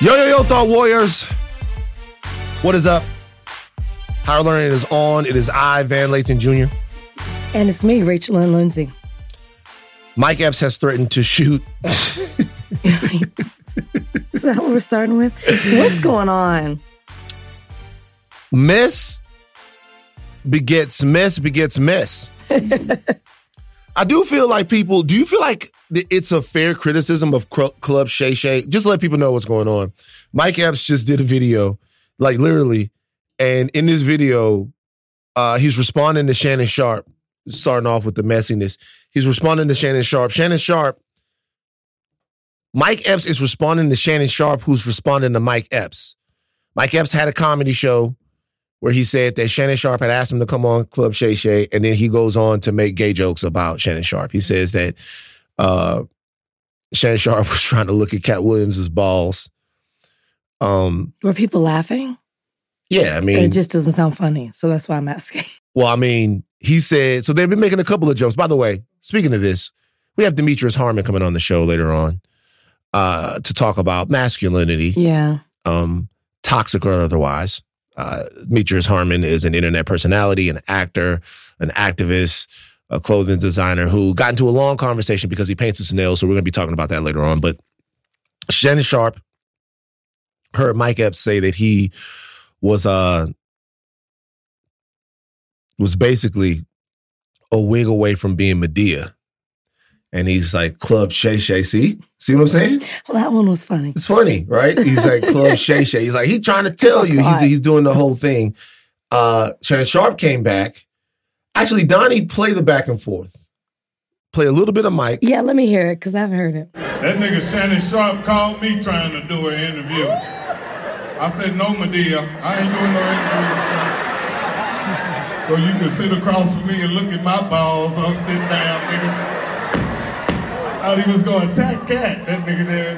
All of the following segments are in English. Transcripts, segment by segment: Yo, yo, yo, Thought Warriors. What is up? Higher Learning is on. It is I, Van Lathan Jr. And it's me, Rachel Lindsay. Mike Epps has threatened to shoot. Is that what we're starting with? What's going on? Miss begets miss begets miss. I do feel like people, do you feel like it's a fair criticism of Club Shay Shay? Just let people know what's going on. Mike Epps just did a video, like literally. And in this video, he's responding to Shannon Sharpe, starting off with the messiness. He's responding to Shannon Sharpe. Shannon Sharpe, Mike Epps is responding to Shannon Sharpe, who's responding to Mike Epps. Mike Epps had a comedy show where he said that Shannon Sharpe had asked him to come on Club Shay Shay, and then he goes on to make gay jokes about Shannon Sharpe. He says that Shannon Sharpe was trying to look at Katt Williams' balls. Were people laughing? Yeah, I mean... It just doesn't sound funny, so that's why I'm asking. Well, I mean, he said... So they've been making a couple of jokes. By the way, speaking of this, we have Demetrius Harmon coming on the show later on to talk about masculinity. Yeah. Toxic or otherwise. Demetrius Harmon is an internet personality, an actor, an activist, a clothing designer who got into a long conversation because he paints his nails, so we're going to be talking about that later on. But Shannon Sharpe heard Mike Epps say that he... was basically a wig away from being Medea. And he's like, Club Shay Shay, see what I'm saying? Well, that one was funny. It's funny, right? He's like, Club Shay Shay. He's like, he's trying to tell you. He's doing the whole thing. Shannon Sharpe came back. Actually, Donnie, play the back and forth. Play a little bit of Mike. Yeah, let me hear it, because I've heard it. That nigga Shannon Sharpe called me trying to do an interview. I said, no, Medea, I ain't doing no interview. So you can sit across from me and look at my balls. I'll sit down, nigga. I thought he was going to attack Katt, that nigga there.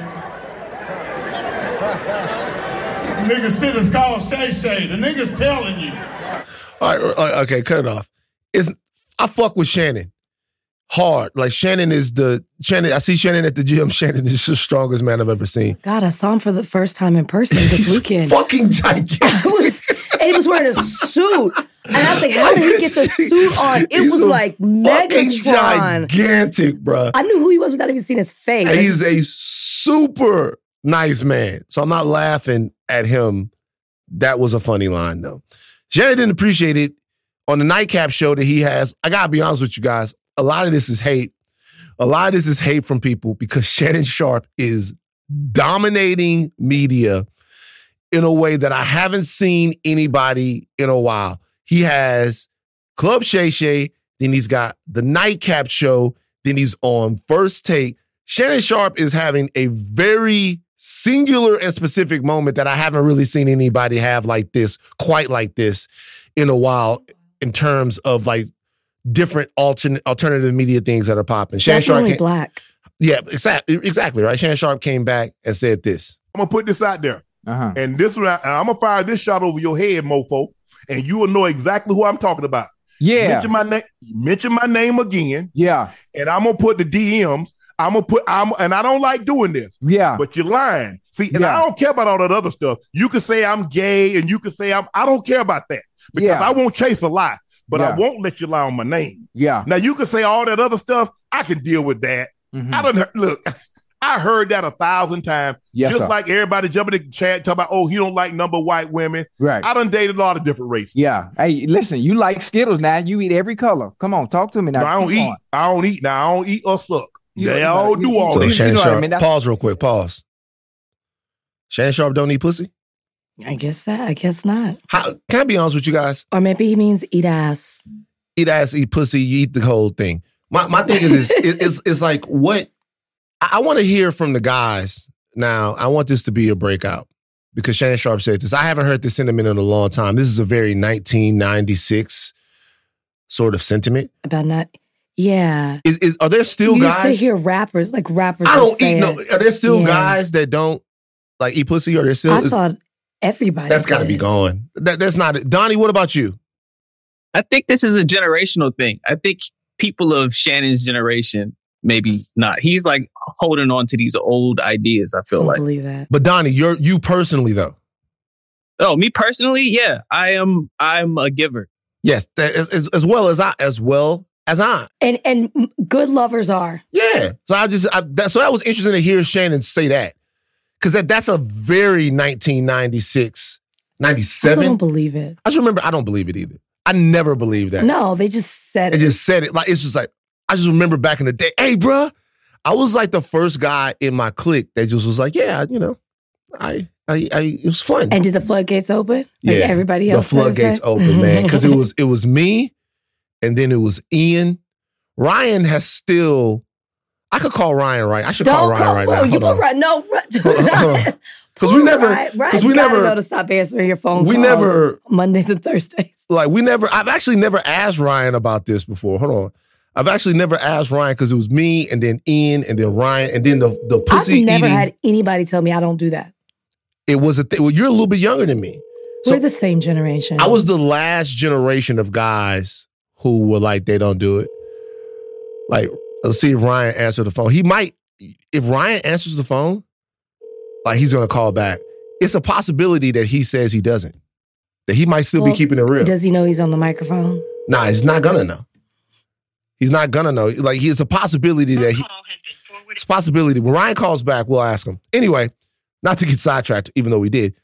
The nigga shit is called Shay Shay. The nigga's telling you. All right, okay, cut it off. I fuck with Shannon hard. Like, Shannon, I see Shannon at the gym. Shannon is the strongest man I've ever seen. God, I saw him for the first time in person this weekend. Fucking gigantic. And he was wearing a suit. And I was like, how did he get the suit on? It was like Megatron. Gigantic, bro. I knew who he was without even seeing his face. And he's a super nice man. So I'm not laughing at him. That was a funny line, though. Shannon didn't appreciate it on the Nightcap show that he has. I got to be honest with you guys. A lot of this is hate. A lot of this is hate from people because Shannon Sharpe is dominating media in a way that I haven't seen anybody in a while. He has Club Shay Shay, then he's got the Nightcap show, then he's on First Take. Shannon Sharpe is having a very singular and specific moment that I haven't really seen anybody have like this, quite like this, in a while in terms of like different alternative media things that are popping. Shannon Sharpe came, black. Yeah, exactly right. Shannon Sharpe came back and said this. I'm going to put this out there. Uh-huh. And this one, I'm going to fire this shot over your head, mofo, and you will know exactly who I'm talking about. Yeah. Mention my name again. Yeah. And I'm going to put the DMs. And I don't like doing this. Yeah. But you're lying. See, and yeah. I don't care about all that other stuff. You can say I'm gay and you can say I don't care about that because I won't chase a lie. But I won't let you lie on my name. Yeah. Now, you can say all that other stuff. I can deal with that. Mm-hmm. I heard that 1,000 times. Yes, just sir. Like everybody jumping in the chat talking about, oh, he don't like number white women. Right. I done dated a lot of different races. Yeah. Hey, listen, you like Skittles now. You eat every color. Come on, talk to me now. No, I don't eat. Now, I don't eat or suck. They all do all this. So, Shannon Sharpe, I mean? Pause real quick. Pause. Shannon Sharpe don't eat pussy? I guess not. Can I be honest with you guys? Or maybe he means eat ass. Eat ass, eat pussy, you eat the whole thing. My thing is it's like what I want to hear from the guys now. I want this to be a breakout because Shannon Sharpe said this. I haven't heard this sentiment in a long time. This is a very 1996 sort of sentiment. About not... Yeah. Are there still guys... You used to hear rappers, like rappers... I don't eat... No, are there still guys that don't like eat pussy? Or there still... I thought... Everybody. That's got to be gone. That's not it. Donnie, what about you? I think this is a generational thing. I think people of Shannon's generation maybe not. He's like holding on to these old ideas, I feel like. I don't believe that. But Donnie, you personally though. Oh, me personally? Yeah, I'm a giver. Yes, as well as I. And good lovers are. Yeah. So that was interesting to hear Shannon say that. Because that's a very 1996, 97. I don't believe it. I just remember, I don't believe it either. I never believed that. No, they just said it. They just said it. Like, it's just like, I just remember back in the day, hey, bruh, I was like the first guy in my clique that just was like, yeah, you know, it was fun. And did the floodgates open? Like yeah, everybody else. The floodgates open, man. Because it was me, and then it was Ian. Ryan has still. I could call Ryan right. I should call Ryan right now. You put Ryan. No, because we never know to stop answering your phone. We calls never Mondays and Thursdays. Like we never. I've actually never asked Ryan about this before. Hold on. I've actually never asked Ryan because it was me and then Ian and then Ryan and then the pussy eating. I've never had anybody tell me I don't do that. It was a thing. Well, you're a little bit younger than me. We're the same generation. I was the last generation of guys who were like, they don't do it. Like, let's see if Ryan answered the phone. He might, if Ryan answers the phone, like he's going to call back. It's a possibility that he says he doesn't. That he might still be keeping it real. Does he know he's on the microphone? Nah, he's not going to know. He's not going to know. Like, it's a possibility that he... It's a possibility. When Ryan calls back, we'll ask him. Anyway, not to get sidetracked, even though we did.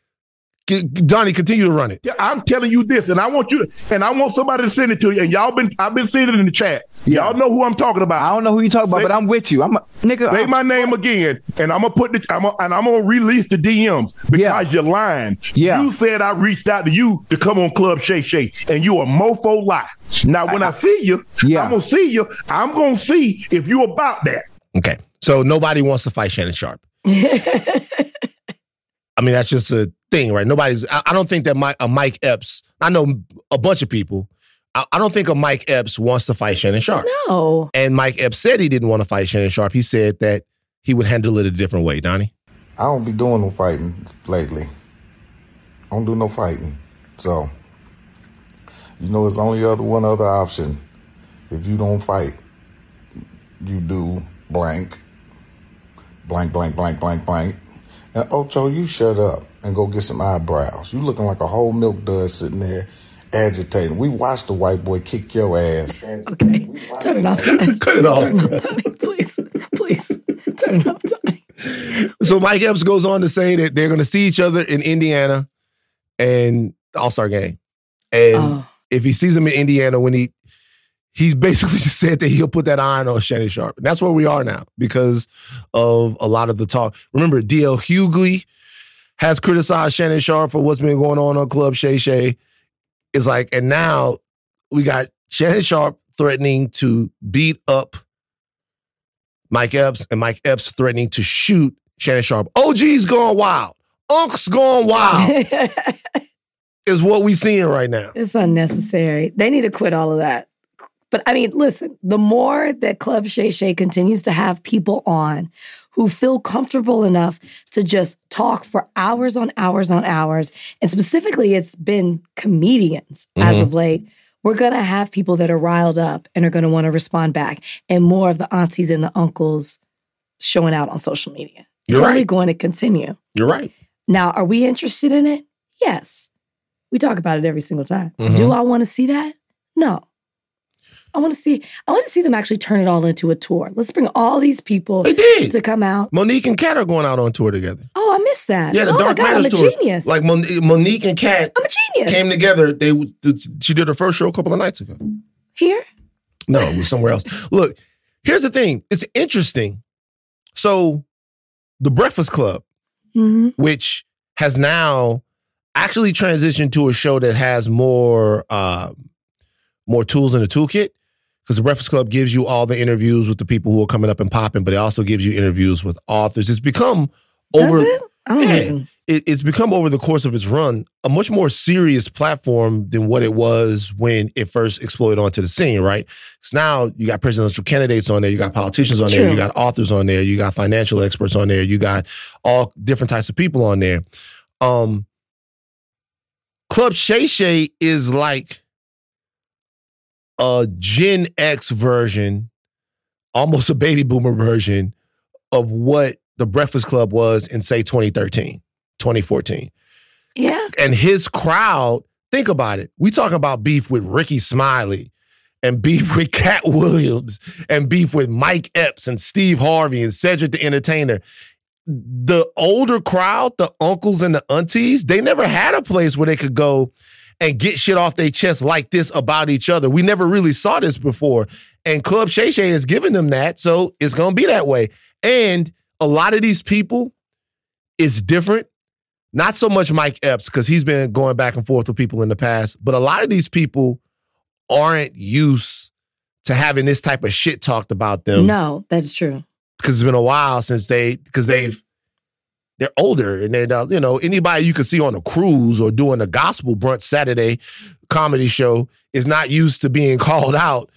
Donnie, continue to run it. Yeah, I'm telling you this, and I want you to, and I want somebody to send it to you. And I've been seeing it in the chat. Yeah. Y'all know who I'm talking about. I don't know who you talking about, but I'm with you. Say my name again, and I'm gonna I'm gonna release the DMs because you're lying. Yeah. You said I reached out to you to come on Club Shay Shay, and you a mofo lie. Now, when I see you, I'm gonna see you. I'm gonna see if you about that. Okay. So nobody wants to fight Shannon Sharpe. I mean, that's just a thing, right? I don't think that Mike Epps, I know a bunch of people, I don't think a Mike Epps wants to fight Shannon Sharpe. No. And Mike Epps said he didn't want to fight Shannon Sharpe. He said that he would handle it a different way. Donnie? I don't be doing no fighting lately. I don't do no fighting. So, you know, there's only one other option. If you don't fight, you do blank, blank, blank, blank, blank, blank. And Ocho, you shut up and go get some eyebrows. You looking like a whole milk dud sitting there agitating. We watched the white boy kick your ass. Okay, turn it off. Cut it off. Turn off, Tony, please. Please, turn it off, Tony. So Mike Epps goes on to say that they're going to see each other in Indiana and the All-Star Game. And if he sees him in Indiana, when he's basically just said that he'll put that iron on Shannon Sharpe. And that's where we are now because of a lot of the talk. Remember, D.L. Hughley has criticized Shannon Sharpe for what's been going on Club Shay Shay. It's like, and now we got Shannon Sharpe threatening to beat up Mike Epps and Mike Epps threatening to shoot Shannon Sharpe. OG's going wild. Unc's going wild is what we seeing right now. It's unnecessary. They need to quit all of that. But I mean, listen, the more that Club Shay Shay continues to have people on who feel comfortable enough to just talk for hours on hours on hours, and specifically it's been comedians as of late, we're going to have people that are riled up and are going to want to respond back, and more of the aunties and the uncles showing out on social media. It's only going to continue. You're right. Now, are we interested in it? Yes. We talk about it every single time. Mm-hmm. Do I want to see that? No. I want to see them actually turn it all into a tour. Let's bring all these people to come out. Monique and Katt are going out on tour together. Oh, I missed that. Yeah, the Dark Matters tour. I'm a genius. Like Monique and Katt came together. She did her first show a couple of nights ago. Here? No, it was somewhere else. Look, here's the thing. It's interesting. So, the Breakfast Club, which has now actually transitioned to a show that has more tools in the toolkit, because the Breakfast Club gives you all the interviews with the people who are coming up and popping, but it also gives you interviews with authors. It's become over. Does it? I don't know. It's become over the course of its run a much more serious platform than what it was when it first exploded onto the scene. Right? So now you got presidential candidates on there, you got politicians on there, you got authors on there, you got financial experts on there, you got all different types of people on there. Club Shay Shay is like a Gen X version almost a baby boomer version of what The Breakfast Club was in, say, 2013, 2014. Yeah. And his crowd, think about it. We talk about beef with Rickey Smiley and beef with Katt Williams and beef with Mike Epps and Steve Harvey and Cedric the Entertainer. The older crowd, the uncles and the aunties, they never had a place where they could go and get shit off their chest like this about each other. We never really saw this before. And Club Shay Shay has given them that, so it's going to be that way. And a lot of these people is different. Not so much Mike Epps, because he's been going back and forth with people in the past, but a lot of these people aren't used to having this type of shit talked about them. No, that's true. Because it's been a while since they're older, and they're, you know, anybody you can see on a cruise or doing a gospel brunch Saturday comedy show is not used to being called out.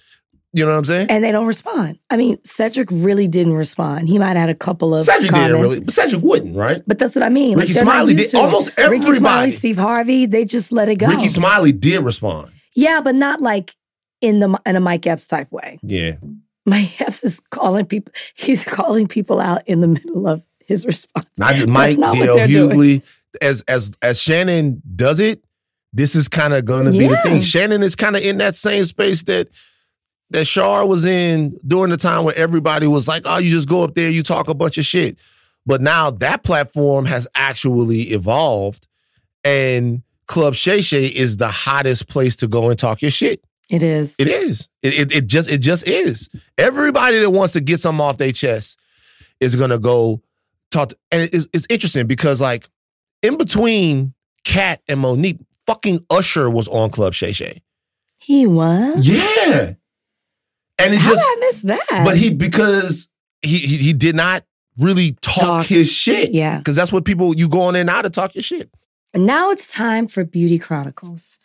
You know what I'm saying? And they don't respond. I mean, Cedric really didn't respond. He might have had a couple of comments. Didn't really. But Cedric wouldn't, right? But that's what I mean. Ricky Smiley did. Almost everybody. Ricky Smiley, Steve Harvey, they just let it go. Ricky Smiley did respond. Yeah, but not like in a Mike Epps type way. Yeah. Mike Epps is calling people. He's calling people out in the middle of his response. Not just Mike, D.L. Hughley. As Shannon does it, this is kind of going to be the thing. Shannon is kind of in that same space that Shar was in during the time where everybody was like, oh, you just go up there, you talk a bunch of shit. But now that platform has actually evolved, and Club Shay Shay is the hottest place to go and talk your shit. It is. It is. It just is. Everybody that wants to get something off their chest is going to go talk. And it's interesting because, like, in between Katt and Monique, fucking Usher was on Club Shay Shay. He was? Yeah. And how did I miss that? But he did not really talk his shit. Yeah. Because that's what people, you go on in and out to talk your shit. And now it's time for Beauty Chronicles.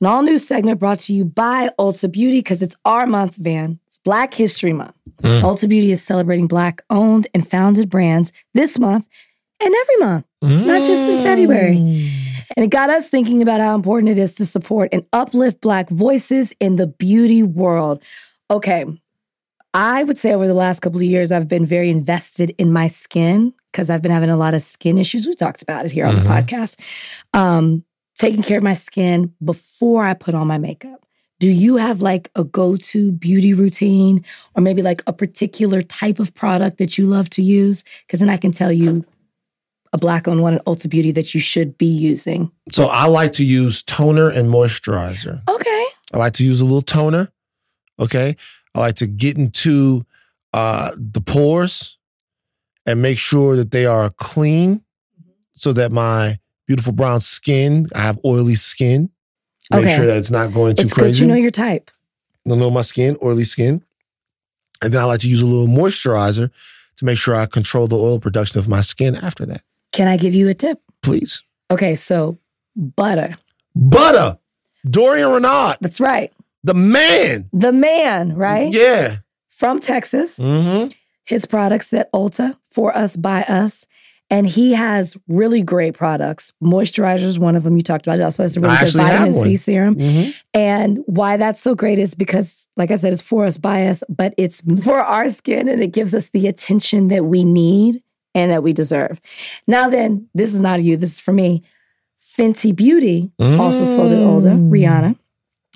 An all-new segment brought to you by Ulta Beauty, because it's our month, Van. It's Black History Month. Ulta Beauty is celebrating Black-owned and founded brands this month and every month, not just in February. And it got us thinking about how important it is to support and uplift Black voices in the beauty world. Okay, I would say over the last couple of years, I've been very invested in my skin because I've been having a lot of skin issues. We talked about it here on the podcast. Taking care of my skin before I put on my makeup. Do you have like a go-to beauty routine, or maybe like a particular type of product that you love to use? Because then I can tell you a Black-owned one at Ulta Beauty that you should be using. So I like to use toner and moisturizer. Okay. I like to use a little toner. Okay, I like to get into the pores and make sure that they are clean so that my beautiful brown skin, I have oily skin. Make sure that it's not going too crazy. It's good you know your type. I know my skin, oily skin. And then I like to use a little moisturizer to make sure I control the oil production of my skin after that. Can I give you a tip? Please. Okay, so butter. Butter! Dorian Renard. That's right. The man, right? Yeah. From Texas. Mm-hmm. His products at Ulta, for us, by us. And he has really great products. Moisturizers, one of them you talked about. He also has a really good vitamin C serum. Mm-hmm. And why that's so great is because, like I said, it's for us, by us, but it's for our skin, and it gives us the attention that we need and that we deserve. Now then, this is not you. This is for me. Fenty Beauty, also sold at Ulta. Rihanna.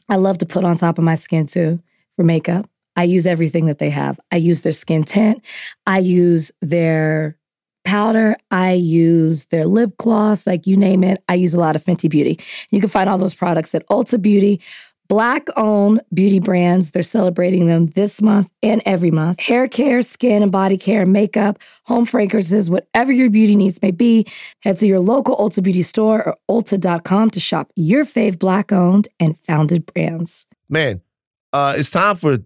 I love to put on top of my skin, too, for makeup. I use everything that they have. I use their skin tint. I use their powder. I use their lip gloss, like you name it. I use a lot of Fenty Beauty. You can find all those products at Ulta Beauty. Black-owned beauty brands. They're celebrating them this month and every month. Hair care, skin and body care, makeup, home fragrances, whatever your beauty needs may be. Head to your local Ulta Beauty store or Ulta.com to shop your fave Black-owned and founded brands. Man, it's time for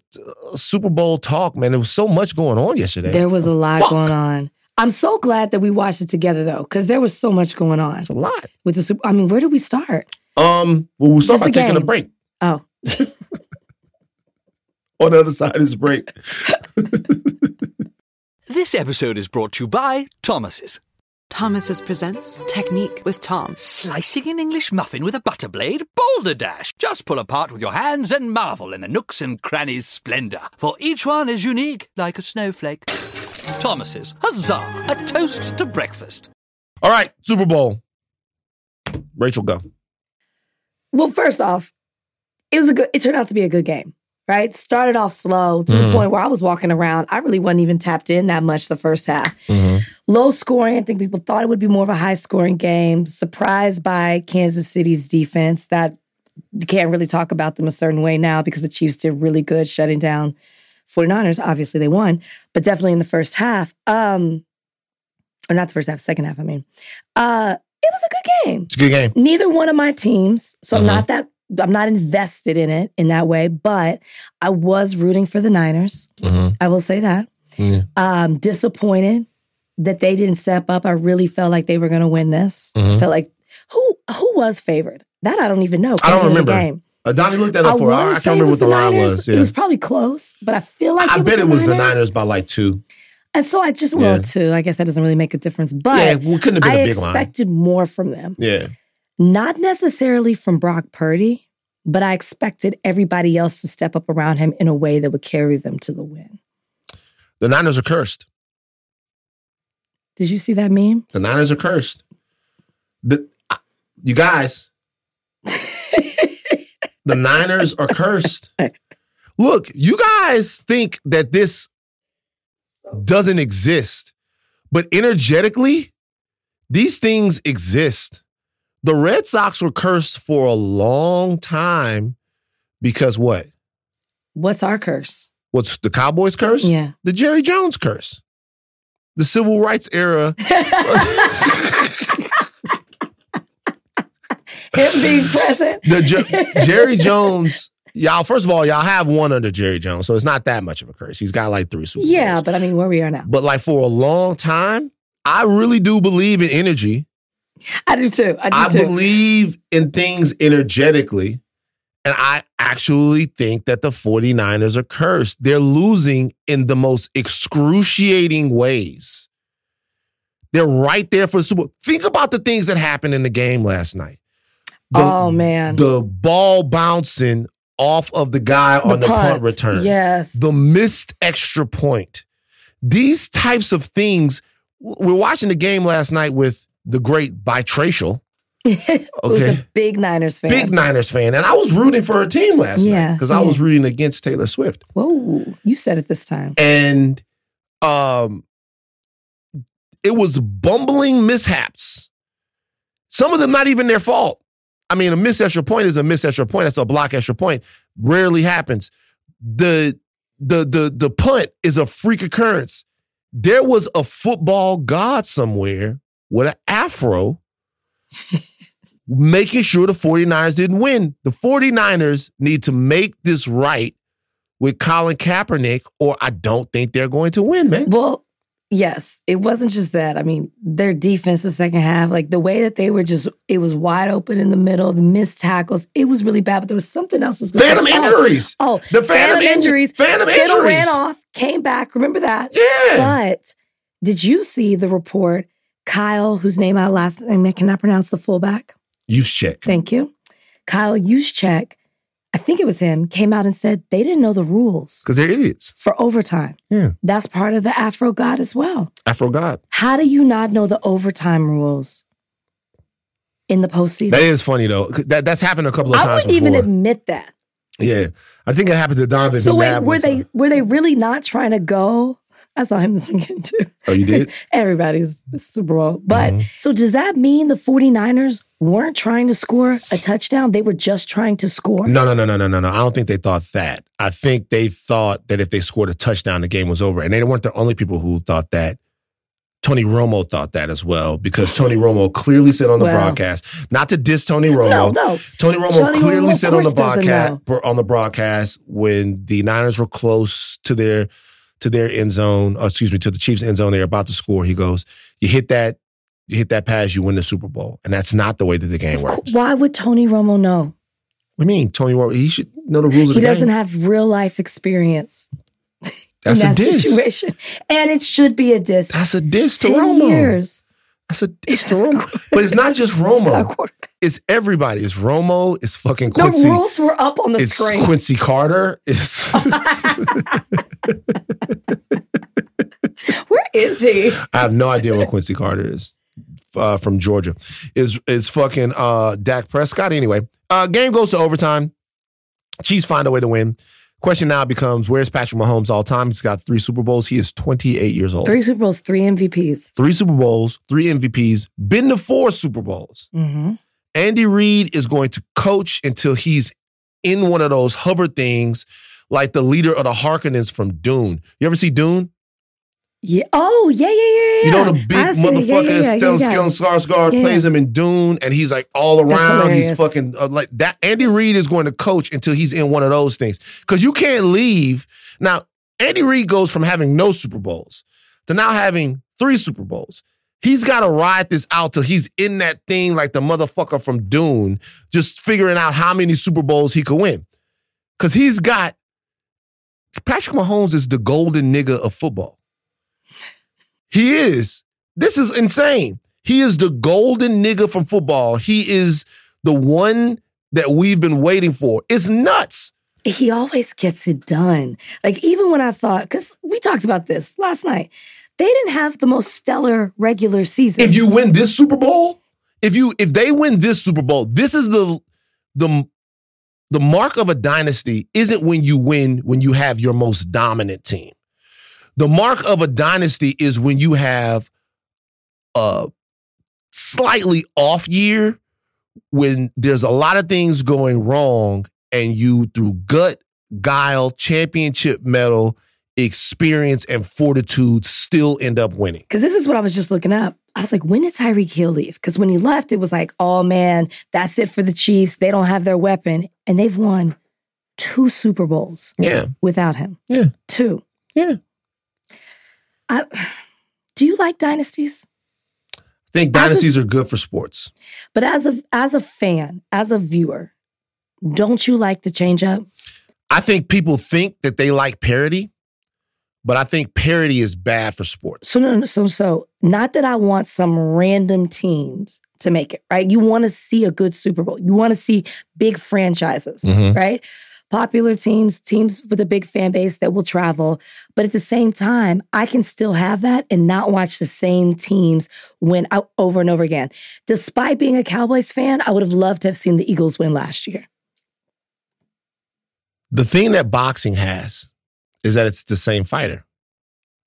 Super Bowl talk, man. There was so much going on yesterday. There was a lot going on. I'm so glad that we watched it together, though, because there was so much going on. It's a lot. With the Super. I mean, where do we start? We'll start by taking a break. Oh. On the other side is break. This episode is brought to you by Thomas's. Thomas's presents Technique with Tom. Slicing an English muffin with a butter blade? Boulder Dash! Just pull apart with your hands and marvel in the nooks and crannies' splendour, for each one is unique like a snowflake. Thomas's, huzzah! A toast to breakfast. All right, Super Bowl. Rachel, go. Well, first off, it turned out to be a good game, right? Started off slow to the point where I was walking around. I really wasn't even tapped in that much the first half. Mm-hmm. Low scoring. I think people thought it would be more of a high scoring game. Surprised by Kansas City's defense. That you can't really talk about them a certain way now because the Chiefs did really good shutting down 49ers. Obviously, they won, but definitely in the first half. Or not the first half, second half, I mean. It was a good game. It's a good game. Neither one of my teams, so I'm not invested in it in that way, but I was rooting for the Niners. Mm-hmm. I will say that. Yeah. Disappointed that they didn't step up. I really felt like they were going to win this. Mm-hmm. I felt like, who was favored? That I don't even know. I don't remember. Donnie looked that up for her. I can't remember what the line was. Yeah. It was probably close, but I feel like I bet it was the Niners by like 2. And so I just went to, I guess that doesn't really make a difference, but it couldn't have been a big line. I expected more from them. Yeah. Not necessarily from Brock Purdy, but I expected everybody else to step up around him in a way that would carry them to the win. The Niners are cursed. Did you see that meme? The Niners are cursed. You guys, the Niners are cursed. Look, you guys think that this doesn't exist, but energetically, these things exist. The Red Sox were cursed for a long time because what? What's our curse? What's the Cowboys' curse? Yeah. The Jerry Jones curse. The civil rights era. Him being present. Jerry Jones... Y'all, first of all, y'all have one under Jerry Jones, so it's not that much of a curse. He's got like 3 Super Bowls. Yeah, but I mean, where we are now. But like for a long time, I really do believe in energy. I do too. I believe in things energetically, and I actually think that the 49ers are cursed. They're losing in the most excruciating ways. They're right there for the Super Bowl. Think about the things that happened in the game last night. The ball bouncing off of the guy on the punt return. Yes. The missed extra point. These types of things. We're watching the game last night with the great Bitracial. Okay. Who's a big Niners fan. Big Niners fan. And I was rooting for her team last night because I was rooting against Taylor Swift. Whoa. You said it this time. And it was bumbling mishaps. Some of them not even their fault. I mean, a missed extra point is a missed extra point. That's a block extra point. Rarely happens. The punt is a freak occurrence. There was a football god somewhere with an afro making sure the 49ers didn't win. The 49ers need to make this right with Colin Kaepernick, or I don't think they're going to win, man. Well, yes, it wasn't just that. I mean, their defense the second half, like the way that they were just, it was wide open in the middle, the missed tackles, it was really bad, but there was something else. Injuries. Oh, the phantom injuries. Phantom injuries. Kittle ran off, came back, remember that? Yeah. But did you see the report, Kyle, whose name I last name I cannot pronounce, the fullback? Juszczyk. Thank you. Kyle Juszczyk, I think it was him, came out and said they didn't know the rules. Because they're idiots. For overtime. Yeah. That's part of the Afro God as well. Afro God. How do you not know the overtime rules in the postseason? That is funny, though. That's happened a couple of times before. I wouldn't even admit that. Yeah. I think it happened to Donovan. So wait, were they really not trying to go? I saw him this weekend, too. Oh, you did? Everybody's Super Bowl. But, so does that mean the 49ers weren't trying to score a touchdown? They were just trying to score? No. I don't think they thought that. I think they thought that if they scored a touchdown, the game was over. And they weren't the only people who thought that. Tony Romo thought that as well, because Tony Romo clearly said on the broadcast, not to diss Tony Romo. No. Tony Romo said on the broadcast when the Niners were close to their end zone, to the Chiefs' end zone, they're about to score. He goes, you hit that pass, you win the Super Bowl. And that's not the way that the game works. Why would Tony Romo know? What do you mean? Tony Romo, he should know the rules of the game. He doesn't have real life experience. That's a diss. Situation. And it should be a diss. That's a diss to Romo. Years I said, it's the Romo. But it's not just Romo. It's everybody. It's Romo. It's fucking Quincy. The rules were up on the screen. It's Quincy Carter. It's... Where is he? I have no idea what Quincy Carter is. From Georgia. Is fucking Dak Prescott. Anyway, game goes to overtime. Chiefs find a way to win. Question now becomes, where's Patrick Mahomes all time? He's got 3 Super Bowls. He is 28 years old. 3 Super Bowls, 3 MVPs. 3 Super Bowls, 3 MVPs. Been to 4 Super Bowls. Mm-hmm. Andy Reid is going to coach until he's in one of those hover things, like the leader of the Harkonnens from Dune. You ever see Dune? Yeah. Oh, yeah. You know the big motherfucker that Stellan Skarsgård plays him in Dune, and he's like all around. He's fucking like that. Andy Reid is going to coach until he's in one of those things. Because you can't leave. Now, Andy Reid goes from having no Super Bowls to now having 3 Super Bowls. He's got to ride this out till he's in that thing like the motherfucker from Dune, just figuring out how many Super Bowls he could win. Because he's got... Patrick Mahomes is the golden nigga of football. He is. This is insane. He is the golden nigga from football. He is the one that we've been waiting for. It's nuts. He always gets it done. Like, even when I thought, because we talked about this last night, they didn't have the most stellar regular season. If you win this Super Bowl, if they win this Super Bowl, this is the mark of a dynasty isn't when you have your most dominant team. The mark of a dynasty is when you have a slightly off year, when there's a lot of things going wrong, and you, through gut, guile, championship medal, experience, and fortitude, still end up winning. Because this is what I was just looking up. I was like, when did Tyreek Hill leave? Because when he left, it was like, oh, man, that's it for the Chiefs. They don't have their weapon. And they've won 2 Super Bowls without him. Yeah. 2. Yeah. Do you like dynasties? I think dynasties are good for sports. But as a fan, as a viewer, don't you like the change up? I think people think that they like parody, but I think parody is bad for sports. So not that I want some random teams to make it, right? You want to see a good Super Bowl. You want to see big franchises, right? Popular teams with a big fan base that will travel. But at the same time, I can still have that and not watch the same teams win over and over again. Despite being a Cowboys fan, I would have loved to have seen the Eagles win last year. The thing that boxing has is that it's the same fighter,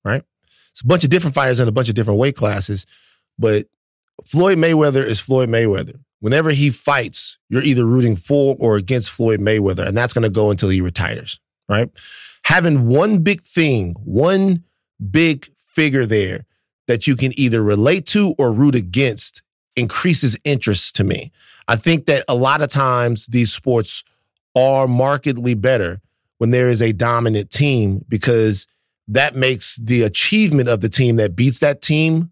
right? It's a bunch of different fighters in a bunch of different weight classes, but Floyd Mayweather is Floyd Mayweather. Whenever he fights, you're either rooting for or against Floyd Mayweather, and that's going to go until he retires, right? Having one big thing, one big figure there that you can either relate to or root against increases interest to me. I think that a lot of times these sports are markedly better when there is a dominant team, because that makes the achievement of the team that beats that team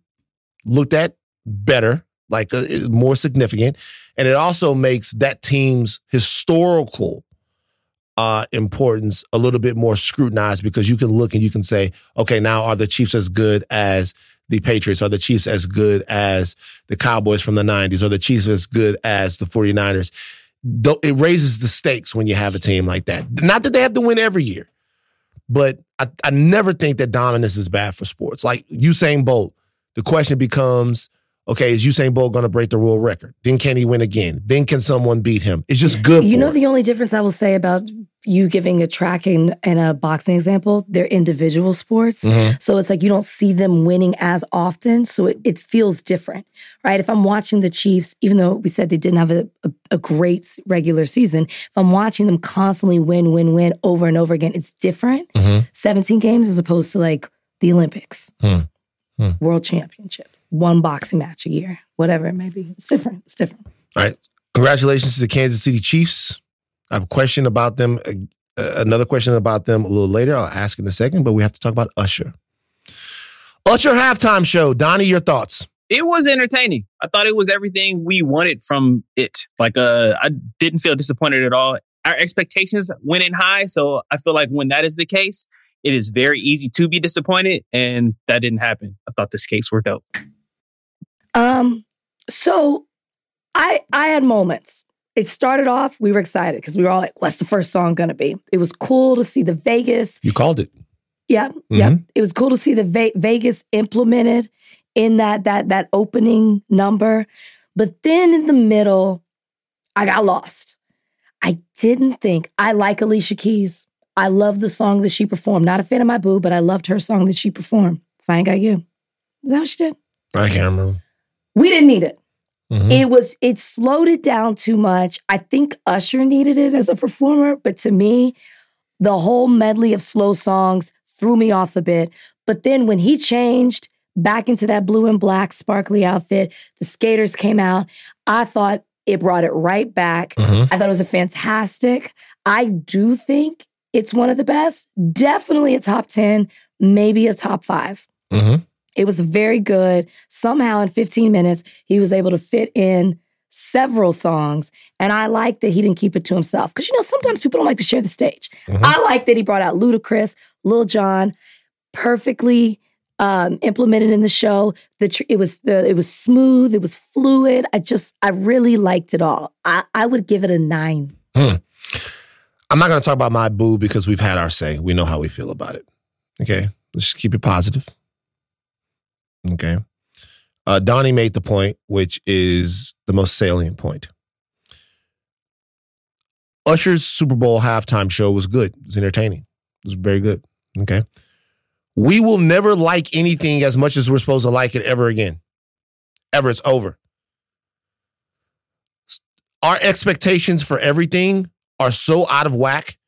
looked at better, like more significant. And it also makes that team's historical importance a little bit more scrutinized, because you can look and you can say, okay, now are the Chiefs as good as the Patriots? Are the Chiefs as good as the Cowboys from the 90s? Are the Chiefs as good as the 49ers? It raises the stakes when you have a team like that. Not that they have to win every year, but I never think that dominance is bad for sports. Like Usain Bolt, the question becomes, okay, is Usain Bolt going to break the world record? Then can he win again? Then can someone beat him? It's just good for him. You know the only difference I will say about you giving a track and a boxing example? They're individual sports. Mm-hmm. So it's like you don't see them winning as often. So it feels different, right? If I'm watching the Chiefs, even though we said they didn't have a great regular season, if I'm watching them constantly win over and over again, it's different. Mm-hmm. 17 games as opposed to like the Olympics, World Championship. One boxing match a year, whatever it may be. It's different. All right. Congratulations to the Kansas City Chiefs. I have a question about them, another question about them a little later. I'll ask in a second, but we have to talk about Usher. Usher halftime show. Donnie, your thoughts? It was entertaining. I thought it was everything we wanted from it. Like, I didn't feel disappointed at all. Our expectations went in high, so I feel like when that is the case, it is very easy to be disappointed, and that didn't happen. I thought the skates were dope. So I had moments. It started off, we were excited because we were all like, what's the first song going to be? It was cool to see the Vegas. You called it. Yeah, mm-hmm. Yeah. It was cool to see the Vegas implemented in that opening number. But then in the middle, I got lost. I didn't think, I like Alicia Keys. I love the song that she performed. Not a fan of my boo, but I loved her song that she performed. If I Ain't Got You. Is that what she did? I can't remember. We didn't need it. Mm-hmm. It slowed it down too much. I think Usher needed it as a performer, but to me, the whole medley of slow songs threw me off a bit. But then when he changed back into that blue and black sparkly outfit, the skaters came out. I thought it brought it right back. Mm-hmm. I thought it was a fantastic. I do think it's one of the best. Definitely a top 10, maybe a top 5. Mm-hmm. It was very good. Somehow in 15 minutes, he was able to fit in several songs. And I like that he didn't keep it to himself. Because, you know, sometimes people don't like to share the stage. Mm-hmm. I like that he brought out Ludacris, Lil Jon, perfectly implemented in the show. It was smooth. It was fluid. I really liked it all. I would give it a 9. I'm not going to talk about my boo because we've had our say. We know how we feel about it. Okay? Let's just keep it positive. Okay. Donnie made the point, which is the most salient point. Usher's Super Bowl halftime show was good. It was entertaining. It was very good. Okay. We will never like anything as much as we're supposed to like it ever again. Ever. It's over. Our expectations for everything are so out of whack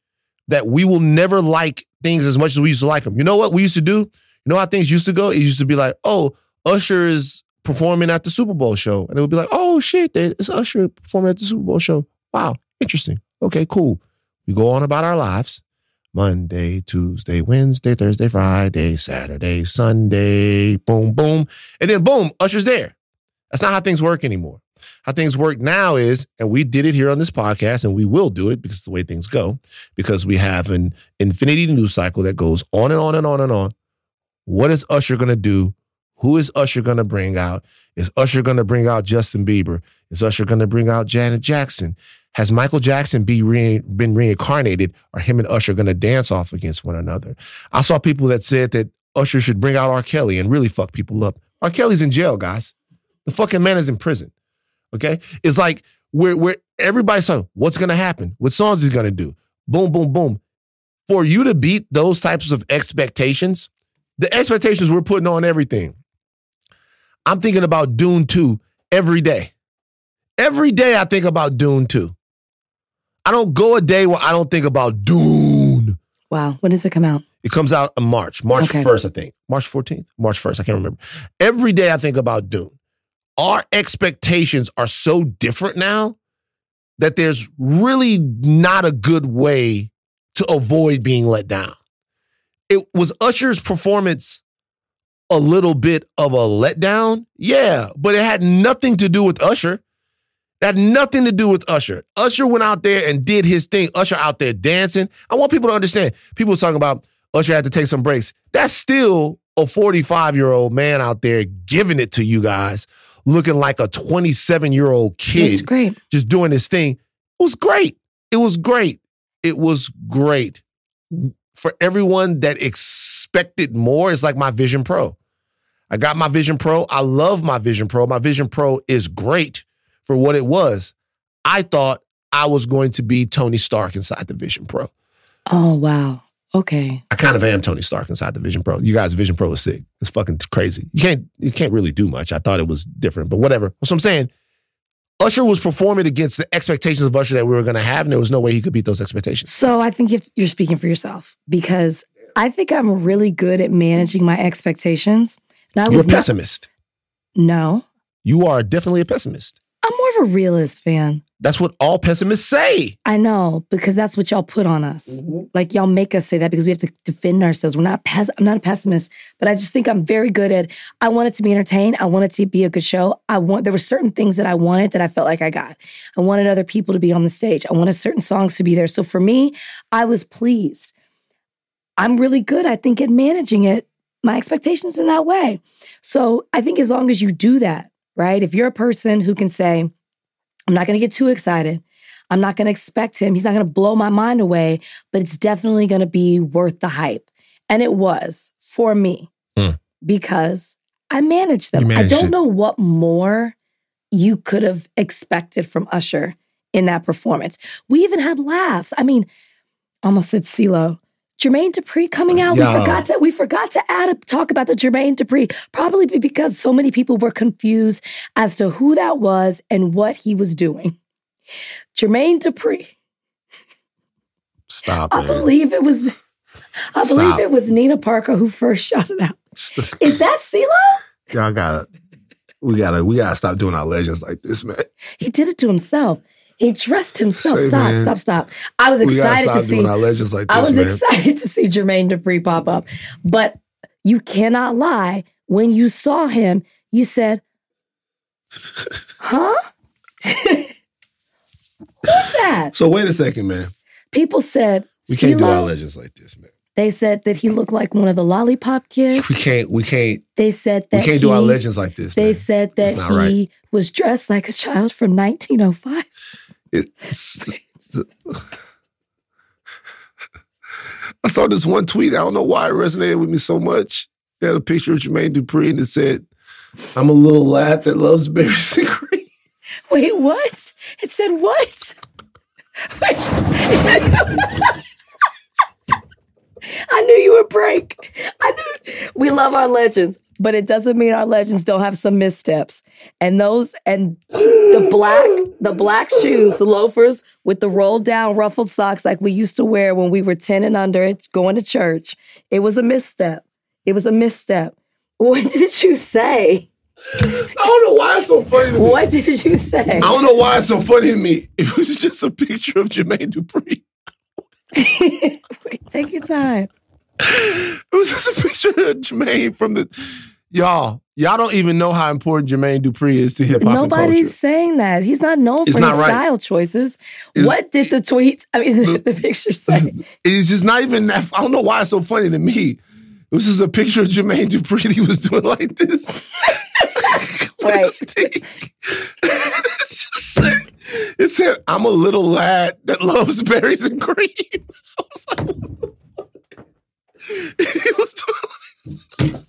that we will never like things as much as we used to like them. You know what we used to do? You know how things used to go? It used to be like, oh, Usher is performing at the Super Bowl show. And it would be like, oh, shit, it's Usher performing at the Super Bowl show. Wow, interesting. Okay, cool. We go on about our lives. Monday, Tuesday, Wednesday, Thursday, Friday, Saturday, Sunday, boom, boom. And then, boom, Usher's there. That's not how things work anymore. How things work now is, and we did it here on this podcast, and we will do it because it's the way things go, because we have an infinity news cycle that goes on and on and on and on. What is Usher going to do? Who is Usher going to bring out? Is Usher going to bring out Justin Bieber? Is Usher going to bring out Janet Jackson? Has Michael Jackson been reincarnated? Are him and Usher going to dance off against one another? I saw people that said that Usher should bring out R. Kelly and really fuck people up. R. Kelly's in jail, guys. The fucking man is in prison. Okay? It's like where everybody's talking, what's going to happen? What songs is he going to do? Boom, boom, boom. For you to beat those types of expectations, the expectations we're putting on everything. I'm thinking about Dune 2 every day. Every day I think about Dune 2. I don't go a day where I don't think about Dune. Wow. When does it come out? It comes out in March. March okay. 1st, I think. March 14th? March 1st. I can't remember. Every day I think about Dune. Our expectations are so different now that there's really not a good way to avoid being let down. It was Usher's performance a little bit of a letdown? Yeah, but it had nothing to do with Usher. It had nothing to do with Usher. Usher went out there and did his thing. Usher out there dancing. I want people to understand. People talking about Usher had to take some breaks. That's still a 45-year-old man out there giving it to you guys, looking like a 27-year-old kid. It's great. Just doing his thing. It was great. It was great. It was great. For everyone that expected more, it's like my Vision Pro. I got my Vision Pro. I love my Vision Pro. My Vision Pro is great for what it was. I thought I was going to be Tony Stark inside the Vision Pro. Oh, wow. Okay. I kind of am Tony Stark inside the Vision Pro. You guys, Vision Pro is sick. It's fucking crazy. You can't really do much. I thought it was different, but whatever. So I'm saying Usher was performing against the expectations of Usher that we were going to have, and there was no way he could beat those expectations. So I think you're speaking for yourself, because I think I'm really good at managing my expectations. You're a pessimist. No. You are definitely a pessimist. I'm more of a realist fan. That's what all pessimists say. I know, because that's what y'all put on us. Mm-hmm. Like, y'all make us say that because we have to defend ourselves. I'm not a pessimist, but I just think I'm very good at, I want it to be entertained. I want it to be a good show. There were certain things that I wanted that I felt like I got. I wanted other people to be on the stage. I wanted certain songs to be there. So for me, I was pleased. I'm really good, I think, at managing it, my expectations in that way. So I think as long as you do that, right? If you're a person who can say, I'm not going to get too excited. I'm not going to expect him. He's not going to blow my mind away, but it's definitely going to be worth the hype. And it was for me because I managed them. I don't know what more you could have expected from Usher in that performance. We even had laughs. I mean, almost said CeeLo. Jermaine Dupri coming out. Yo. We forgot to add a talk about the Jermaine Dupri, probably because so many people were confused as to who that was and what he was doing. Jermaine Dupri. Stop it. I believe it was Nina Parker who first shot it out. Is that CeeLo? Y'all got it. We gotta stop doing our legends like this, man. He did it to himself. He dressed himself. Stop. I was excited to see. Excited to see Jermaine Dupri pop up. But you cannot lie. When you saw him, you said, huh? Who's that? So wait a second, man. People said, we can't do our legends like this, man. They said that he looked like one of the Lollipop Kids. We can't. They said that we can't do our legends like this, man. They said that he was dressed like a child from 1905. I saw this one tweet. I don't know why it resonated with me so much. They had a picture of Jermaine Dupri and it said, I'm a little lad that loves berries and cream. Wait, what? It said what? Wait. I knew you would break. We love our legends, but it doesn't mean our legends don't have some missteps. And those, and the black shoes, the loafers with the rolled down ruffled socks like we used to wear when we were 10 and under going to church. It was a misstep. What did you say? I don't know why it's so funny to me. What did you say? I don't know why it's so funny to me. It was just a picture of Jermaine Dupri. Wait, take your time. It was just a picture of Jermaine from the... Y'all don't even know how important Jermaine Dupri is to hip-hop and culture. Nobody's saying that. He's not known for his style choices. What did the picture say? It's just not even that... I don't know why it's so funny to me. It was just a picture of Jermaine Dupri and he was doing like this. Right. It said, I'm a little lad that loves berries and cream. I was like,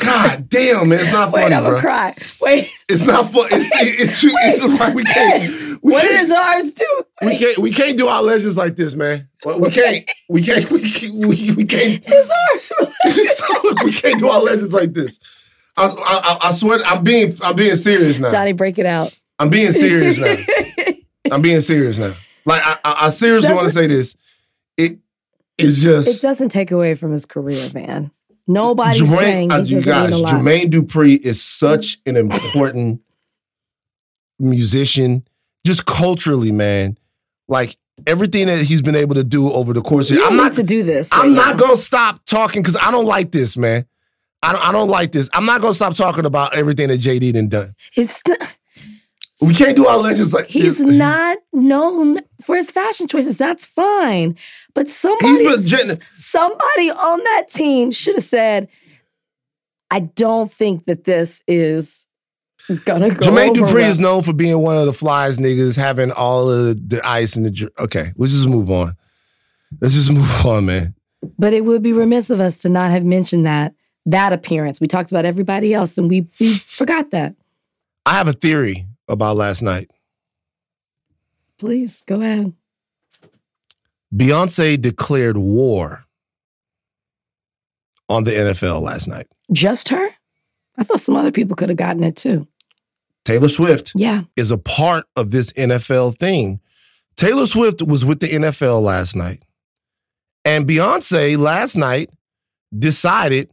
God damn, man, it's not funny, bro. I'm gonna cry. Wait. It's not funny. It's like we can't. What did his arms do? We can't do our legends like this, man. We can't. His arms. We can't do our legends like this. I swear, I'm being serious now. Donnie, break it out. I'm being serious now. Like, I seriously want to say this. It doesn't take away from his career, man. Nobody's saying you guys, Jermaine Dupri is such an important musician, just culturally, man. Like, everything that he's been able to do over the course of... I'm not going to stop talking because I don't like this, man. I don't like this. I'm not going to stop talking about everything that JD done. It's not... We can't do our legends like this. He's not known for his fashion choices. That's fine. But somebody on that team should have said, I don't think that this is going to go Jermaine over Dupri well. Is known for being one of the flies niggas, having all of the ice and the... Okay, let's just move on. Let's just move on, man. But it would be remiss of us to not have mentioned that appearance. We talked about everybody else and we forgot that. I have a theory about last night. Please, go ahead. Beyoncé declared war on the NFL last night. Just her? I thought some other people could have gotten it too. Taylor Swift is a part of this NFL thing. Taylor Swift was with the NFL last night. And Beyoncé last night decided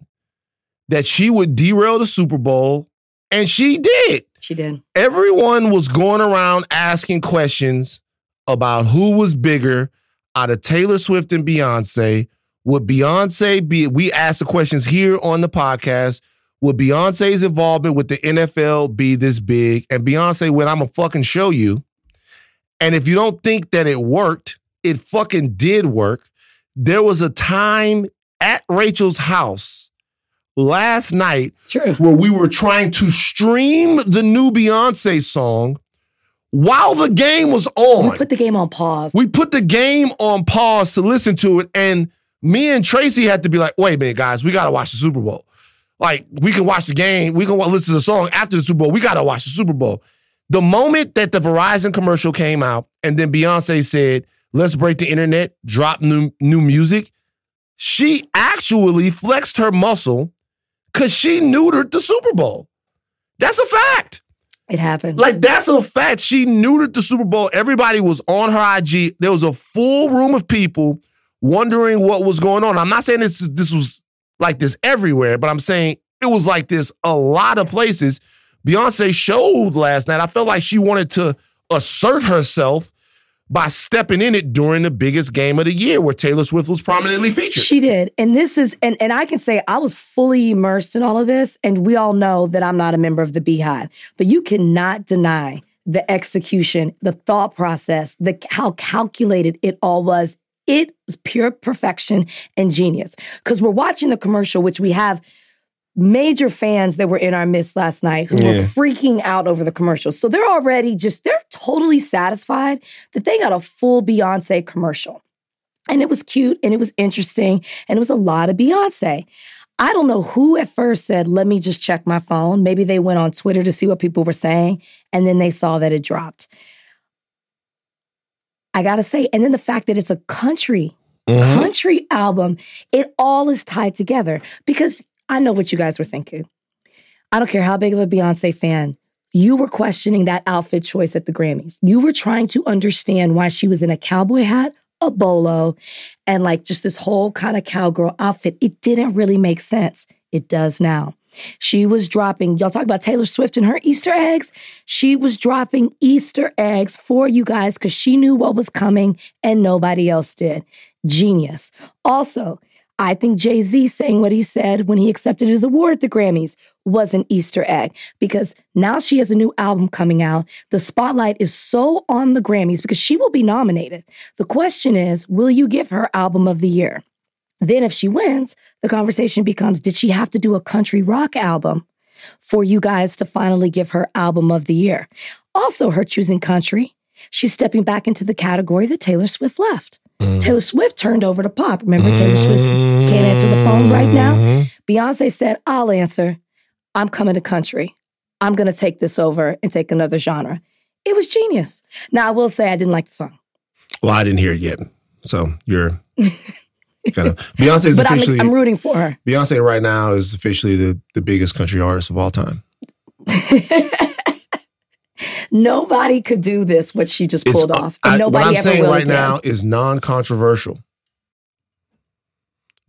that she would derail the Super Bowl, and she did. She did. Everyone was going around asking questions about who was bigger out of Taylor Swift and Beyonce. Would Beyonce be... We asked the questions here on the podcast. Would Beyonce's involvement with the NFL be this big? And Beyonce went, I'm going to fucking show you. And if you don't think that it worked, it fucking did work. There was a time at Rachel's house last night where we were trying to stream the new Beyoncé song while the game was on. We put the game on pause. We put the game on pause to listen to it, and me and Tracy had to be like, wait a minute, guys, we got to watch the Super Bowl. Like, we can watch the game. We can listen to the song after the Super Bowl. We got to watch the Super Bowl. The moment that the Verizon commercial came out and then Beyonce said, let's break the internet, drop new music, she actually flexed her muscle because she neutered the Super Bowl. That's a fact. It happened. Like, that's a fact. She neutered the Super Bowl. Everybody was on her IG. There was a full room of people wondering what was going on. I'm not saying this was like this everywhere, but I'm saying it was like this a lot of places. Beyonce showed last night. I felt like she wanted to assert herself by stepping in it during the biggest game of the year where Taylor Swift was prominently featured. She did. And this is, and I can say I was fully immersed in all of this, and we all know that I'm not a member of the Beehive. But you cannot deny the execution, the thought process, how calculated it all was. It was pure perfection and genius. Because we're watching the commercial, which we have major fans that were in our midst last night who were freaking out over the commercial. So they're already they're totally satisfied that they got a full Beyonce commercial. And it was cute and it was interesting and it was a lot of Beyonce. I don't know who at first said, let me just check my phone. Maybe they went on Twitter to see what people were saying, and then they saw that it dropped. I gotta say, and then the fact that it's a country album, it all is tied together because I know what you guys were thinking. I don't care how big of a Beyoncé fan, you were questioning that outfit choice at the Grammys. You were trying to understand why she was in a cowboy hat, a bolo, and like just this whole kind of cowgirl outfit. It didn't really make sense. It does now. She was dropping, y'all talk about Taylor Swift and her Easter eggs. She was dropping Easter eggs for you guys because she knew what was coming and nobody else did. Genius. Also, I think Jay-Z saying what he said when he accepted his award at the Grammys was an Easter egg because now she has a new album coming out. The spotlight is so on the Grammys because she will be nominated. The question is, will you give her Album of the Year? Then if she wins, the conversation becomes, did she have to do a country rock album for you guys to finally give her Album of the Year? Also, her choosing country, she's stepping back into the category that Taylor Swift left. Taylor Swift turned over to pop. Remember, Taylor Swift can't answer the phone right now. Beyonce said, I'll answer. I'm coming to country. I'm going to take this over and take another genre. It was genius. Now, I will say I didn't like the song. Well, I didn't hear it yet. So you're kind of... Beyonce's officially... I'm rooting for her. Beyonce right now is officially the biggest country artist of all time. Nobody could do this, what she just pulled off. And nobody what I'm saying right now is non-controversial.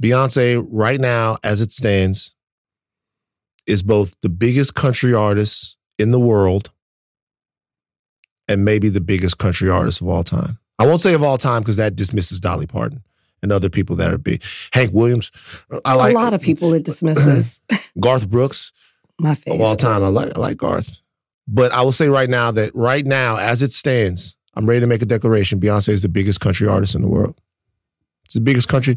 Beyonce, right now, as it stands, is both the biggest country artist in the world and maybe the biggest country artist of all time. I won't say of all time because that dismisses Dolly Parton and other people that are big. Hank Williams. A lot of people it dismisses. Garth Brooks. My favorite. Of all time, I like Garth. But I will say right now that right now, as it stands, I'm ready to make a declaration. Beyonce is the biggest country artist in the world. It's the biggest country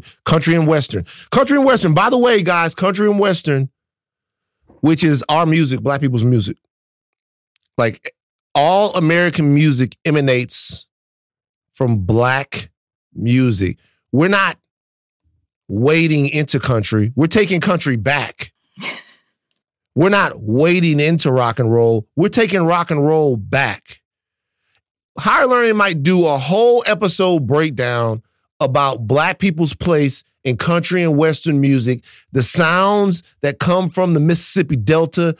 and Western. Country and Western. By the way, guys, country and Western, which is our music, Black people's music. Like, all American music emanates from Black music. We're not wading into country. We're taking country back. We're not wading into rock and roll. We're taking rock and roll back. Higher Learning might do a whole episode breakdown about Black people's place in country and Western music, the sounds that come from the Mississippi Delta.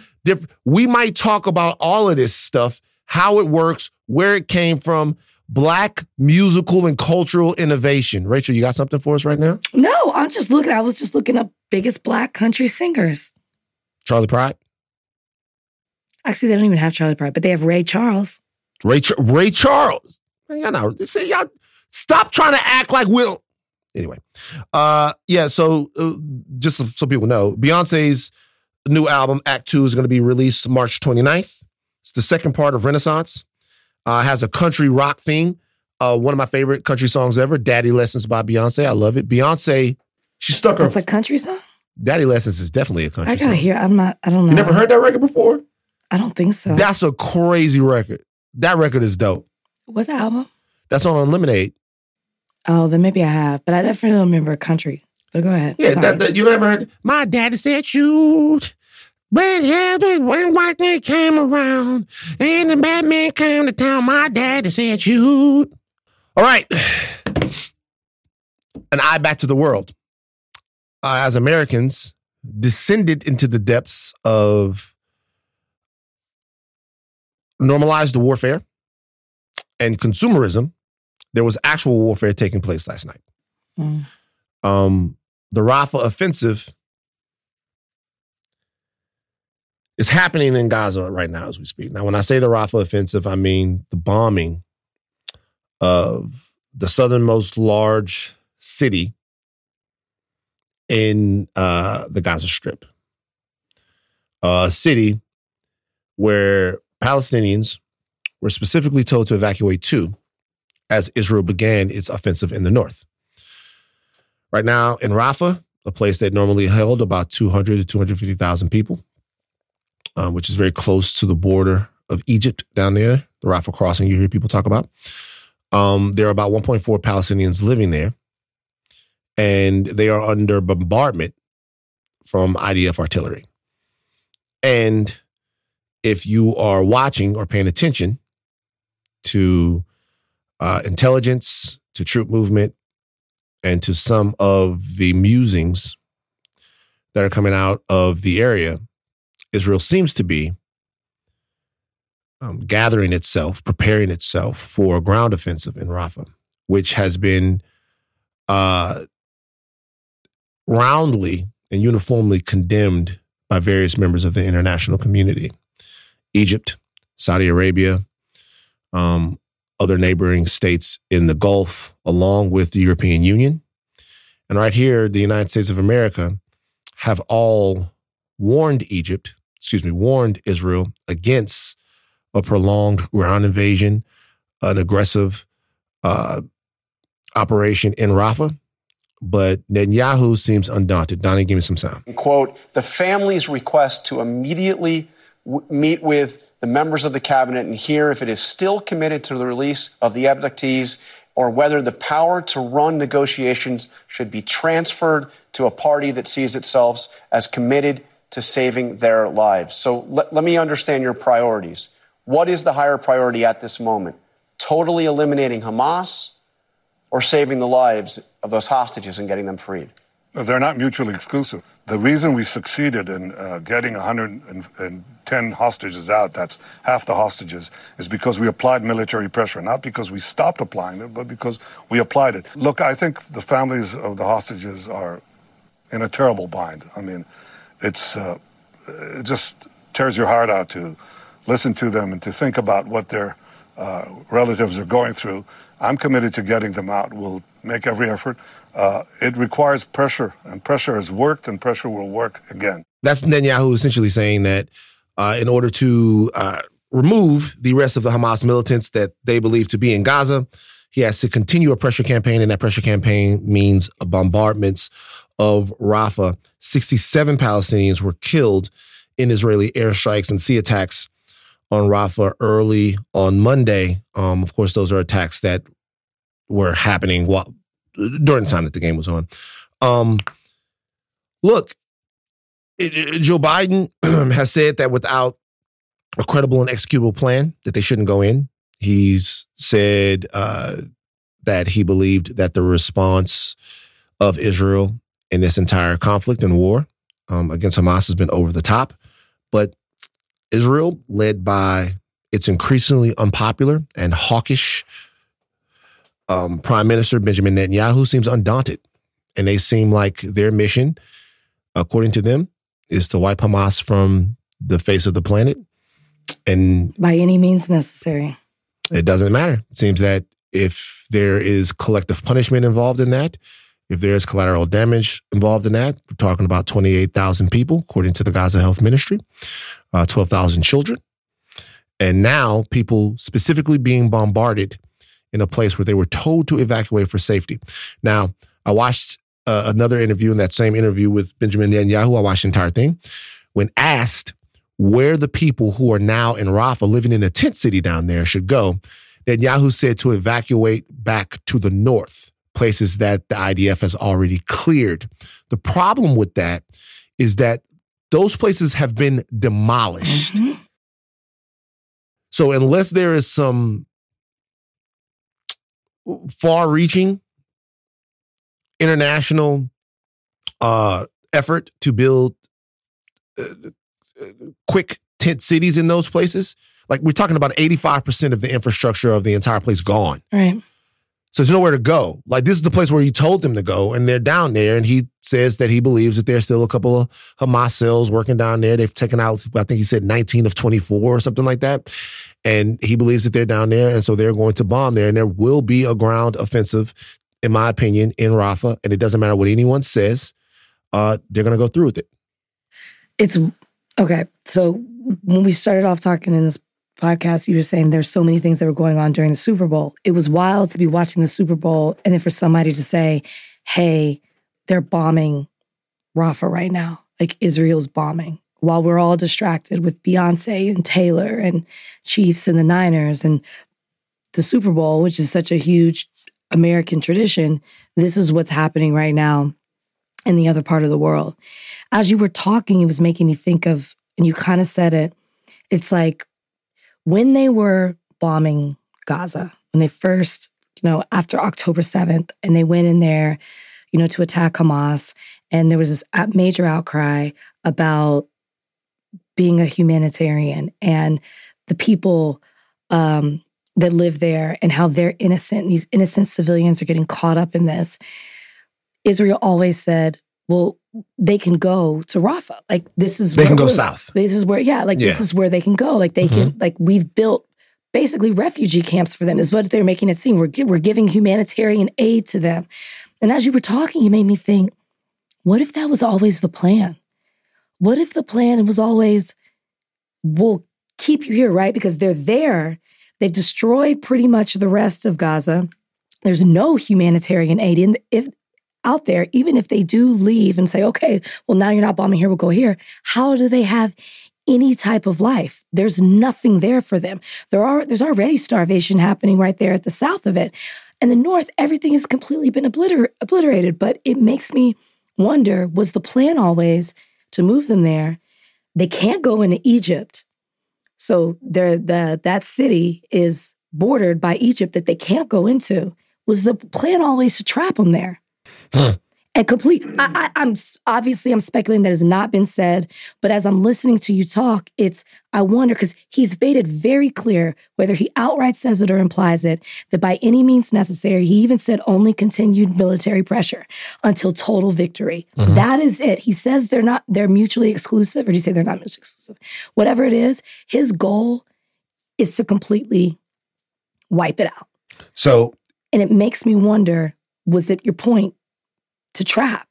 We might talk about all of this stuff, how it works, where it came from, Black musical and cultural innovation. Rachel, you got something for us right now? No, I was just looking up biggest Black country singers. Charlie Pride? Actually, they don't even have Charlie Pride, but they have Ray Charles. Ray Charles. Man, y'all know. See, y'all stop trying to act like we don't. Anyway. So just so people know, Beyonce's new album, Act 2, is going to be released March 29th. It's the second part of Renaissance. It has a country rock theme. One of my favorite country songs ever, Daddy Lessons by Beyonce. I love it. Beyonce, she stuck her... That's a country song? Daddy Lessons is definitely a country song. I gotta hear. I don't know. You never heard that record before? I don't think so. That's a crazy record. That record is dope. What's the album? That's on Lemonade. Oh, then maybe I have. But I definitely remember country. But go ahead. Yeah, that you never heard? My daddy said shoot. Red-headed, when white man came around and the Batman came to town, my daddy said shoot. All right. An eye back to the world. As Americans descended into the depths of normalized warfare and consumerism, there was actual warfare taking place last night. Mm. The Rafah offensive is happening in Gaza right now as we speak. Now, when I say the Rafah offensive, I mean the bombing of the southernmost large city in the Gaza Strip, a city where Palestinians were specifically told to evacuate to as Israel began its offensive in the north. Right now in Rafah, a place that normally held about 200 to 250,000 people, which is very close to the border of Egypt down there, the Rafah crossing you hear people talk about. There are about 1.4 Palestinians living there, and they are under bombardment from IDF artillery. And if you are watching or paying attention to intelligence, to troop movement, and to some of the musings that are coming out of the area, Israel seems to be gathering itself, preparing itself for a ground offensive in Rafah, which has been roundly and uniformly condemned by various members of the international community. Egypt, Saudi Arabia, other neighboring states in the Gulf, along with the European Union. And right here, the United States of America have all warned Israel against a prolonged ground invasion, an aggressive operation in Rafah. But Netanyahu seems undaunted. Donnie, give me some sound. Quote, the family's request to immediately meet with the members of the cabinet and hear if it is still committed to the release of the abductees or whether the power to run negotiations should be transferred to a party that sees itself as committed to saving their lives. So let me understand your priorities. What is the higher priority at this moment? Totally eliminating Hamas or saving the lives of those hostages and getting them freed? They're not mutually exclusive. The reason we succeeded in getting 110 hostages out, that's half the hostages, is because we applied military pressure, not because we stopped applying it, but because we applied it. Look, I think the families of the hostages are in a terrible bind. I mean, it just tears your heart out to listen to them and to think about what their relatives are going through. I'm committed to getting them out. We'll make every effort. It requires pressure, and pressure has worked, and pressure will work again. That's Netanyahu essentially saying that in order to remove the rest of the Hamas militants that they believe to be in Gaza, he has to continue a pressure campaign, and that pressure campaign means bombardments of Rafah. 67 Palestinians were killed in Israeli airstrikes and sea attacks on Rafah early on Monday. Of course, those are attacks that were happening during the time that the game was on. Look, Joe Biden has said that without a credible and executable plan, that they shouldn't go in. He's said that he believed that the response of Israel in this entire conflict and war against Hamas has been over the top. But Israel, led by its increasingly unpopular and hawkish Prime Minister Benjamin Netanyahu, seems undaunted. And they seem like their mission, according to them, is to wipe Hamas from the face of the planet. And by any means necessary. It doesn't matter. It seems that if there is collective punishment involved in that, if there is collateral damage involved in that, we're talking about 28,000 people, according to the Gaza Health Ministry, 12,000 children. And now people specifically being bombarded in a place where they were told to evacuate for safety. Now, I watched another interview, in that same interview with Benjamin Netanyahu, I watched the entire thing, when asked where the people who are now in Rafah, living in a tent city down there, should go, Netanyahu said to evacuate back to the north, places that the IDF has already cleared. The problem with that is that those places have been demolished. Mm-hmm. So unless there is some far-reaching international effort to build quick tent cities in those places, like we're talking about 85% of the infrastructure of the entire place gone. Right. So there's nowhere to go. Like, this is the place where you told them to go, and they're down there, and he says that he believes that there's still a couple of Hamas cells working down there. They've taken out, I think he said 19 of 24 or something like that. And he believes that they're down there, and so they're going to bomb there, and there will be a ground offensive, in my opinion, in Rafah, and it doesn't matter what anyone says. They're going to go through with it. It's, okay, so when we started off talking in this podcast, you were saying there's so many things that were going on during the Super Bowl. It was wild to be watching the Super Bowl and then for somebody to say, hey, they're bombing Rafah right now. Like, Israel's bombing, while we're all distracted with Beyoncé and Taylor and Chiefs and the Niners and the Super Bowl, which is such a huge American tradition. This is what's happening right now in the other part of the world. As you were talking, it was making me think of, and you kind of said it, it's like, when they were bombing Gaza, when they first, you know, after October 7th, and they went in there, you know, to attack Hamas, and there was this major outcry about being a humanitarian and the people that live there and how they're innocent, and these innocent civilians are getting caught up in this. Israel always said, well, they can go to Rafah. Like, this is, they can go south. This is where, yeah, like, yeah, this is where they can go. Like, they mm-hmm. can, like, we've built basically refugee camps for them, is what they're making it seem. We're giving humanitarian aid to them. And as you were talking, you made me think, what if that was always the plan? What if the plan was always, we'll keep you here, right? Because they're there. They've destroyed pretty much the rest of Gaza. There's no humanitarian aid in if out there, even if they do leave and say, okay, well, now you're not bombing here, we'll go here. How do they have any type of life? There's nothing there for them. There's already starvation happening right there at the south of it. And the north, everything has completely been obliterated. But it makes me wonder, was the plan always to move them there? They can't go into Egypt. So that city is bordered by Egypt that they can't go into. Was the plan always to trap them there? Huh. And complete. I'm obviously, I'm speculating, that has not been said, but as I'm listening to you talk, it's, I wonder, because he's made it very clear, whether he outright says it or implies it, that by any means necessary, he even said only continued military pressure until total victory. Mm-hmm. That is it. He says they're mutually exclusive, or did he say they're not mutually exclusive? Whatever it is, his goal is to completely wipe it out. So, and it makes me wonder, was it your point? To trap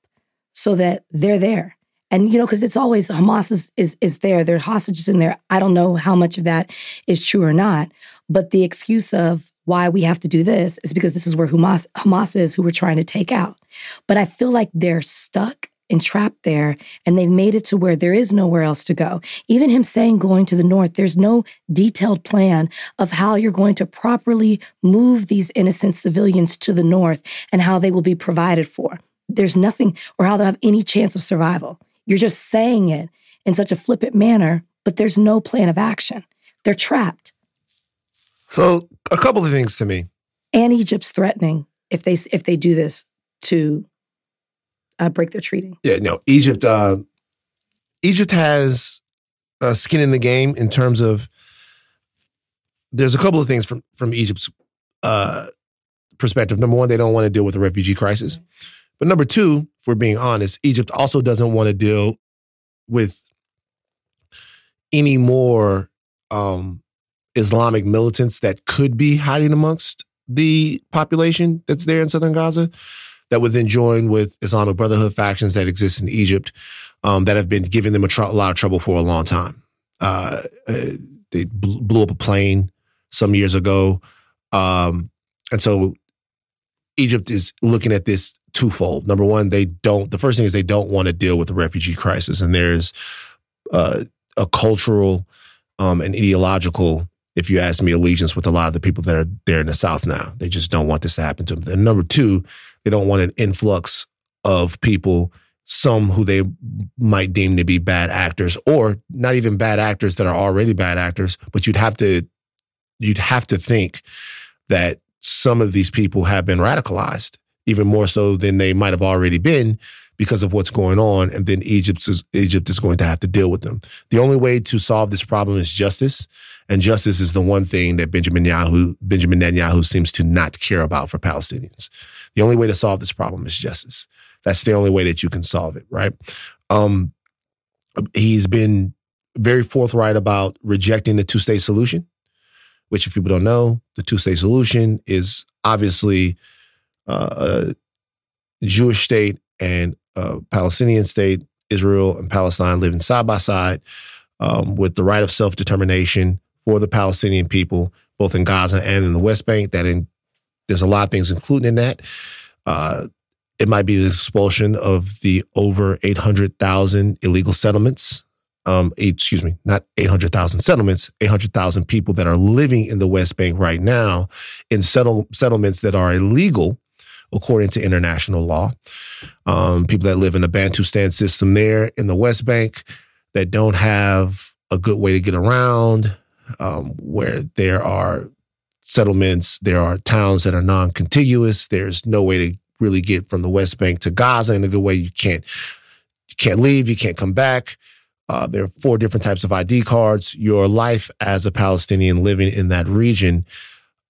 so that they're there. And, you know, because it's always Hamas is there. There are hostages in there. I don't know how much of that is true or not. But the excuse of why we have to do this is because this is where Hamas is, who we're trying to take out. But I feel like they're stuck and trapped there, and they've made it to where there is nowhere else to go. Even him saying going to the north, there's no detailed plan of how you're going to properly move these innocent civilians to the north and how they will be provided for. There's nothing, or how they'll have any chance of survival. You're just saying it in such a flippant manner, but there's no plan of action. They're trapped. So, a couple of things to me. And Egypt's threatening if they do this to break their treaty. Yeah, no, Egypt has skin in the game in terms of, there's a couple of things from Egypt's perspective. Number one, they don't want to deal with the refugee crisis. Mm-hmm. But number two, if we're being honest, Egypt also doesn't want to deal with any more Islamic militants that could be hiding amongst the population that's there in southern Gaza, that would then join with Islamic Brotherhood factions that exist in Egypt that have been giving them a lot of trouble for a long time. They blew up a plane some years ago. And so Egypt is looking at this twofold. Number one, the first thing is they don't want to deal with the refugee crisis. And there's a cultural and ideological, if you ask me, allegiance with a lot of the people that are there in the South now. They just don't want this to happen to them. And number two, they don't want an influx of people, some who they might deem to be bad actors, or not even bad actors that are already bad actors, but you'd have to think that some of these people have been radicalized, even more so than they might have already been because of what's going on, and then Egypt is going to have to deal with them. The only way to solve this problem is justice, and justice is the one thing that Benjamin Netanyahu seems to not care about for Palestinians. The only way to solve this problem is justice. That's the only way that you can solve it, right? He's been very forthright about rejecting the two-state solution, which, if people don't know, the two-state solution is obviously a Jewish state and a Palestinian state. Israel and Palestine living side by side with the right of self-determination for the Palestinian people, both in Gaza and in the West Bank. There's a lot of things included in that. It might be the expulsion of the over 800,000 illegal settlements. 800,000 people that are living in the West Bank right now in settlements that are illegal, according to international law. People that live in a Bantustan system there in the West Bank that don't have a good way to get around, where there are settlements, there are towns that are non-contiguous. There's no way to really get from the West Bank to Gaza in a good way. You can't leave. You can't come back. There are 4 different types of ID cards. Your life as a Palestinian living in that region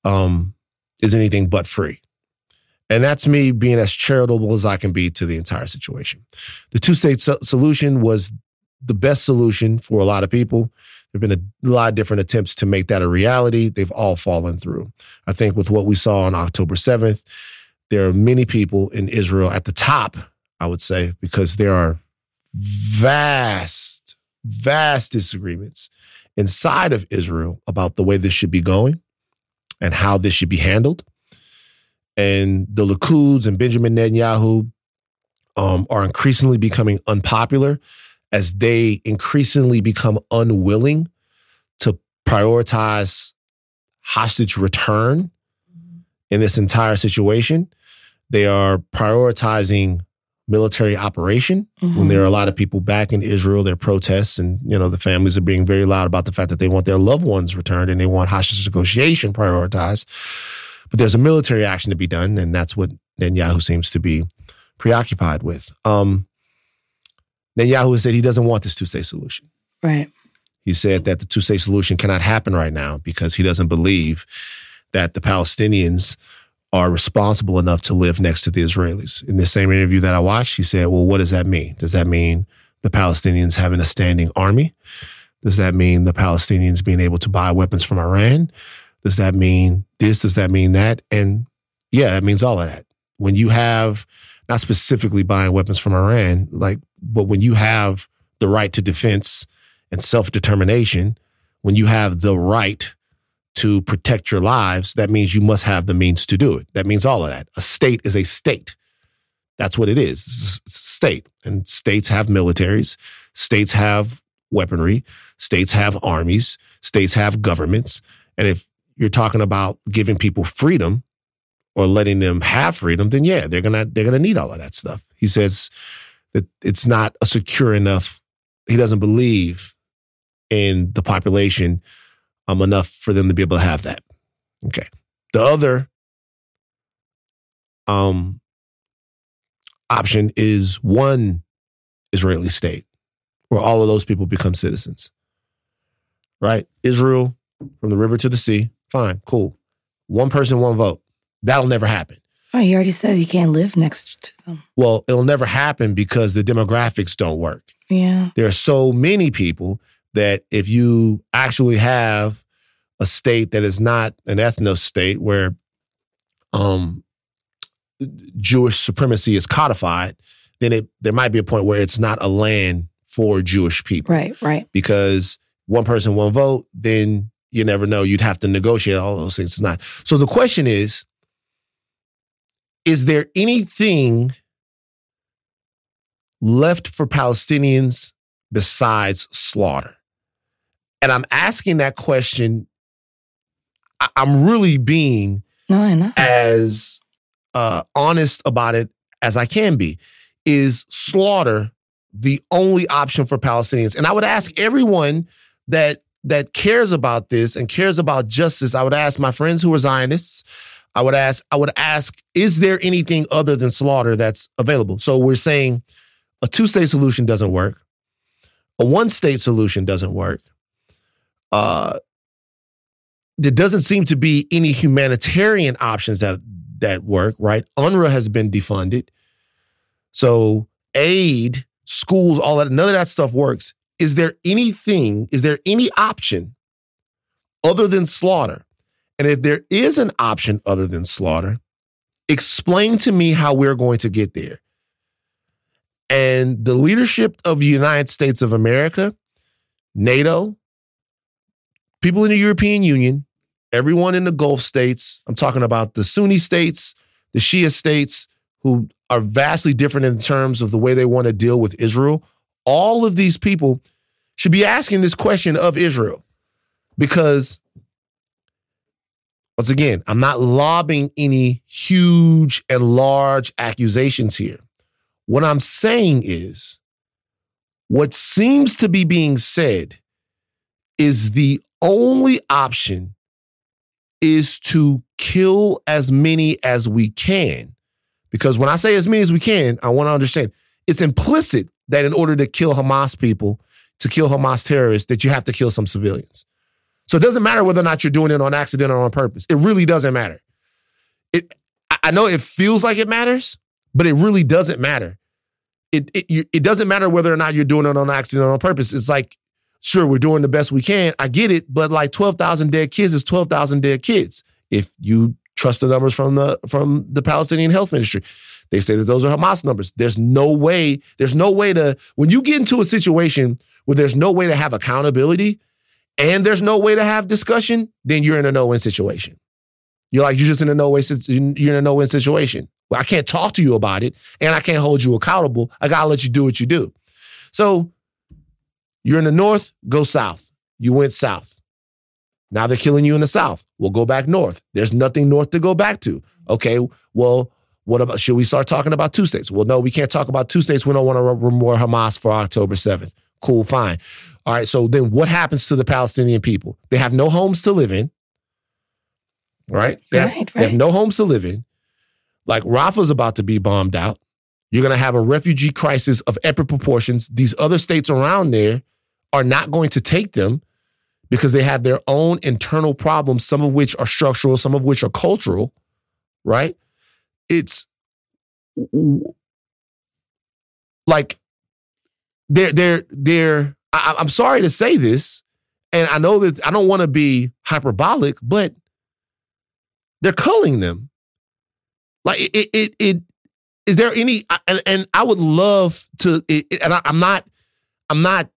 is anything but free. And that's me being as charitable as I can be to the entire situation. The two-state solution was the best solution for a lot of people. There have been a lot of different attempts to make that a reality. They've all fallen through. I think with what we saw on October 7th, there are many people in Israel at the top, I would say, because there are vast, vast disagreements inside of Israel about the way this should be going and how this should be handled. And the Likuds and Benjamin Netanyahu are increasingly becoming unpopular as they increasingly become unwilling to prioritize hostage return. In this entire situation, they are prioritizing military operation. Mm-hmm. When there are a lot of people back in Israel, there are protests, and the families are being very loud about the fact that they want their loved ones returned and they want hostage negotiation prioritized. But there's a military action to be done, and that's what Netanyahu seems to be preoccupied with. Netanyahu has said he doesn't want this two-state solution. Right. He said that the two-state solution cannot happen right now because he doesn't believe that the Palestinians are responsible enough to live next to the Israelis. In the same interview that I watched, he said, well, what does that mean? Does that mean the Palestinians having a standing army? Does that mean the Palestinians being able to buy weapons from Iran? Does that mean this? Does that mean that? And yeah, it means all of that. When you have, not specifically buying weapons from Iran, but when you have the right to defense and self-determination, when you have the right to protect your lives, that means you must have the means to do it. That means all of that. A state is a state. That's what it is. It's a state. And states have militaries. States have weaponry. States have armies. States have governments. And if you're talking about giving people freedom or letting them have freedom, then yeah, they're gonna need all of that stuff. He says that it's not a secure enough. He doesn't believe in the population enough for them to be able to have that. Okay. The other option is one Israeli state where all of those people become citizens, right? Israel, from the river to the sea, fine, cool. One person, one vote. That'll never happen. Oh, he already said he can't live next to them. Well, it'll never happen because the demographics don't work. Yeah. There are so many people that if you actually have a state that is not an ethno state where Jewish supremacy is codified, then there might be a point where it's not a land for Jewish people. Right, right. Because one person, one vote, then you never know. You'd have to negotiate all those things. So the question is, Is there anything left for Palestinians besides slaughter? And I'm asking that question. I'm really being as honest about it as I can be. Is slaughter the only option for Palestinians? And I would ask everyone that cares about this and cares about justice. I would ask my friends who are Zionists. I would ask, is there anything other than slaughter that's available? So we're saying a two-state solution doesn't work. A one-state solution doesn't work. There doesn't seem to be any humanitarian options that work, right? UNRWA has been defunded. So aid, schools, all that, none of that stuff works. Is there any option other than slaughter? And if there is an option other than slaughter, explain to me how we're going to get there. And the leadership of the United States of America, NATO, people in the European Union, everyone in the Gulf states, I'm talking about the Sunni states, the Shia states, who are vastly different in terms of the way they want to deal with Israel. All of these people should be asking this question of Israel because, once again, I'm not lobbing any huge and large accusations here. What I'm saying is, what seems to be being said is the only option is to kill as many as we can. Because when I say as many as we can, I want to understand, it's implicit that in order to kill Hamas people, to kill Hamas terrorists, that you have to kill some civilians. So it doesn't matter whether or not you're doing it on accident or on purpose. It really doesn't matter. I know it feels like it matters, but it really doesn't matter. It doesn't matter whether or not you're doing it on accident or on purpose. It's like, sure, we're doing the best we can. I get it, but like 12,000 dead kids is 12,000 dead kids. If you trust the numbers from the Palestinian Health Ministry, they say that those are Hamas numbers. There's no way to, when you get into a situation where there's no way to have accountability, and there's no way to have discussion, then you're in a no-win situation. You're in a no-win situation. Well, I can't talk to you about it, and I can't hold you accountable. I gotta let you do what you do. So you're in the north, go south. You went south. Now they're killing you in the south. We'll go back north. There's nothing north to go back to. Okay, well, what about? Should we start talking about two states? Well, no, we can't talk about two states. We don't want to reward Hamas for October 7th. Cool, fine. All right, so then what happens to the Palestinian people? They have no homes to live in, right? They have no homes to live in. Like, Rafah's about to be bombed out. You're going to have a refugee crisis of epic proportions. These other states around there are not going to take them because they have their own internal problems, some of which are structural, some of which are cultural, right? It's like... I'm sorry to say this, and I know that I don't want to be hyperbolic, but they're culling them. Like, is there any, and I would love to, and I'm not, I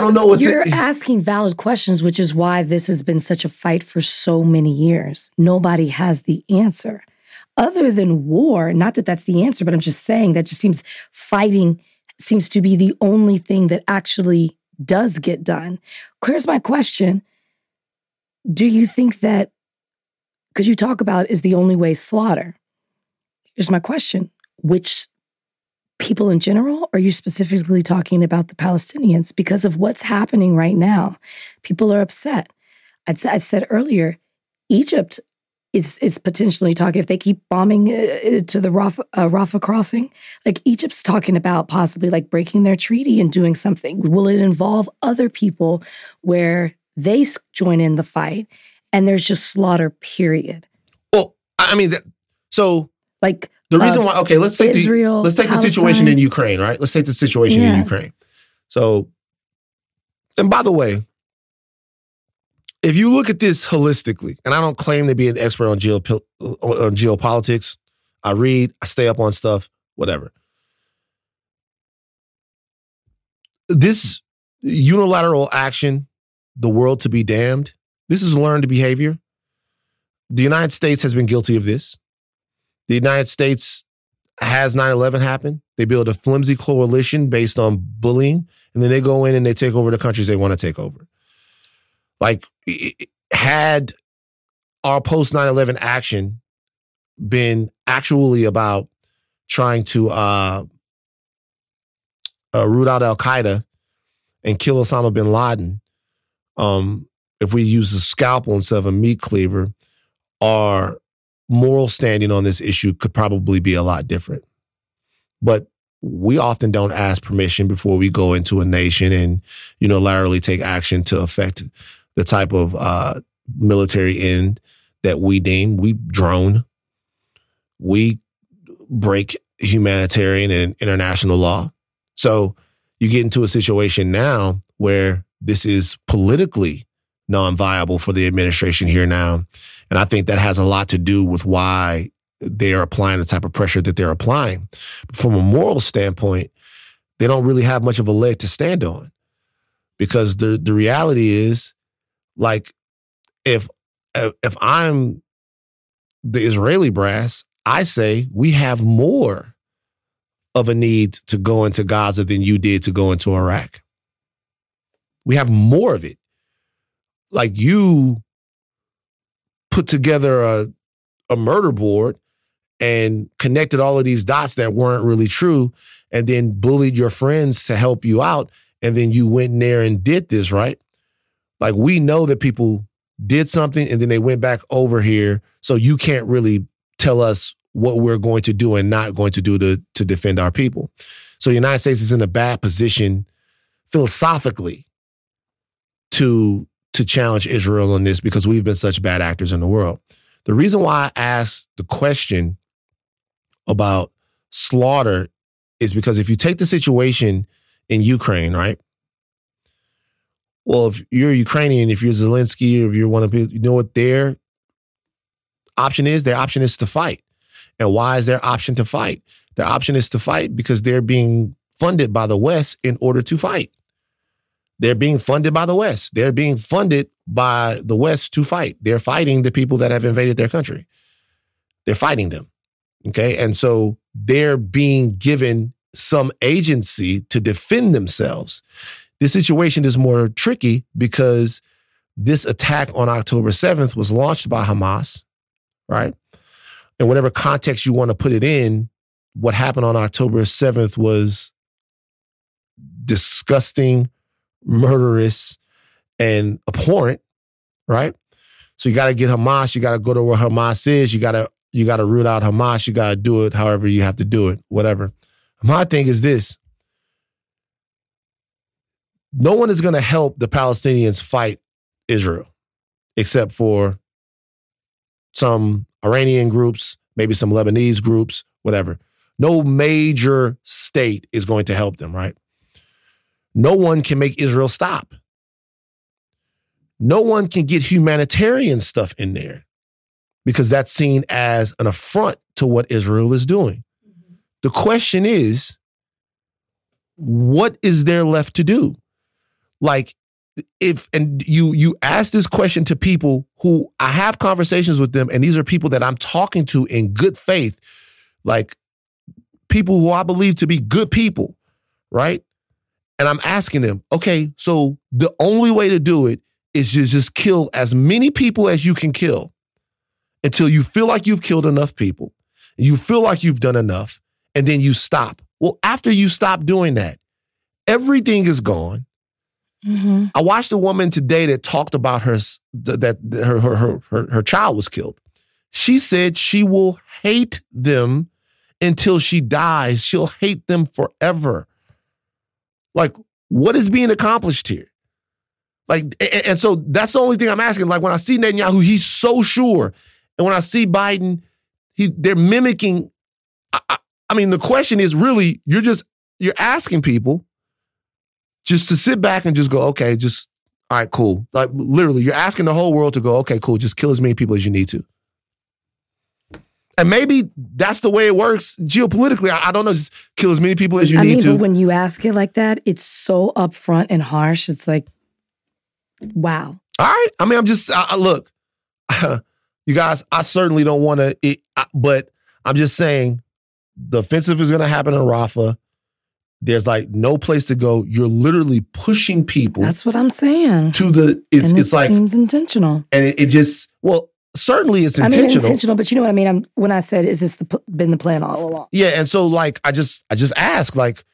don't know what to. You're asking valid questions, which is why this has been such a fight for so many years. Nobody has the answer. Other than war, not that that's the answer, but I'm just saying that just seems fighting seems to be the only thing that actually does get done. Here's my question. Do you think that, because you talk about is the only way slaughter. Here's my question. Which people in general, or are you specifically talking about the Palestinians? Because of what's happening right now, people are upset. I said earlier, Egypt, it's potentially talking, if they keep bombing to the Rafah crossing, like Egypt's talking about possibly like breaking their treaty and doing something. Will it involve other people where they join in the fight and there's just slaughter, period? Well, I mean, so like the reason why, okay, let's take the situation in Ukraine, right? Let's take the situation in Ukraine. So, and by the way, if you look at this holistically, and I don't claim to be an expert on geopolitics, I read, I stay up on stuff, whatever. This unilateral action, the world to be damned, this is learned behavior. The United States has been guilty of this. The United States has 9/11 happen. They build a flimsy coalition based on bullying, and then they go in and they take over the countries they want to take over. Like, had our post 9/11 action been actually about trying to root out al-Qaeda and kill Osama bin Laden, if we use a scalpel instead of a meat cleaver, our moral standing on this issue could probably be a lot different. But we often don't ask permission before we go into a nation and unilaterally take action to affect the type of military end that we deem. We drone. We break humanitarian and international law. So you get into a situation now where this is politically non-viable for the administration here now. And I think that has a lot to do with why they are applying the type of pressure that they're applying. But from a moral standpoint, they don't really have much of a leg to stand on, because the reality is, like, if I'm the Israeli brass, I say we have more of a need to go into Gaza than you did to go into Iraq. We have more of it. Like, you put together a murder board and connected all of these dots that weren't really true, and then bullied your friends to help you out, and then you went in there and did this, right? Like, we know that people did something and then they went back over here, so you can't really tell us what we're going to do and not going to do to defend our people. So the United States is in a bad position philosophically to challenge Israel on this, because we've been such bad actors in the world. The reason why I asked the question about slaughter is because if you take the situation in Ukraine, right? Well, if you're Ukrainian, if you're Zelensky, or if you're one of people, you know what their option is? Their option is to fight. And why is their option to fight? Their option is to fight because they're being funded by the West in order to fight. They're being funded by the West. They're being funded by the West to fight. They're fighting the people that have invaded their country. They're fighting them. Okay. And so they're being given some agency to defend themselves. This situation is more tricky because this attack on October 7th was launched by Hamas, right? And whatever context you want to put it in, what happened on October 7th was disgusting, murderous, and abhorrent, right? So you got to get Hamas. You got to go to where Hamas is. You got to root out Hamas. You got to do it however you have to do it, whatever. My thing is this. No one is going to help the Palestinians fight Israel except for some Iranian groups, maybe some Lebanese groups, whatever. No major state is going to help them, right? No one can make Israel stop. No one can get humanitarian stuff in there because that's seen as an affront to what Israel is doing. The question is, what is there left to do? Like, if, and you ask this question to people who I have conversations with them, and these are people that I'm talking to in good faith, like people who I believe to be good people, right? And I'm asking them, okay, so the only way to do it is to just kill as many people as you can kill until you feel like you've killed enough people, you feel like you've done enough, and then you stop. Well, after you stop doing that, everything is gone. Mm-hmm. I watched a woman today that talked about her child was killed. She said she will hate them until she dies. She'll hate them forever. Like, what is being accomplished here? Like, and so that's the only thing I'm asking. Like, when I see Netanyahu, he's so sure. And when I see Biden, they're mimicking. I mean, the question is really, you're asking people just to sit back and just go, okay, just, all right, cool. Like, literally, you're asking the whole world to go, okay, cool, just kill as many people as you need to. And maybe that's the way it works geopolitically. I don't know. Just kill as many people as you need to. But when you ask it like that, it's so upfront and harsh. It's like, wow. All right. I mean, I'm just, look, You guys, I certainly don't want to, but I'm just saying the offensive is going to happen in Rafah. There's like no place to go. You're literally pushing people. That's what I'm saying. To the, it's like. It seems intentional. And it just, well, certainly it's intentional. I mean, intentional, but you know what I mean? When I said, is this been the plan all along? Yeah, and so like, I just ask, like,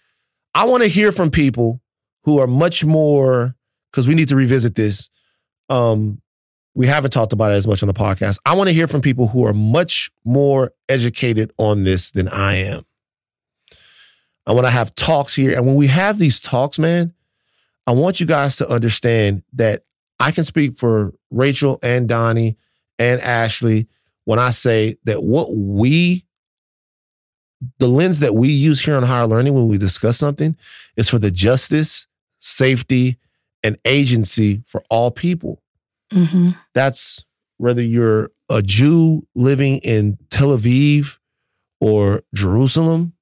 I want to hear from people who are much more, because we need to revisit this. We haven't talked about it as much on the podcast. I want to hear from people who are much more educated on this than I am. I want to have talks here. And when we have these talks, man, I want you guys to understand that I can speak for Rachel and Donnie and Ashley when I say that the lens that we use here on Higher Learning when we discuss something is for the justice, safety, and agency for all people. Mm-hmm. That's whether you're a Jew living in Tel Aviv or Jerusalem,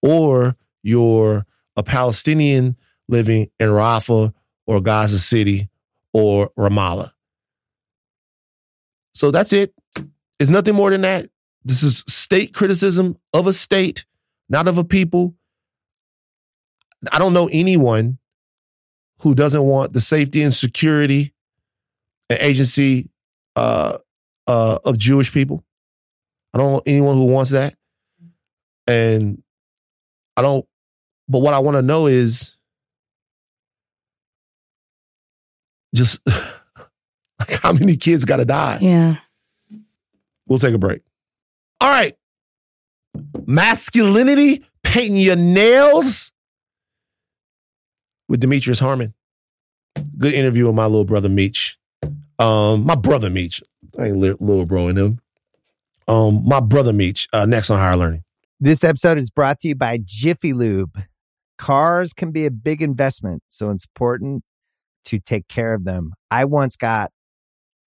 or you're a Palestinian living in Rafah or Gaza City or Ramallah. So that's it. It's nothing more than that. This is state criticism of a state, not of a people. I don't know anyone who doesn't want the safety and security and agency of Jewish people. I don't know anyone who wants that. And I don't, but what I want to know is just like how many kids got to die? Yeah. We'll take a break. All right. Masculinity, painting your nails with Demetrius Harmon. Good interview with my little brother Meech. My brother Meech. I ain't little bro in him. My brother Meech, next on Higher Learning. This episode is brought to you by Jiffy Lube. Cars can be a big investment, so it's important to take care of them. I once got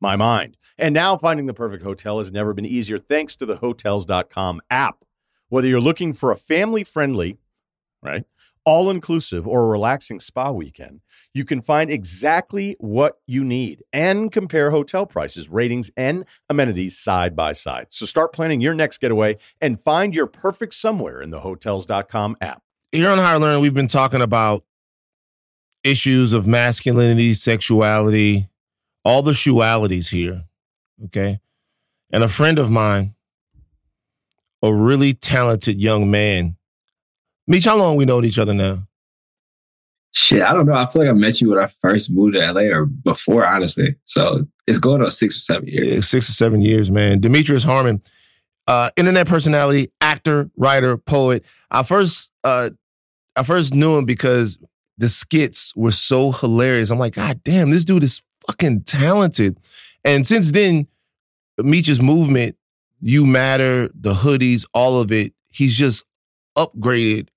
my mind. And now finding the perfect hotel has never been easier thanks to the Hotels.com app. Whether you're looking for a family-friendly, right, all-inclusive or a relaxing spa weekend, you can find exactly what you need and compare hotel prices, ratings, and amenities side by side. So start planning your next getaway and find your perfect somewhere in the Hotels.com app. Here on Higher Learning, we've been talking about issues of masculinity, sexuality, all the sexualities here, okay? And a friend of mine, a really talented young man. Meech, how long we known each other now? Shit, I don't know. I feel like I met you when I first moved to LA or before, honestly. So it's going on 6 or 7 years. Yeah, 6 or 7 years, man. Demetrius Harmon, internet personality, actor, writer, poet. I first knew him because the skits were so hilarious. I'm like, God damn, this dude is fucking talented. And since then, Meech's movement, You Matter, the hoodies, all of it, he's just upgraded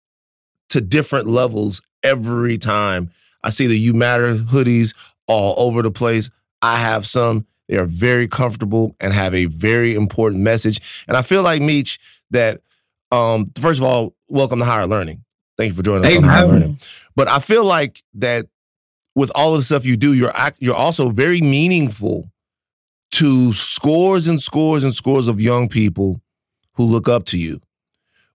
to different levels every time. I see the You Matter hoodies all over the place. I have some. They are very comfortable and have a very important message. And I feel like, Meech, that first of all, welcome to Higher Learning. Thank you for joining us on Higher Learning. But I feel like that with all of the stuff you do, you're also very meaningful to scores and scores and scores of young people who look up to you,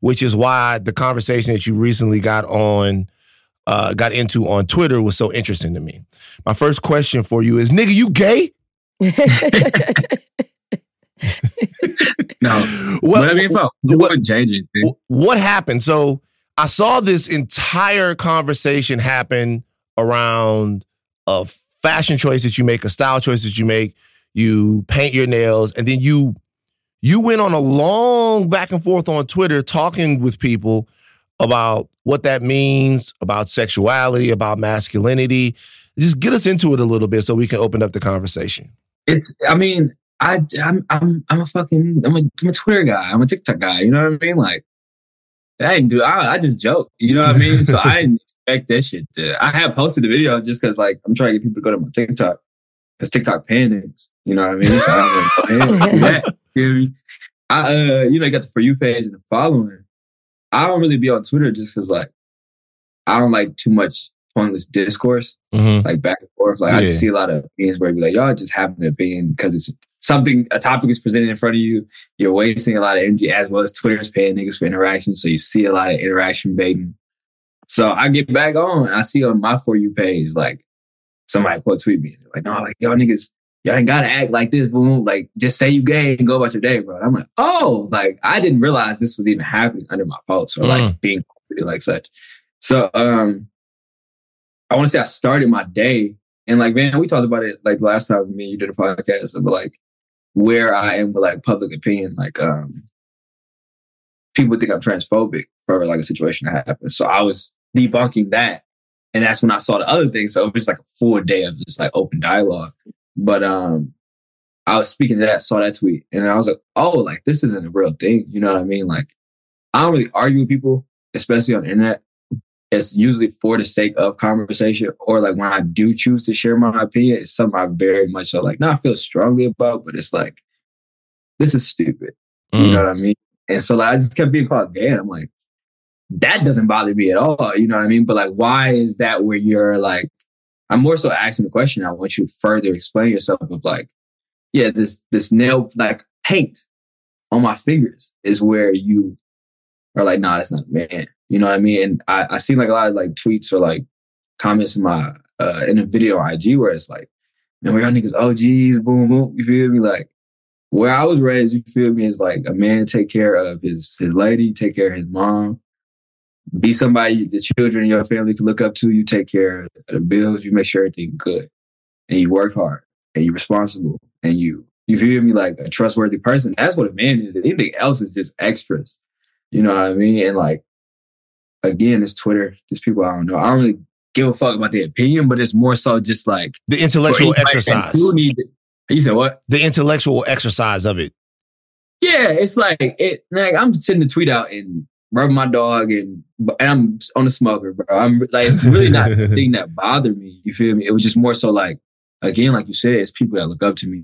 which is why the conversation that you recently got into on Twitter was so interesting to me. My first question for you is, nigga, you gay? No. What happened? So I saw this entire conversation happen around a fashion choice that you make, a style choice that you make. You paint your nails, and then you went on a long back and forth on Twitter talking with people about what that means, about sexuality, about masculinity. Just get us into it a little bit so we can open up the conversation. I'm a Twitter guy. I'm a TikTok guy. You know what I mean? Like, I just joke. You know what I mean? So I didn't expect that shit. I had posted a video just because, like, I'm trying to get people to go to my TikTok. Because TikTok panics, you know what I mean? So I was like, I got the For You page and the following. I don't really be on Twitter just because, like, I don't like too much pointless discourse, like back and forth. Like, yeah. I just see a lot of opinions where you be like, y'all just have an opinion because it's something, a topic is presented in front of you. You're wasting a lot of energy, as well as Twitter's paying niggas for interaction. So you see a lot of interaction baiting. So I get back on, I see on my For You page, like, somebody quote tweet me. Like, no, like, y'all niggas, y'all ain't gotta act like this, boom. Like, just say you gay and go about your day, bro. And I'm like, oh, like, I didn't realize this was even happening under my posts or like being like such. So, I want to say I started my day and, like, man, we talked about it like last time me and you did a podcast of like where I am with like public opinion. Like, people think I'm transphobic for like a situation that happened. So I was debunking that. And that's when I saw the other thing. So it was like a full day of just like open dialogue. But I was speaking to that, saw that tweet. And I was like, oh, like, this isn't a real thing. You know what I mean? Like, I don't really argue with people, especially on the internet. It's usually for the sake of conversation. Or like when I do choose to share my opinion, it's something I very much so like, I feel strongly about. But it's like, this is stupid. You know what I mean? And so like, I just kept being called gay. And I'm like, that doesn't bother me at all. You know what I mean? But like, why is that where you're like, I'm more so asking the question. I want you to further explain yourself of like, yeah, this nail, like paint on my fingers is where you are like, nah, that's not man. You know what I mean? And I see like a lot of like tweets or like comments in my, in a video on IG where it's like, man, where y'all niggas OGs, boom, boom. You feel me? Like, where I was raised, you feel me? Is like a man take care of his lady, take care of his mom. Be somebody the children in your family can look up to. You take care of the bills. You make sure everything's good. And you work hard. And you're responsible. And you feel me, like a trustworthy person. That's what a man is. Anything else is just extras. You know what I mean? And like, again, it's Twitter. There's people I don't know. I don't really give a fuck about their opinion, but it's more so just like... the intellectual exercise. You said what? The intellectual exercise of it. Yeah, it's like... I'm sending a tweet out and... rubbing my dog and I'm on a smoker, bro. I'm like, it's really not the thing that bothered me. You feel me? It was just more so like, again, like you said, it's people that look up to me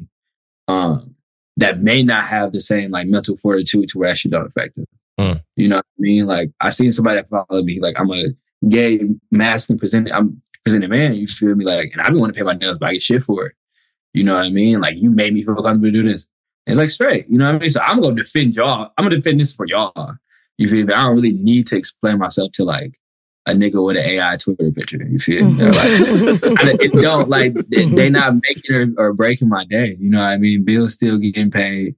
that may not have the same like mental fortitude to where that shit don't affect them. You know what I mean? Like, I seen somebody that followed me, like I'm a gay, masculine presented man. You feel me? Like, and I don't want to pay my nails, but I get shit for it. You know what I mean? Like, you made me feel comfortable to do this. And it's like straight. You know what I mean? So I'm gonna defend y'all. I'm gonna defend this for y'all. You feel me? I don't really need to explain myself to like a nigga with an AI Twitter picture. You feel me? Like, it don't like they not making or breaking my day. You know what I mean? Bills still getting paid,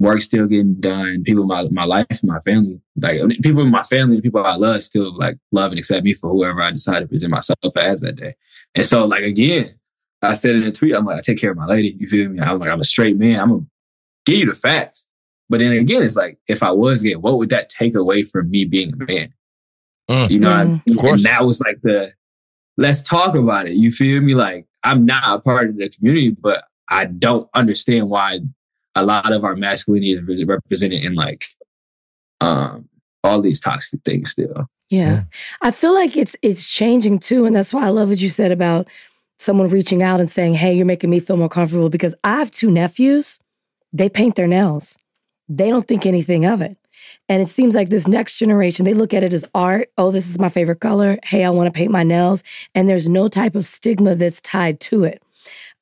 work still getting done. People in my life, my family, like people in my family, people I love, still like love and accept me for whoever I decide to present myself as that day. And so, like again, I said in a tweet, I'm like, I take care of my lady. You feel me? I'm like, I'm a straight man. I'm gonna give you the facts. But then again, it's like, if I was gay, what would that take away from me being a man? You know, of course. And that was like let's talk about it. You feel me? Like, I'm not a part of the community, but I don't understand why a lot of our masculinity is represented in like all these toxic things still. Yeah. I feel like it's changing too. And that's why I love what you said about someone reaching out and saying, hey, you're making me feel more comfortable because I have two nephews. They paint their nails. They don't think anything of it. And it seems like this next generation, they look at it as art. Oh, this is my favorite color. Hey, I want to paint my nails. And there's no type of stigma that's tied to it.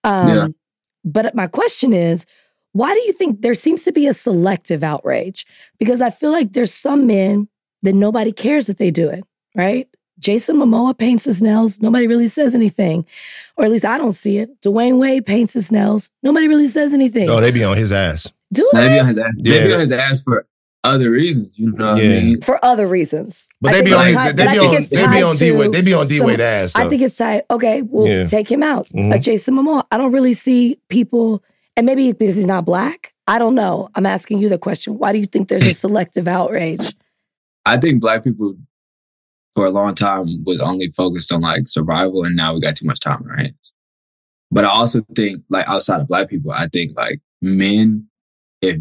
But my question is, why do you think there seems to be a selective outrage? Because I feel like there's some men that nobody cares that they do it, right? Jason Momoa paints his nails. Nobody really says anything. Or at least I don't see it. Dwayne Wade paints his nails. Nobody really says anything. Oh, they be on his ass. Do they? They be on his ass. Yeah. They be on his ass for other reasons, you know what I mean? For other reasons. But they be on D-Wade's ass, though. I think it's tight. Okay, we'll take him out. Like Jason Momoa. I don't really see people, and maybe because he's not black. I don't know. I'm asking you the question. Why do you think there's a selective outrage? I think black people for a long time was only focused on like survival, and now we got too much time on our hands. But I also think, like, outside of black people, I think like men, if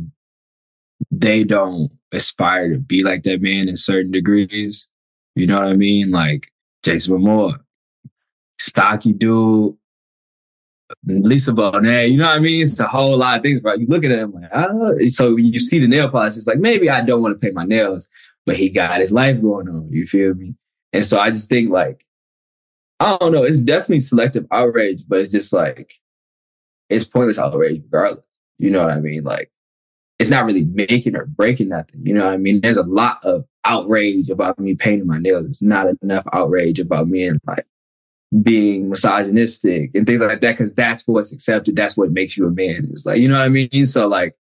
they don't aspire to be like that man in certain degrees, you know what I mean? Like Jason Momoa, stocky dude, Lisa Bonet, you know what I mean? It's a whole lot of things, bro. You look at him like, so when you see the nail polish, it's like, maybe I don't want to paint my nails, but he got his life going on, you feel me? And so I just think, like, I don't know, it's definitely selective outrage, but it's just like, it's pointless outrage regardless, you know what I mean? Like, it's not really making or breaking nothing, you know what I mean? There's a lot of outrage about me painting my nails. It's not enough outrage about me and, like, being misogynistic and things like that, because that's what's accepted. That's what makes you a man. It's like, you know what I mean? So, like,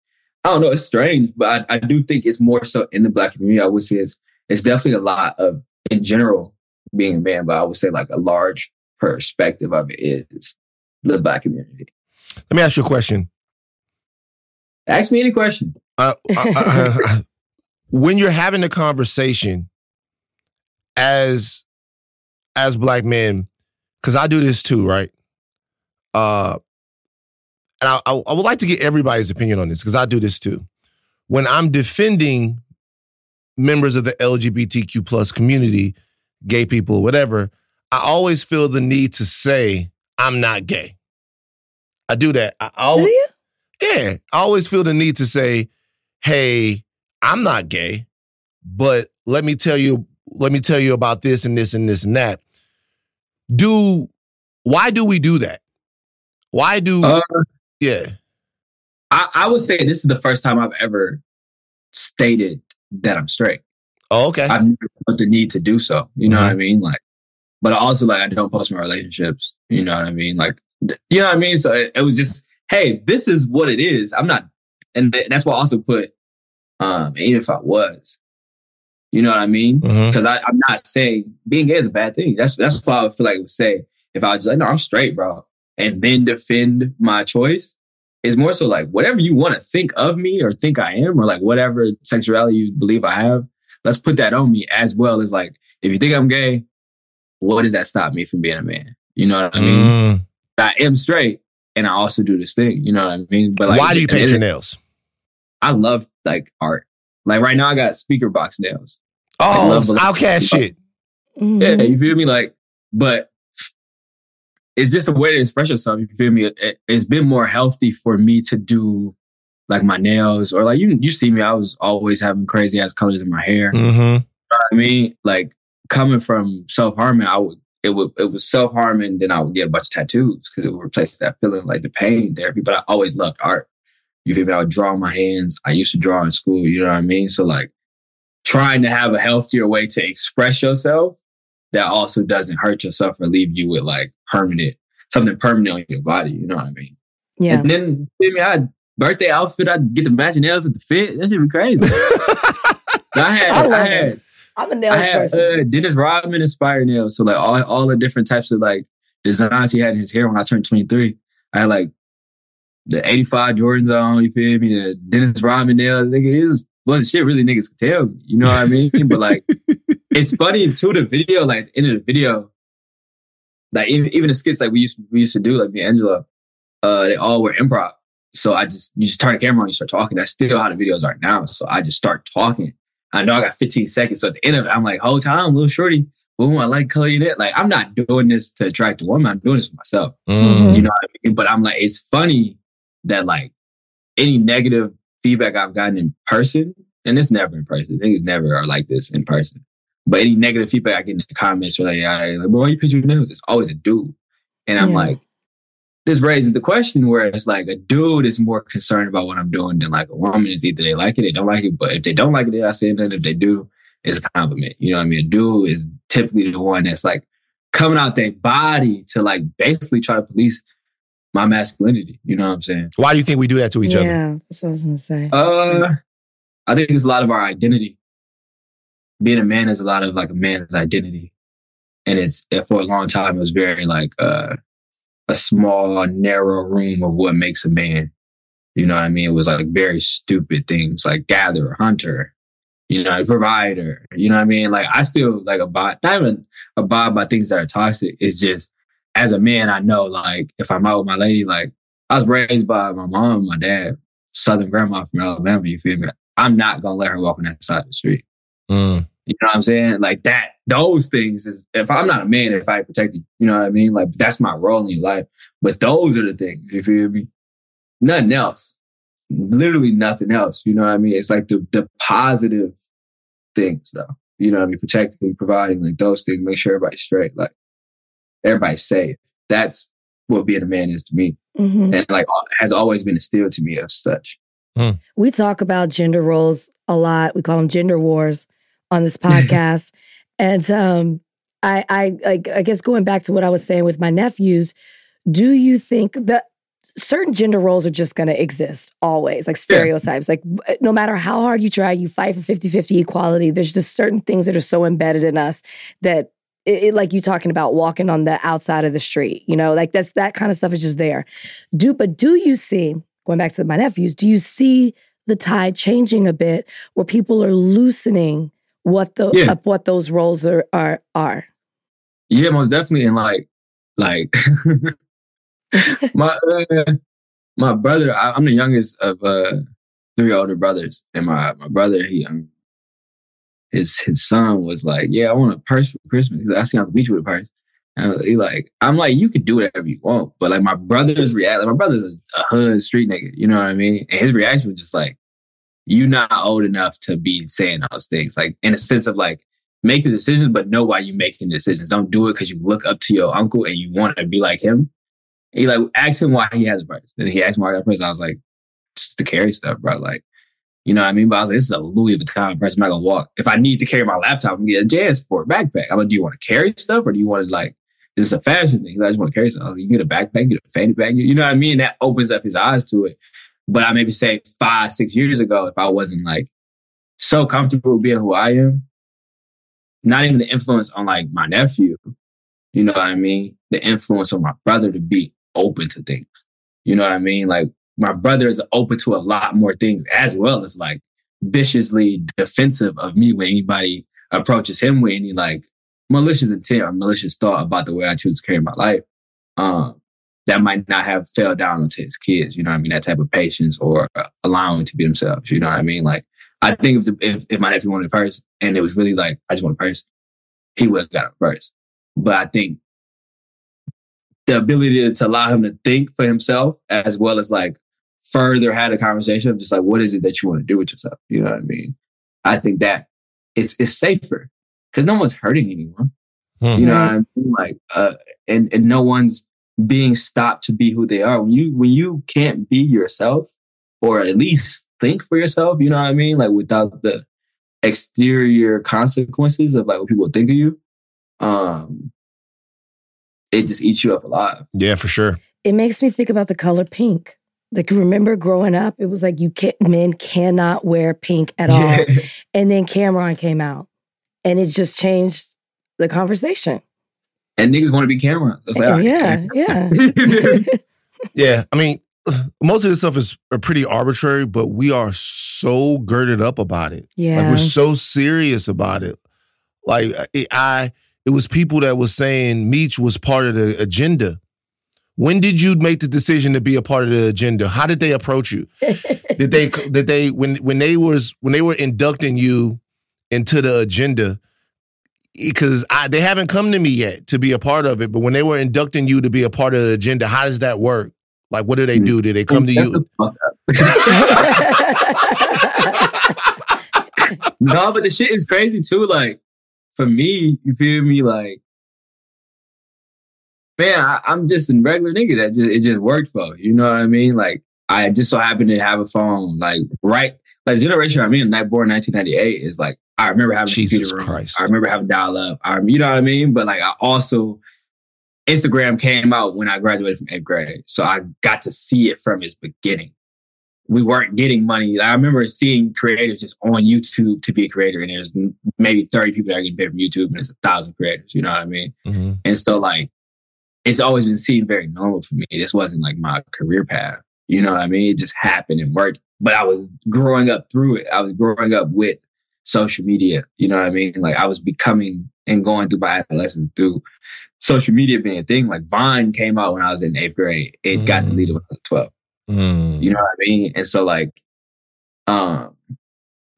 I don't know. It's strange, but I do think it's more so in the black community. I would say it's definitely a lot of, in general, being a man, but I would say like a large perspective of it is the black community. Let me ask you a question. Ask me any question. When you're having a conversation as black men, because I do this too, right? And I would like to get everybody's opinion on this, because I do this too. When I'm defending members of the LGBTQ plus community, gay people, whatever, I always feel the need to say, I'm not gay. I do that. Do you? Yeah. I always feel the need to say, hey, I'm not gay, but let me tell you about this and this and this and that. Why do we do that? Why do... I would say this is the first time I've ever stated that I'm straight. Oh, okay. I've never felt the need to do so. You know what I mean? Like, but also, like, I don't post my relationships. You know what I mean? Like, you know what I mean? So it was just, hey, this is what it is. I'm not, and that's why I also put, even if I was, you know what I mean? Because I'm not saying being gay is a bad thing. That's why I would feel like it would say if I was just like, no, I'm straight, bro, and then defend my choice. It's more so like, whatever you want to think of me or think I am, or like whatever sexuality you believe I have, let's put that on me, as well as like, if you think I'm gay, what does that stop me from being a man? You know what I mean? I am straight and I also do this thing. You know what I mean? But like, why do you paint your nails? I love like art. Like right now I got speaker box nails. Oh, like, outcast shit. Yeah, you feel me? Like, but it's just a way to express yourself, you feel me? It's been more healthy for me to do, like, my nails. Or, like, you see me, I was always having crazy-ass colors in my hair. You know what I mean? Like, coming from self-harming, it was self-harming, then I would get a bunch of tattoos because it would replace that feeling, like, the pain therapy. But I always loved art. You feel me? I would draw my hands. I used to draw in school, you know what I mean? So, like, trying to have a healthier way to express yourself that also doesn't hurt yourself or leave you with like something permanent on your body. You know what I mean? Yeah. And then, you know, I had birthday outfit. I'd get the matching nails with the fit. That should be crazy. I had Dennis Rodman inspired nails. So like all the different types of like designs he had in his hair when I turned 23. I had like the 85 Jordans on, you feel me? The Dennis Rodman nails. Nigga, it wasn't shit really niggas could tell me. You know what I mean? But like, it's funny too. The video, like at the end of the video, like even the skits like we used to do, like me and Angela, they all were improv. So you just turn the camera on, you start talking. That's still how the videos are now. So I just start talking. I know I got 15 seconds. So at the end of it, I'm like, whole time, little shorty, boom, I like color in it. Like I'm not doing this to attract a woman. I'm doing this for myself. You know what I mean? But I'm like, it's funny that like any negative feedback I've gotten in person, and it's never in person. Things never are like this in person. But any negative feedback I get in the comments, or like, bro, why you picture your nails? It's always a dude. And I'm like, this raises the question where it's like a dude is more concerned about what I'm doing than like a woman is. Either they like it, they don't like it. But if they don't like it, I say nothing. If they do, it's a compliment. You know what I mean? A dude is typically the one that's like coming out their body to like basically try to police my masculinity. You know what I'm saying? Why do you think we do that to each other? Yeah, that's what I was going to say. I think it's a lot of our identity. Being a man is a lot of like a man's identity. And it's for a long time, it was very like a small, narrow room of what makes a man. You know what I mean? It was like very stupid things like gatherer, hunter, you know, provider. You know what I mean? Like I still like abide by things that are toxic. It's just as a man, I know like if I'm out with my lady, like I was raised by my mom and my dad, Southern grandma from Alabama, you feel me? I'm not going to let her walk on that side of the street. Mm. You know what I'm saying? Like that, those things is, if I'm not a man, if I protect you, you know what I mean? Like that's my role in your life. But those are the things, you feel me? Nothing else. Literally nothing else. You know what I mean? It's like the positive things though. You know what I mean? Protecting, providing, like those things, make sure everybody's straight. Like everybody's safe. That's what being a man is to me. Mm-hmm. And like has always been instilled to me as such. Mm. We talk about gender roles a lot. We call them gender wars on this podcast. And I guess going back to what I was saying with my nephews, do you think that certain gender roles are just going to exist always, like stereotypes? Yeah. Like no matter how hard you try, you fight for 50-50 equality. There's just certain things that are so embedded in us that it like you talking about walking on the outside of the street, you know, like that's that kind of stuff is just there. But do you see, going back to my nephews, do you see the tide changing a bit where people are loosening what those roles are. Yeah, most definitely. And like my brother, I'm the youngest of three older brothers, and my brother, his son was like, "Yeah, I want a purse for Christmas." He's like, "I see Uncle Beach with a purse," and he like, I'm like, "You can do whatever you want," but like my brother's a hood street nigga, you know what I mean? And his reaction was just like, "You're not old enough to be saying those things." Like in a sense of like, make the decisions, but know why you're making decisions. Don't do it because you look up to your uncle and you want to be like him. And he like asked him why he has a purse. And he asked me why I got a purse. I was like, just to carry stuff, bro. Like, you know what I mean? But I was like, this is a Louis Vuitton purse. I'm not gonna walk. If I need to carry my laptop, I'm gonna get a JanSport backpack. I'm like, do you want to carry stuff or do you want to like? Is this a fashion thing? Like, I just want to carry stuff. Like, you can get a backpack, get a fanny bag. You know what I mean? That opens up his eyes to it. But I maybe say 5-6 years ago, if I wasn't like so comfortable being who I am, not even the influence on like my nephew, you know what I mean? The influence on my brother to be open to things. You know what I mean? Like my brother is open to a lot more things as well as like viciously defensive of me when anybody approaches him with any like malicious intent or malicious thought about the way I choose to carry my life. That might not have fell down onto his kids, you know what I mean? That type of patience or allowing to be themselves, you know what I mean? Like, I think if my nephew wanted a purse and it was really like, I just want a purse, he would have got a purse. But I think the ability to allow him to think for himself as well as like further had a conversation of just like, what is it that you want to do with yourself? You know what I mean? I think that it's safer because no one's hurting anyone. Mm-hmm. You know what I mean? Like, and no one's being stopped to be who they are. When you can't be yourself or at least think for yourself, you know what I mean? Like without the exterior consequences of like what people think of you, it just eats you up alive. Yeah, for sure. It makes me think about the color pink. Like, remember growing up, it was like men cannot wear pink at all. And then Cameron came out and it just changed the conversation. And niggas want to be Camerons. So like, yeah. I mean, most of this stuff is pretty arbitrary, but we are so girded up about it. Yeah. Like, we're so serious about it. Like, it was people that was saying Meech was part of the agenda. When did you make the decision to be a part of the agenda? How did they approach you? Did they when they were inducting you into the agenda? Because they haven't come to me yet to be a part of it, but when they were inducting you to be a part of the agenda, how does that work? Like, what do they do? Do they come to you? No, but the shit is crazy too. Like, for me, you feel me? Like, man, I'm just a regular nigga that just, it just worked for. You know what I mean? Like, I just so happened to have a phone. Like, right, like the generation I'm in, like born 1998, is like I remember having Jesus Christ. I remember having dial up. You know what I mean? But like, I also Instagram came out when I graduated from 8th grade, so I got to see it from its beginning. We weren't getting money. I remember seeing creators just on YouTube to be a creator, and there's maybe 30 people that are getting paid from YouTube, and it's 1,000 creators. You know what I mean? Mm-hmm. And so, like, it's always been seen very normal for me. This wasn't like my career path. You know what I mean? It just happened and worked. But I was growing up through it. I was growing up with social media. You know what I mean? Like, I was becoming and going through my adolescence through social media being a thing. Like, Vine came out when I was in 8th grade. It got deleted when I was 12. You know what I mean? And so, like,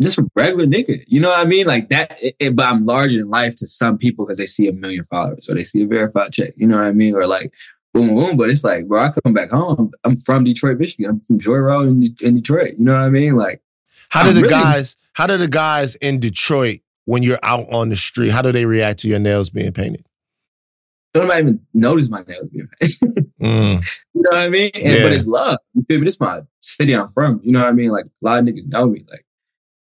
just a regular nigga, you know what I mean? Like that, but I'm larger than life to some people because they see 1 million followers or they see a verified check, you know what I mean? Or like, boom, boom, but it's like, bro, I come back home. I'm from Detroit, Michigan. I'm from Joy Road in Detroit. You know what I mean? Like, how do the guys in Detroit, when you're out on the street, how do they react to your nails being painted? Don't even notice my nails being painted. You know what I mean? And, yeah. But it's love. You feel me? This is my city I'm from. You know what I mean? Like, a lot of niggas know me. Like,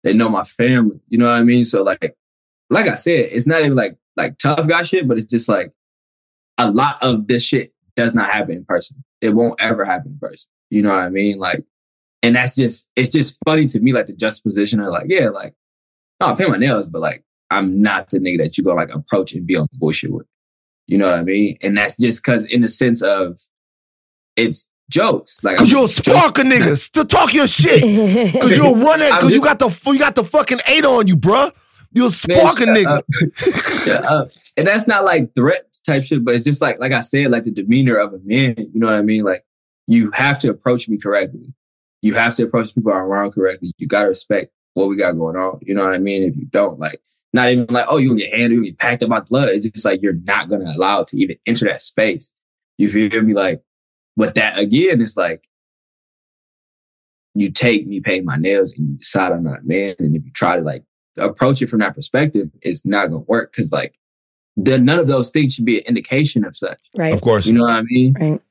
they know my family. You know what I mean? So, like I said, it's not even like tough guy shit, but it's just like a lot of this shit does not happen in person. It won't ever happen in person. You know what I mean? Like, and that's just, it's just funny to me, like the juxtaposition of like, yeah, like, no, I paint my nails, but like, I'm not the nigga that you gonna like approach and be on bullshit with. You know what I mean? And that's just because in the sense of it's jokes. Like, cause you're a sparker nigga. To talk your shit. Cause you're running. Cause just, you got the fucking 8 on you, bruh. You're a sparker nigga. Shut up. And that's not like threat type shit, but it's just like I said, like the demeanor of a man. You know what I mean? Like, you have to approach me correctly. You have to approach people around correctly. You gotta respect what we got going on. You know what I mean? If you don't, like, not even like, oh, you gonna get handled, you get packed up by blood. It's just like, you're not gonna allow it to even enter that space. You feel me? Like, but that again, it's like, you take me paint my nails and you decide I'm not a man. And if you try to like approach it from that perspective, it's not gonna work. Cause like, none of those things should be an indication of such. Right. Of course. You know what I mean? Right.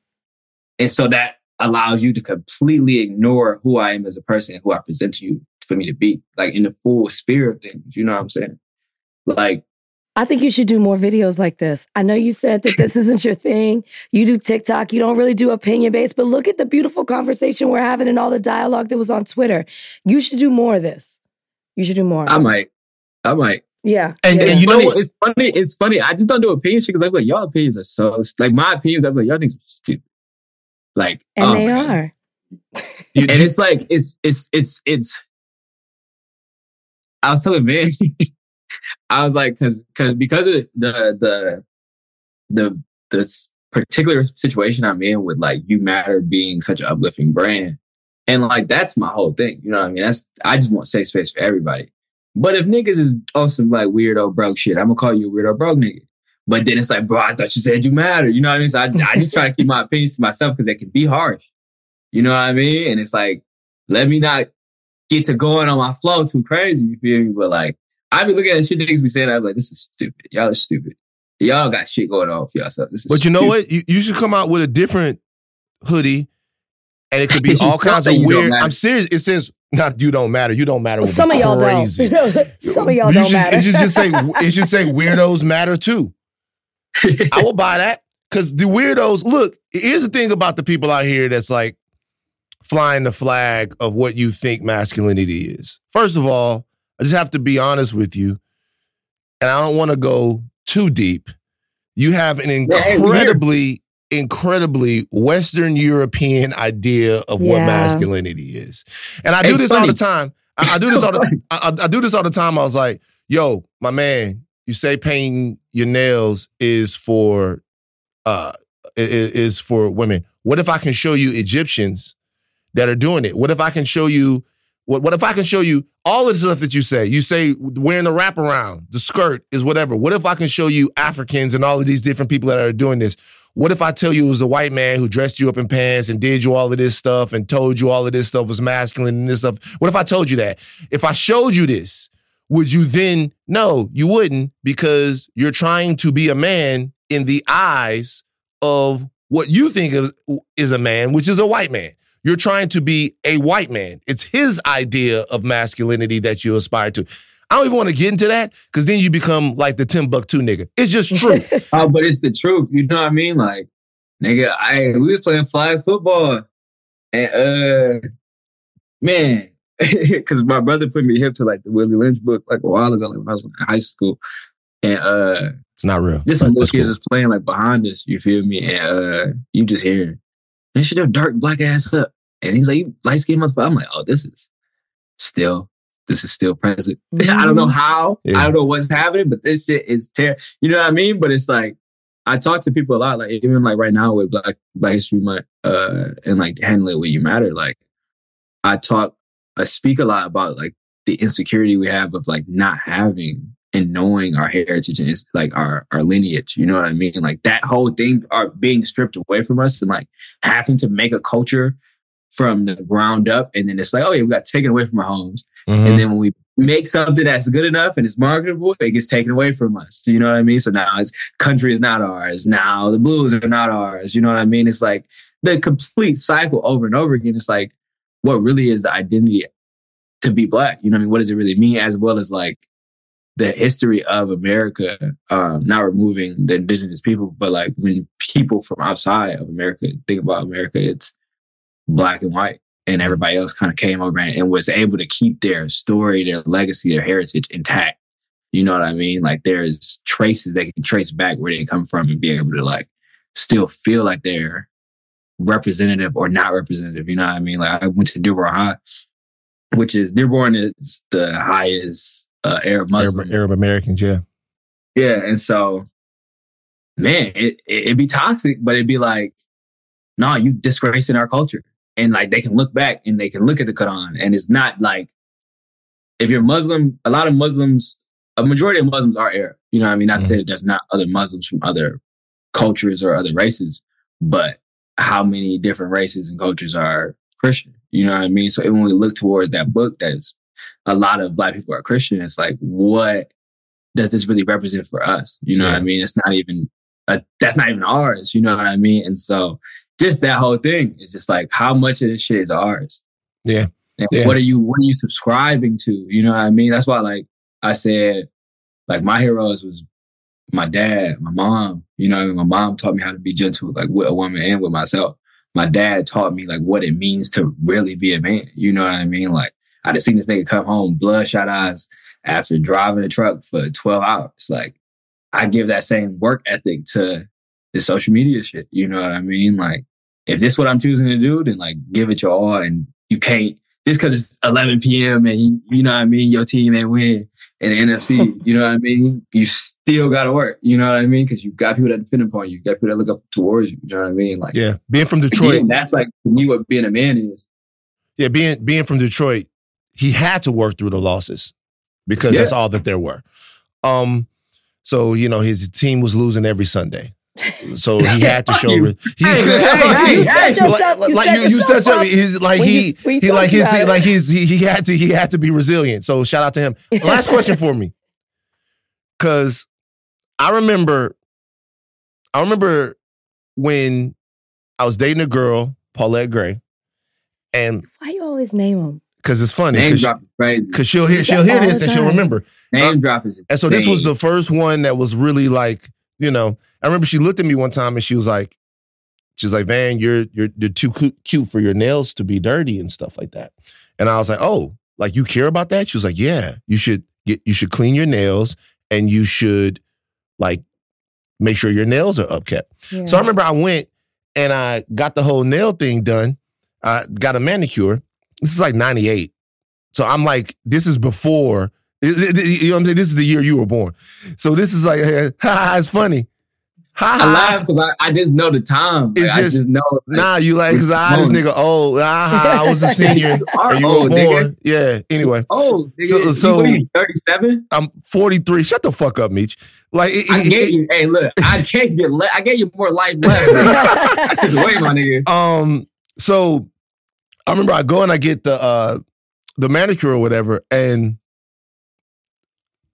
And so that allows you to completely ignore who I am as a person and who I present to you for me to be. Like, in the full spirit of things. You know what I'm saying? Like, I think you should do more videos like this. I know you said that this isn't your thing. You do TikTok. You don't really do opinion-based, but look at the beautiful conversation we're having and all the dialogue that was on Twitter. You should do more of this. You should do more. I might. Yeah. And you know what? It's funny. I just don't do opinion shit because I'm like, y'all opinions are so... Like, my opinions, I'm like, y'all niggas are stupid. Like, and they are. And it's like, it's... I was telling Van... I was like, because of the particular situation I'm in with like You Matter being such an uplifting brand, and like that's my whole thing. You know what I mean? I just want safe space for everybody. But if niggas is on some like weirdo broke shit, I'm gonna call you a weirdo broke nigga. But then it's like, bro, I thought you said you matter. You know what I mean? So I just try to keep my opinions to myself because they can be harsh. You know what I mean? And it's like, let me not get to going on my flow too crazy. You feel me? But like, I be looking at shit niggas be saying, I'm like, this is stupid. Y'all are stupid. Y'all got shit going on for yourself. But you know what? You should come out with a different hoodie, and it could be all kinds of weird. I'm serious. It says, not you don't matter. You don't matter. Well, some of y'all crazy. Don't. Some of y'all don't matter. It should say weirdos matter too. I will buy that because the weirdos, look, here's the thing about the people out here that's like flying the flag of what you think masculinity is. First of all, I just have to be honest with you, and I don't want to go too deep. You have an incredibly Western European idea of what masculinity is. And I do this all the time. I was like, yo, my man, you say painting your nails is for women. What if I can show you Egyptians that are doing it? What if I can show you What if I can show you all of the stuff that you say? You say wearing the wraparound, the skirt is whatever. What if I can show you Africans and all of these different people that are doing this? What if I tell you it was a white man who dressed you up in pants and did you all of this stuff and told you all of this stuff was masculine and this stuff? What if I told you that? If I showed you this, Would you then? No, you wouldn't, because you're trying to be a man in the eyes of what you think is a man, which is a white man. You're trying to be a white man. It's his idea of masculinity that you aspire to. I don't even want to get into that, because then you become like the Timbuktu nigga. It's just true. Oh, but it's the truth. You know what I mean? Like, nigga, we was playing flag football. And, man, because my brother put me hip to, like, the Willie Lynch book, like, a while ago, like, when I was in high school. And, it's not real. Just some little kids was playing, like, behind us, you feel me? And you just hear, man, shut your dark black ass up. And he's like, you light-skinned motherfucker. I'm like, oh, this is still present. I don't know how. Yeah. I don't know what's happening, but this shit is terrible. You know what I mean? But it's like, I talk to people a lot, like even like right now with Black History Month and like handle it where you matter. Like I speak a lot about like the insecurity we have of like not having and knowing our heritage and like our lineage. You know what I mean? Like that whole thing are being stripped away from us and like having to make a culture from the ground up. And then it's like, oh yeah, we got taken away from our homes. Mm-hmm. And then when we make something that's good enough and it's marketable, it gets taken away from us. You know what I mean? So now it's country is not ours. Now the blues are not ours. You know what I mean? It's like the complete cycle over and over again. It's like, what really is the identity to be black? You know what I mean? What does it really mean? As well as like the history of America, not removing the indigenous people, but like when people from outside of America think about America, it's black and white. And everybody else kind of came over and was able to keep their story, their legacy, their heritage intact. You know what I mean? Like there's traces they can trace back where they come from and be able to like still feel like they're representative or not representative. You know what I mean? Like I went to Dearborn High, which is Dearborn is the highest Arab Muslim. Arab Americans, yeah. Yeah. And so, man, it'd be toxic, but it'd be like, no, you disgracing our culture. And like they can look back and they can look at the Quran, and it's not like if you're Muslim, a lot of Muslims, a majority of Muslims are Arab. You know what I mean? Not to say that there's not other Muslims from other cultures or other races, but how many different races and cultures are Christian? You know what I mean? So when we look toward that book, that is a lot of black people are Christian. It's like, what does this really represent for us? You know what I mean? It's not even that's not even ours. You know what I mean? And so. Just that whole thing is just like how much of this shit is ours. Yeah. And what are you subscribing to? You know what I mean? That's why like I said, like my heroes was my dad, my mom. You know what I mean? My mom taught me how to be gentle, like with a woman and with myself. My dad taught me like what it means to really be a man. You know what I mean? Like I just seen this nigga come home, bloodshot eyes after driving a truck for 12 hours. Like I give that same work ethic to the social media shit. You know what I mean? Like, if this is what I'm choosing to do, then like give it your all. And you can't just because it's 11 p.m. and you know what I mean, your team ain't win in the NFC. You know what I mean? You still gotta work. You know what I mean? Because you got people that depend upon you. You got people that look up towards you. You know what I mean? Like, yeah, being from Detroit, again, that's like to me what being a man is. Yeah, being from Detroit, he had to work through the losses because that's all that there were. So you know his team was losing every Sunday. So he had to show. He had to be resilient. So shout out to him. Last question for me, because I remember when I was dating a girl, Paulette Gray, and why you always name him? Because it's funny. Name drop is crazy. Because she'll hear this and she'll remember. Name drop is. And so this was the first one that was really like, you know. I remember she looked at me one time and she's like, Van, you're too cute for your nails to be dirty and stuff like that. And I was like, oh, like you care about that? She was like, yeah, you should clean your nails and you should like make sure your nails are upkept. Yeah. So I remember I went and I got the whole nail thing done. I got a manicure. This is like 98. So I'm like, this is before, you know what I'm saying? This is the year you were born. So this is like, it's funny. I laugh because I just know the time. Like, I just know. Like, nah, you like, because this nigga old. I was a senior. Are you old, born? Nigga. Yeah, anyway. Oh, nigga. So what are you, 37? I'm 43. Shut the fuck up, Meech. Like, I gave you more life left. Wait, my nigga. So I remember I go and I get the manicure or whatever, and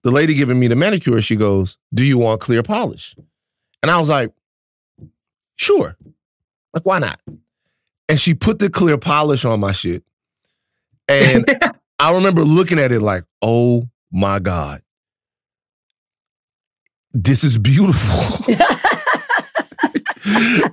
the lady giving me the manicure, she goes, do you want clear polish? And I was like, sure. Like, why not? And she put the clear polish on my shit. And I remember looking at it like, oh my God, this is beautiful.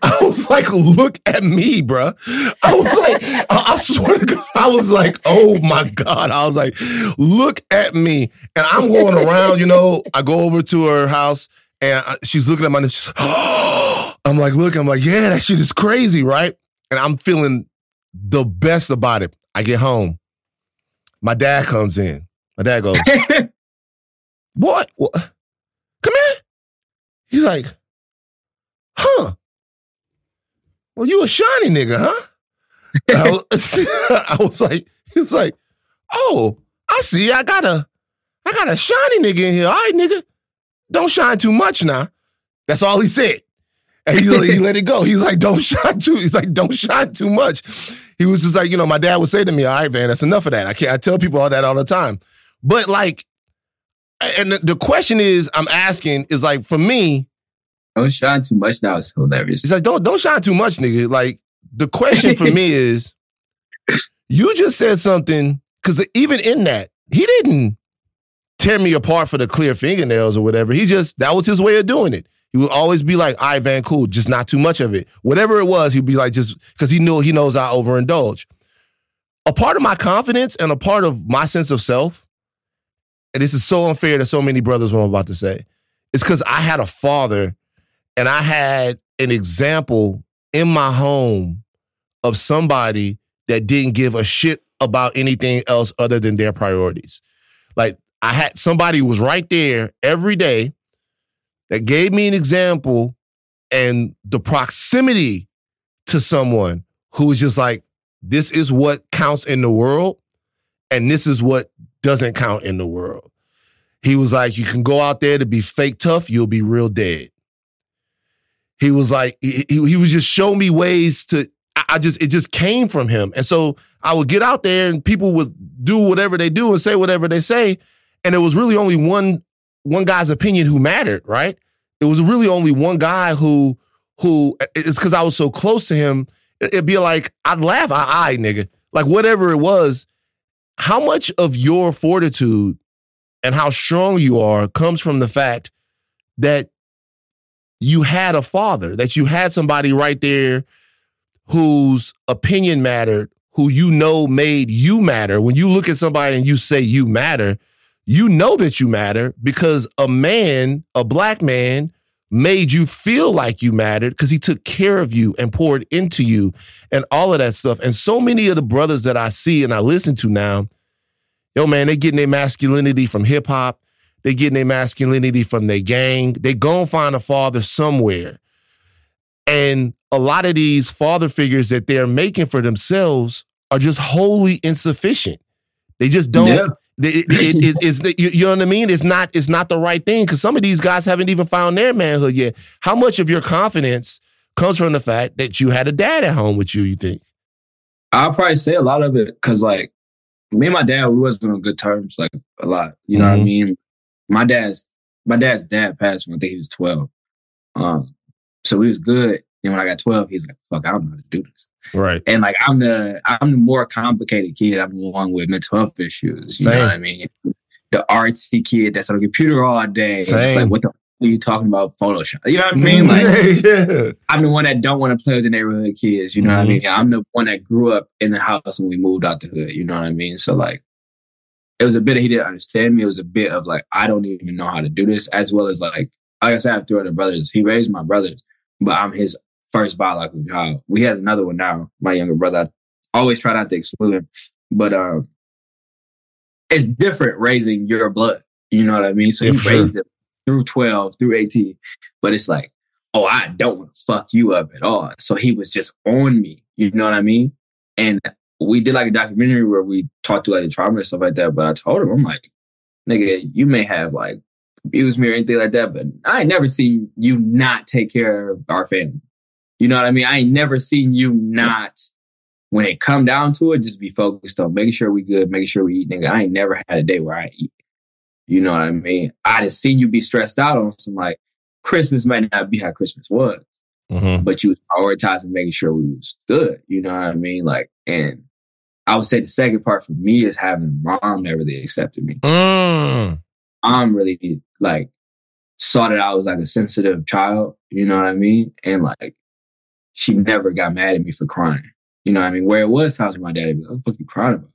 I was like, look at me, bruh. I was like, I swear to God, I was like, oh my God. I was like, look at me. And I'm going around, you know, I go over to her house and she's looking at my name. She's like, oh. I'm like, yeah, that shit is crazy, right? And I'm feeling the best about it. I get home. My dad comes in. My dad goes, boy, what? Come here. He's like, huh. Well, you a shiny nigga, huh? He was like, oh, I see. I got a shiny nigga in here. All right, nigga. Don't shine too much now. That's all he said. And he let it go. He's like, don't shine too much. He was just like, you know, my dad would say to me, all right, Van, that's enough of that. I tell people all that all the time. But like, and the question is, I'm asking is like, for me, don't shine too much now. It's hilarious. He's like, don't shine too much, nigga. Like, the question for me is, you just said something, because even in that, he didn't tear me apart for the clear fingernails or whatever. That was his way of doing it. He would always be like, all right, Van, cool, just not too much of it. Whatever it was, he'd be like, just because he knows I overindulge. A part of my confidence and a part of my sense of self, and this is so unfair to so many brothers, what I'm about to say, is because I had a father and I had an example in my home of somebody that didn't give a shit about anything else other than their priorities. Like, I had somebody who was right there every day that gave me an example, and the proximity to someone who was just like, this is what counts in the world and this is what doesn't count in the world. He was like, you can go out there to be fake tough, you'll be real dead. He was like, he was just showing me ways to, it just came from him. And so I would get out there and people would do whatever they do and say whatever they say. And it was really only one guy's opinion who mattered, right? It was really only one guy who it's because I was so close to him. It'd be like, I'd laugh, aye, nigga. Like, whatever it was, how much of your fortitude and how strong you are comes from the fact that you had a father, that you had somebody right there whose opinion mattered, who you know made you matter. When you look at somebody and you say you matter, you know that you matter because a man, a black man, made you feel like you mattered because he took care of you and poured into you and all of that stuff. And so many of the brothers that I see and I listen to now, yo, man, they getting their masculinity from hip hop. They getting their masculinity from their gang. They go and find a father somewhere. And a lot of these father figures that they're making for themselves are just wholly insufficient. They just don't. Yeah. You know what I mean? It's not the right thing because some of these guys haven't even found their manhood yet. How much of your confidence comes from the fact that you had a dad at home with you, you think? I'll probably say a lot of it because, like, me and my dad, we wasn't on good terms, like, a lot. You know what I mean? My dad's dad passed when I think he was 12. So we was good. And when I got 12, he's like, fuck, I don't know how to do this. Right. And like, I'm the more complicated kid. I'm the one with mental health issues. You know what I mean? The artsy kid that's on a computer all day. Same. It's like, what the fuck are you talking about? Photoshop. You know what I mean? Like, yeah. I'm the one that don't want to play with the neighborhood kids. You know what I mean? I'm the one that grew up in the house when we moved out the hood. You know what I mean? So like, it was a bit of he didn't understand me. It was a bit of like, I don't even know how to do this. As well as like I said, I have three other brothers. He raised my brothers, but I'm his first biological child. We has another one now, my younger brother. I always try not to exclude him, but it's different raising your blood. You know what I mean? So yeah, he raised him through 12, through 18, but it's like, oh, I don't want to fuck you up at all. So he was just on me. You know what I mean? And we did like a documentary where we talked to like the trauma and stuff like that. But I told him, I'm like, nigga, you may have like abused me or anything like that, but I ain't never seen you not take care of our family. You know what I mean? I ain't never seen you not, when it come down to it, just be focused on making sure we good, making sure we eat, nigga. I ain't never had a day where I eat. You know what I mean? I didn't see you be stressed out on some, like, Christmas might not be how Christmas was, but you was prioritizing making sure we was good. You know what I mean? Like, and I would say the second part for me is having a mom that really accepted me. Mom really, like, saw that I was, like, a sensitive child. You know what I mean? And, like, she never got mad at me for crying. You know what I mean? Where it was times when my dad would be like, what the fuck you crying about?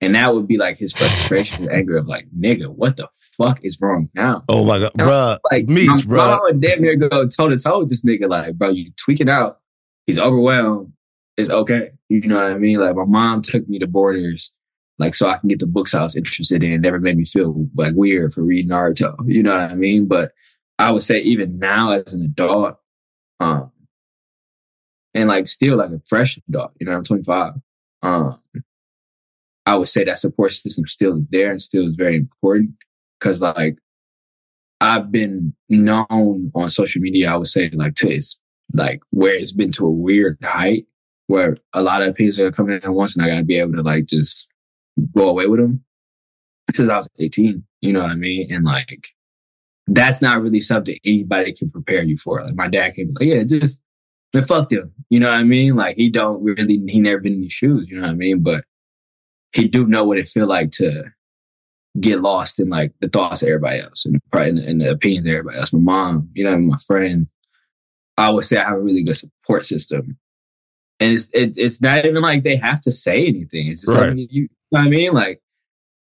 And that would be, like, his frustration and anger of, like, nigga, what the fuck is wrong now? Oh, my God. Bruh. Like, Meech, bro. My mom would damn near go toe-to-toe with this nigga. Like, bro, you tweaking out. He's overwhelmed. It's okay. You know what I mean? Like, my mom took me to Borders, like, so I can get the books I was interested in. It never made me feel, like, weird for reading Naruto. You know what I mean? But I would say even now as an adult, and, like, still, like, a fresh adult, you know, I'm 25, I would say that support system still is there and still is very important because, like, I've been known on social media, I would say, like, to it's like where it's been to a weird height where a lot of opinions are coming in at once and I got to be able to, like, just go away with them since I was 18, you know what I mean? And, like, that's not really something anybody can prepare you for. Like, my dad came, like, yeah, just, man, fuck them. You know what I mean? Like, he never been in these shoes, you know what I mean? But he do know what it feel like to get lost in, like, the thoughts of everybody else and probably in the opinions of everybody else. My mom, you know, my friends. I would say I have a really good support system, and it's not even like they have to say anything. It's just right. Like, you know what I mean? Like,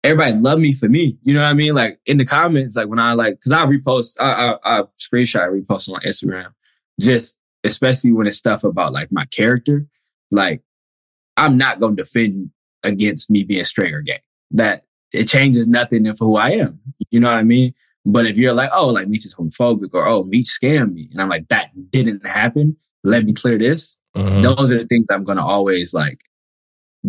everybody love me for me. You know what I mean? Like, in the comments, like, when I, like, because I repost, I screenshot repost on Instagram, just especially when it's stuff about, like, my character. Like, I'm not gonna defend against me being straight or gay. That it changes nothing for who I am. You know what I mean? But if you're like, oh, like, Meech is homophobic, or, oh, Meech scammed me, and I'm like, that didn't happen, let me clear this. Those are the things I'm going to always, like,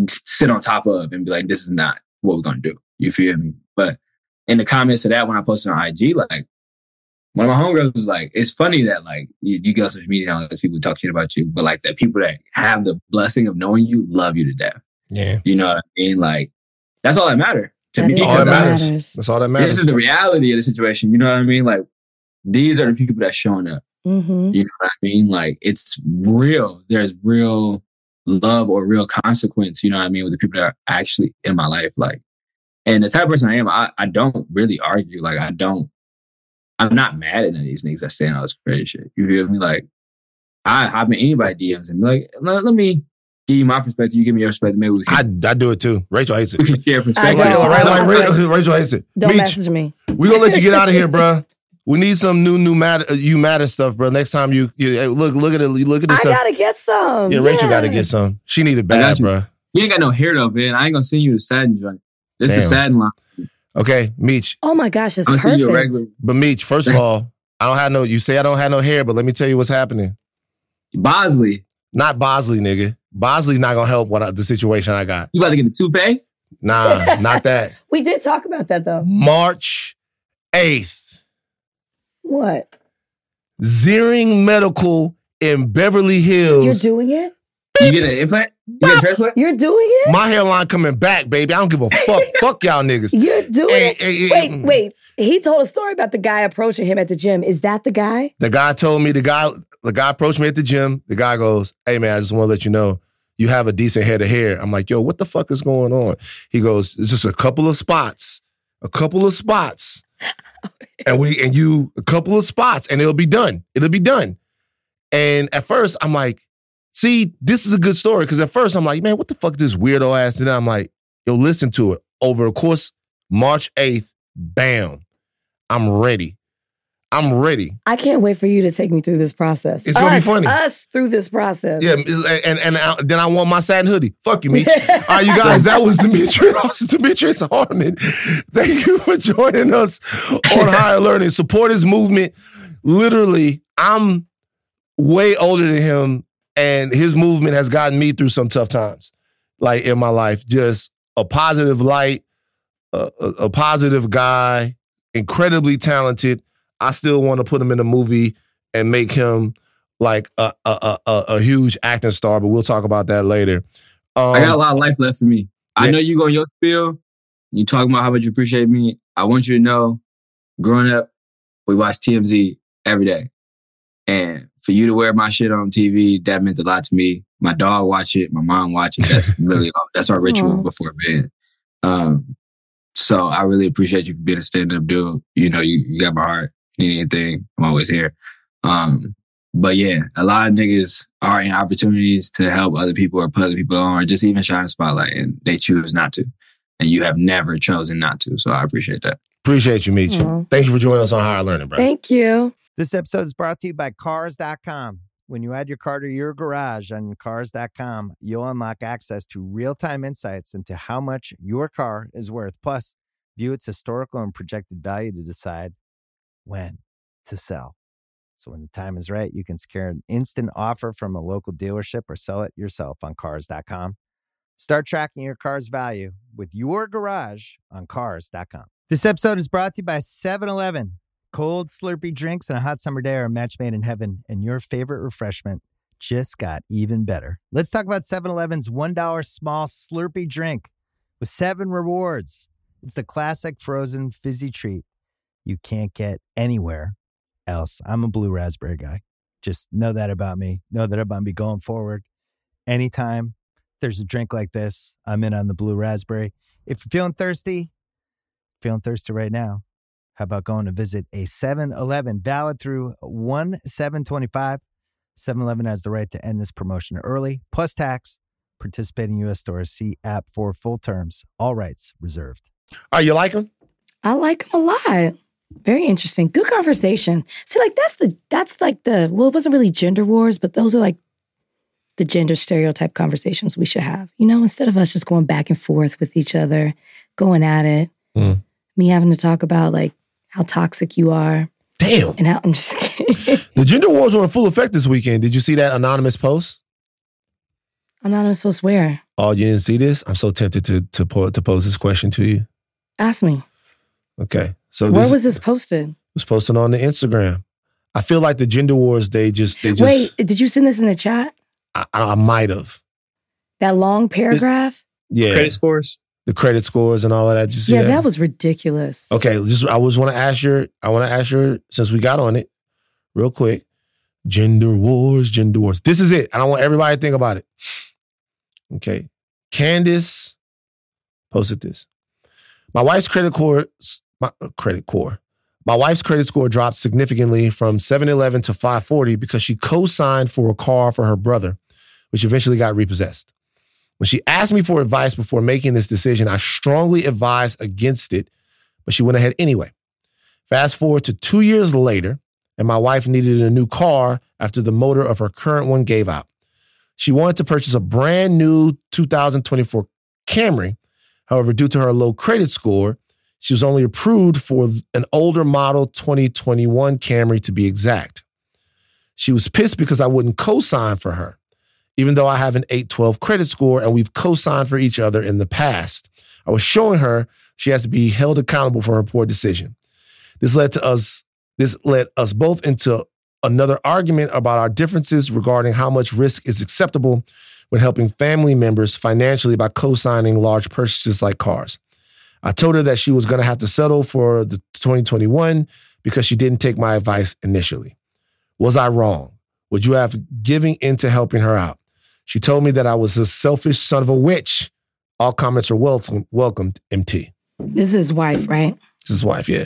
sit on top of and be like, this is not what we're going to do. You feel me? But in the comments of that, when I posted on IG, like, one of my homegirls was like, it's funny that, like, you go on social media and all those people talk shit about you, but, like, the people that have the blessing of knowing you love you to death. Yeah, you know what I mean? Like, that's all that matters to me. All that matters. That's all that matters. This is the reality of the situation. You know what I mean? Like, these are the people that's showing up. You know what I mean? Like, it's real. There's real love or real consequence, you know what I mean, with the people that are actually in my life. Like, and the type of person I am, I don't really argue. Like, I'm not mad at none of these niggas that saying all this crazy shit. You feel me? Like, I hop in anybody's DMs and be like, let me give you my perspective. You give me your perspective. Maybe we can. I do it too. Rachel hates it. We can share perspective. Rachel hates it. Don't message me. We gonna let you get out of here, bro. We need some new matter. You matter stuff, bro. Next time you look at it. Look at this. I gotta get some. Yeah, Rachel gotta get some. She need it bad, bro. You ain't got no hair though, man. I ain't gonna send you the satin joint. This is a satin line. Okay, Meech. Oh my gosh, it's perfect. You a regular. But Meech, first of all, I don't have no. You say I don't have no hair, but let me tell you what's happening. Bosley. Not Bosley, nigga. Bosley's not gonna help the situation I got. You about to get a toupee? Nah, not that. We did talk about that though. March 8th. What? Zeering Medical in Beverly Hills. You're doing it? You get an implant? You get a transplant? You're doing it? My hairline coming back, baby. I don't give a fuck. Fuck y'all niggas. You're doing it. Wait. He told a story about the guy approaching him at the gym. Is that the guy? The guy told me The guy approached me at the gym. The guy goes, hey, man, I just want to let you know you have a decent head of hair. I'm like, yo, what the fuck is going on? He goes, it's just a couple of spots. and you, a couple of spots, and it'll be done. It'll be done. And at first, I'm like, see, this is a good story. Because at first, I'm like, man, what the fuck is this weirdo ass? And I'm like, yo, listen to it. Over the course, March 8th, bam, I'm ready. I can't wait for you to take me through this process. It's going to be funny. Us through this process. Yeah, and then I want my satin hoodie. Fuck you, Meech. All right, you guys, that was Demetrius Harmon. Thank you for joining us on Higher Learning. Support his movement. Literally, I'm way older than him, and his movement has gotten me through some tough times, like, in my life. Just a positive light, a positive guy, incredibly talented. I still want to put him in a movie and make him like a huge acting star, but we'll talk about that later. I got a lot of life left for me. Yeah. I know you go on your field, You talking about how much you appreciate me. I want you to know, growing up, we watched TMZ every day. And for you to wear my shit on TV, that meant a lot to me. My dog watched it. My mom watched it. That's really that's our ritual before bed. So I really appreciate you for being a stand-up dude. You know, you got my heart. Need anything, I'm always here. But yeah, a lot of niggas are in opportunities to help other people or put other people on or just even shine a spotlight, and they choose not to. And you have never chosen not to. So I appreciate that. Appreciate you, Meech. Thank you for joining us on Higher Learning, bro. Thank you. This episode is brought to you by Cars.com. When you add your car to your garage on Cars.com, you'll unlock access to real-time insights into how much your car is worth. Plus, view its historical and projected value to decide when to sell. So when the time is right, you can secure an instant offer from a local dealership or sell it yourself on Cars.com. Start tracking your car's value with your garage on Cars.com. This episode is brought to you by 7-Eleven. Cold, slurpy drinks and a hot summer day are a match made in heaven, and your favorite refreshment just got even better. Let's talk about 7-Eleven's $1 small slurpy drink with 7 rewards. It's the classic frozen fizzy treat you can't get anywhere else. I'm a blue raspberry guy. Just know that about me. Know that about me going forward. Anytime there's a drink like this, I'm in on the blue raspberry. If you're feeling thirsty right now, how about going to visit a 7-Eleven valid through 1/7/25? 7-Eleven has the right to end this promotion early, plus tax. Participating U.S. stores. See app for full terms. All rights reserved. Are you like them? I like them a lot. Very interesting. Good conversation. See, like, that's like the, well, it wasn't really gender wars, but those are like the gender stereotype conversations we should have. You know, instead of us just going back and forth with each other, going at it, me having to talk about like how toxic you are. Damn. And how, I'm just kidding. The gender wars were in full effect this weekend. Did you see that anonymous post? Anonymous post where? Oh, you didn't see this? I'm so tempted to pose this question to you. Ask me. Okay. So where was this posted? It was posted on the Instagram. I feel like the gender wars, they just... Wait, did you send this in the chat? I might have. That long paragraph? Yeah. Credit scores? The credit scores and all of that. Yeah, that was ridiculous. Okay, I want to ask your, since we got on it, real quick, gender wars. This is it. I don't want everybody to think about it. Okay. Candace posted this. My wife's credit score dropped significantly from 711 to 540 because she co-signed for a car for her brother, which eventually got repossessed. When she asked me for advice before making this decision, I strongly advised against it, but she went ahead anyway. Fast forward to 2 years later, and my wife needed a new car after the motor of her current one gave out. She wanted to purchase a brand new 2024 Camry. However, due to her low credit score, she was only approved for an older model 2021 Camry to be exact. She was pissed because I wouldn't co-sign for her, even though I have an 812 credit score and we've co-signed for each other in the past. I was showing her she has to be held accountable for her poor decision. This led us both into another argument about our differences regarding how much risk is acceptable when helping family members financially by co-signing large purchases like cars. I told her that she was going to have to settle for the 2021 because she didn't take my advice initially. Was I wrong? Would you have given into helping her out? She told me that I was a selfish son of a witch. All comments are welcomed, MT. This is his wife, right? This is his wife, yeah.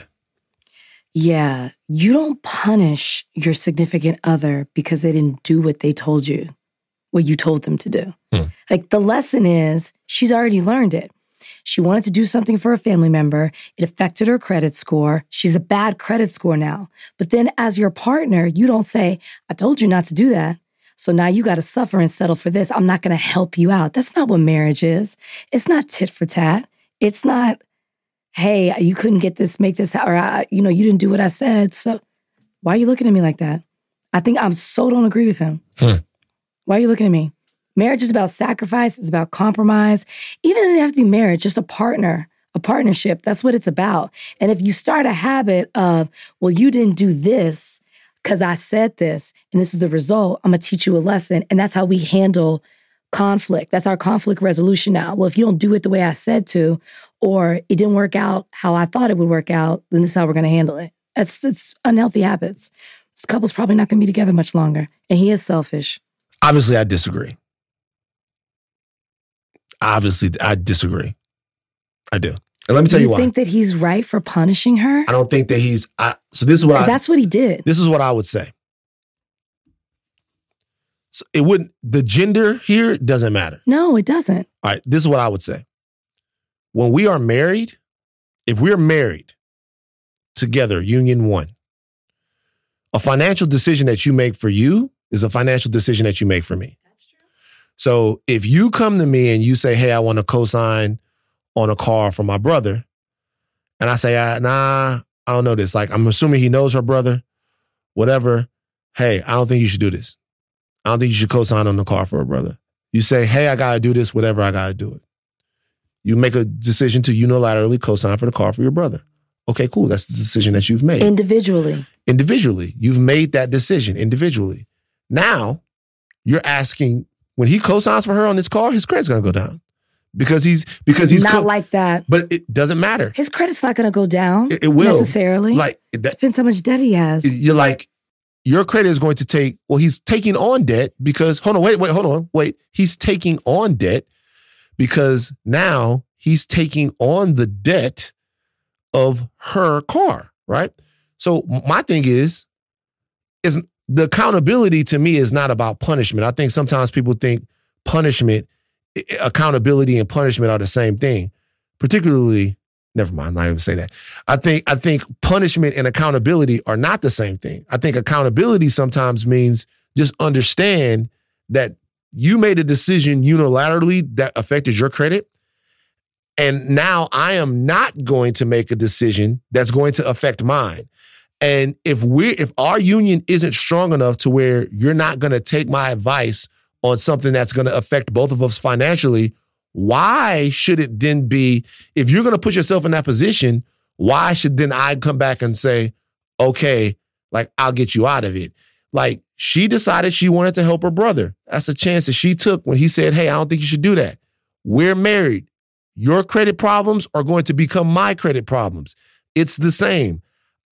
Yeah, you don't punish your significant other because they didn't do what they told you. What you told them to do. Like, the lesson is, she's already learned it. She wanted to do something for a family member. It affected her credit score. She's a bad credit score now. But then as your partner, you don't say, I told you not to do that, so now you got to suffer and settle for this. I'm not going to help you out. That's not what marriage is. It's not tit for tat. It's not, hey, you couldn't get this, make this, or you didn't do what I said, so why are you looking at me like that? I think I'm so don't agree with him. Why are you looking at me? Marriage is about sacrifice. It's about compromise. Even it doesn't have to be marriage, just a partner, a partnership. That's what it's about. And if you start a habit of, well, you didn't do this because I said this, and this is the result, I'm going to teach you a lesson. And that's how we handle conflict. That's our conflict resolution now. Well, if you don't do it the way I said to, or it didn't work out how I thought it would work out, then this is how we're going to handle it. That's unhealthy habits. This couple's probably not going to be together much longer. And he is selfish. Obviously, I disagree. I do. And let me tell you why. Do you think that he's right for punishing her? I don't think that he's... so this is what I... That's what he did. This is what I would say. So it wouldn't... The gender here doesn't matter. No, it doesn't. All right, this is what I would say. When we are married, if we're married together, union one, a financial decision that you make for you is a financial decision that you make for me. That's true. So if you come to me and you say, hey, I want to co-sign on a car for my brother, and I say, nah, I don't know this. Like, I'm assuming he knows her brother, whatever. Hey, I don't think you should do this. I don't think you should co-sign on the car for a brother. You say, hey, I got to do this, whatever, I got to do it. You make a decision to unilaterally co-sign for the car for your brother. Okay, cool. That's the decision that you've made. Individually. You've made that decision individually. Now, you're asking, when he co-signs for her on this car, his credit's going to go down. Because he's not like that. But it doesn't matter. His credit's not going to go down. It will. Necessarily. Like, that depends how much debt he has. You're like, your credit is going to take, well, he's taking on debt because, hold on, wait. He's taking on debt because now he's taking on the debt of her car, right? So my thing is the accountability to me is not about punishment. I think sometimes people think accountability and punishment are the same thing. Particularly, never mind, I'm not even say that. I think punishment and accountability are not the same thing. I think accountability sometimes means just understand that you made a decision unilaterally that affected your credit. And now I am not going to make a decision that's going to affect mine. And if our union isn't strong enough to where you're not going to take my advice on something that's going to affect both of us financially, why should it then be, if you're going to put yourself in that position, why should then I come back and say, okay, like, I'll get you out of it? Like, she decided she wanted to help her brother. That's a chance that she took when he said, hey, I don't think you should do that. We're married. Your credit problems are going to become my credit problems. It's the same.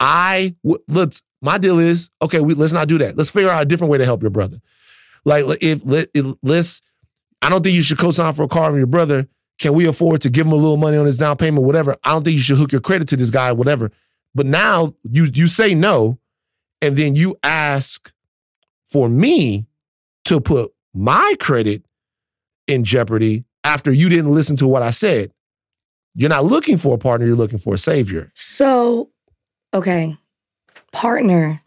My deal is, okay, let's not do that. Let's figure out a different way to help your brother. Like, I don't think you should co-sign for a car from your brother. Can we afford to give him a little money on his down payment, whatever? I don't think you should hook your credit to this guy, whatever. But now you say no, and then you ask for me to put my credit in jeopardy after you didn't listen to what I said. You're not looking for a partner, you're looking for a savior. So, okay, partner,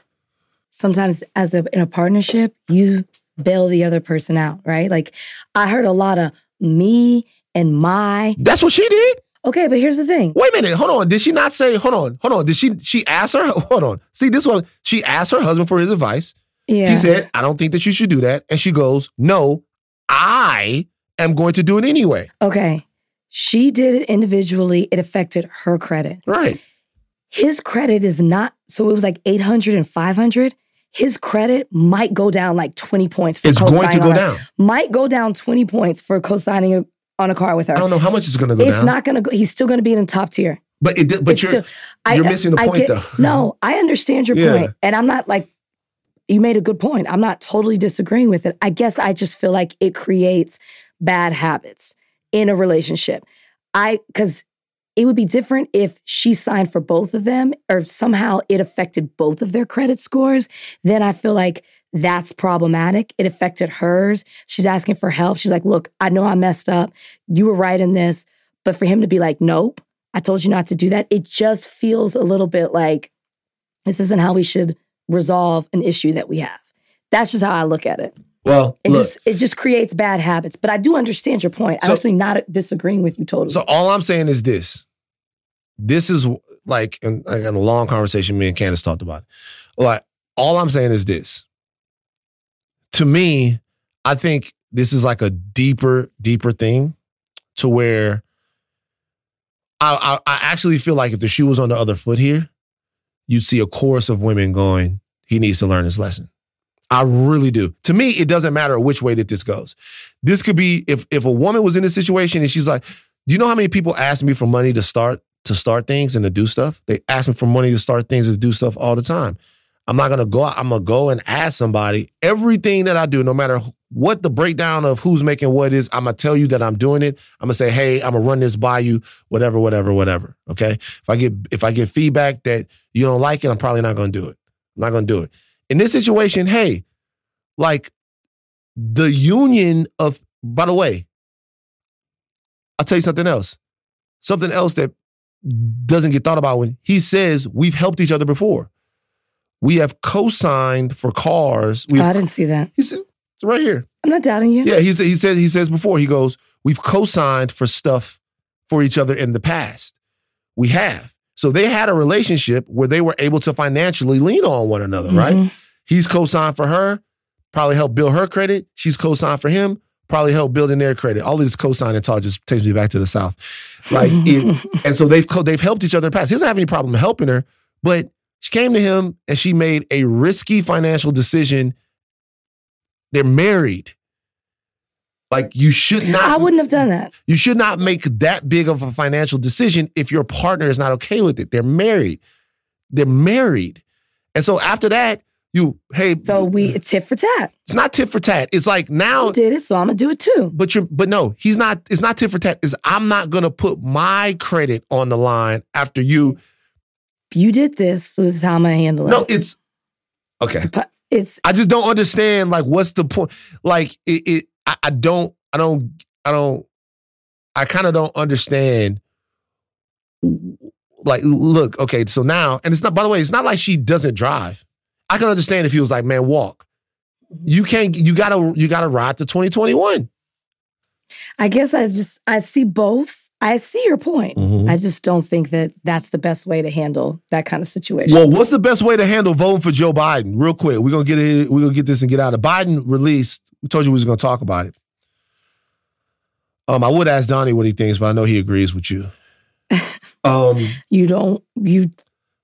sometimes in a partnership, you bail the other person out, right? Like, I heard a lot of me and my. That's what she did? Okay, but here's the thing. Wait a minute, hold on. Did she not say, hold on. Did she ask her? Hold on. See, this one, she asked her husband for his advice. Yeah. He said, I don't think that you should do that. And she goes, no, I am going to do it anyway. Okay. She did it individually. It affected her credit. Right. His credit is not, so it was like 800 and 500. His credit might go down like 20 points for co-signing. It's going to go down. Might go down 20 points for co-signing on a car with her. I don't know how much it's going to go down. It's not going to go, he's still going to be in the top tier. But you're missing the point though. No, I understand your point. And I'm not like, you made a good point. I'm not totally disagreeing with it. I guess I just feel like it creates bad habits in a relationship. Because it would be different if she signed for both of them or somehow it affected both of their credit scores. Then I feel like that's problematic. It affected hers. She's asking for help. She's like, look, I know I messed up. You were right in this. But for him to be like, nope, I told you not to do that. It just feels a little bit like this isn't how we should resolve an issue that we have. That's just how I look at it. Well, it just creates bad habits. But I do understand your point. I'm actually not disagreeing with you totally. So all I'm saying is this. This is like in a long conversation me and Candace talked about it. Like, all I'm saying is this. To me, I think this is like a deeper, deeper thing to where I actually feel like if the shoe was on the other foot here, you'd see a chorus of women going, he needs to learn his lesson. I really do. To me, it doesn't matter which way that this goes. This could be if a woman was in this situation and she's like, Do you know how many people ask me for money to start things and to do stuff? They ask me for money to start things and do stuff all the time. I'm not going to go out. I'm going to go and ask somebody. Everything that I do, no matter what the breakdown of who's making what is, I'm going to tell you that I'm doing it. I'm going to say, hey, I'm going to run this by you, whatever, whatever, whatever. Okay? If I get feedback that you don't like it, I'm probably not going to do it. I'm not going to do it. In this situation, hey, like the union of, by the way, I'll tell you something else that doesn't get thought about when he says we've helped each other before. We have co-signed for cars. I didn't see that. He said, it's right here. I'm not doubting you. Yeah, he says before, he goes, we've co-signed for stuff for each other in the past. We have. So they had a relationship where they were able to financially lean on one another, mm-hmm. right? He's co-signed for her, probably helped build her credit. She's co-signed for him, probably helped building their credit. All of this co-signing talk just takes me back to the South. Like, and so they've helped each other in the past. He doesn't have any problem helping her, but she came to him and she made a risky financial decision. They're married. Like, you should not. I wouldn't have done that. You should not make that big of a financial decision if your partner is not okay with it. They're married. They're married. And so after that, it's tit for tat. It's not tit for tat. It's like, now you did it, so I'm gonna do it too. But no, he's not. It's not tit for tat. It's, I'm not gonna put my credit on the line after you. You did this, so this is how I'm going to handle it. No, it's... Okay. I just don't understand, like, what's the point? Like, I kind of don't understand. Like, look, okay, so now... And it's not, by the way, it's not like she doesn't drive. I can understand if he was like, man, walk. You can't... You gotta ride to 2021. I guess I see both. I see your point. Mm-hmm. I just don't think that that's the best way to handle that kind of situation. Well, what's the best way to handle voting for Joe Biden? Real quick, we're gonna get this and get out of Biden released. We told you we was gonna talk about it. I would ask Donnie what he thinks, but I know he agrees with you. Donnie,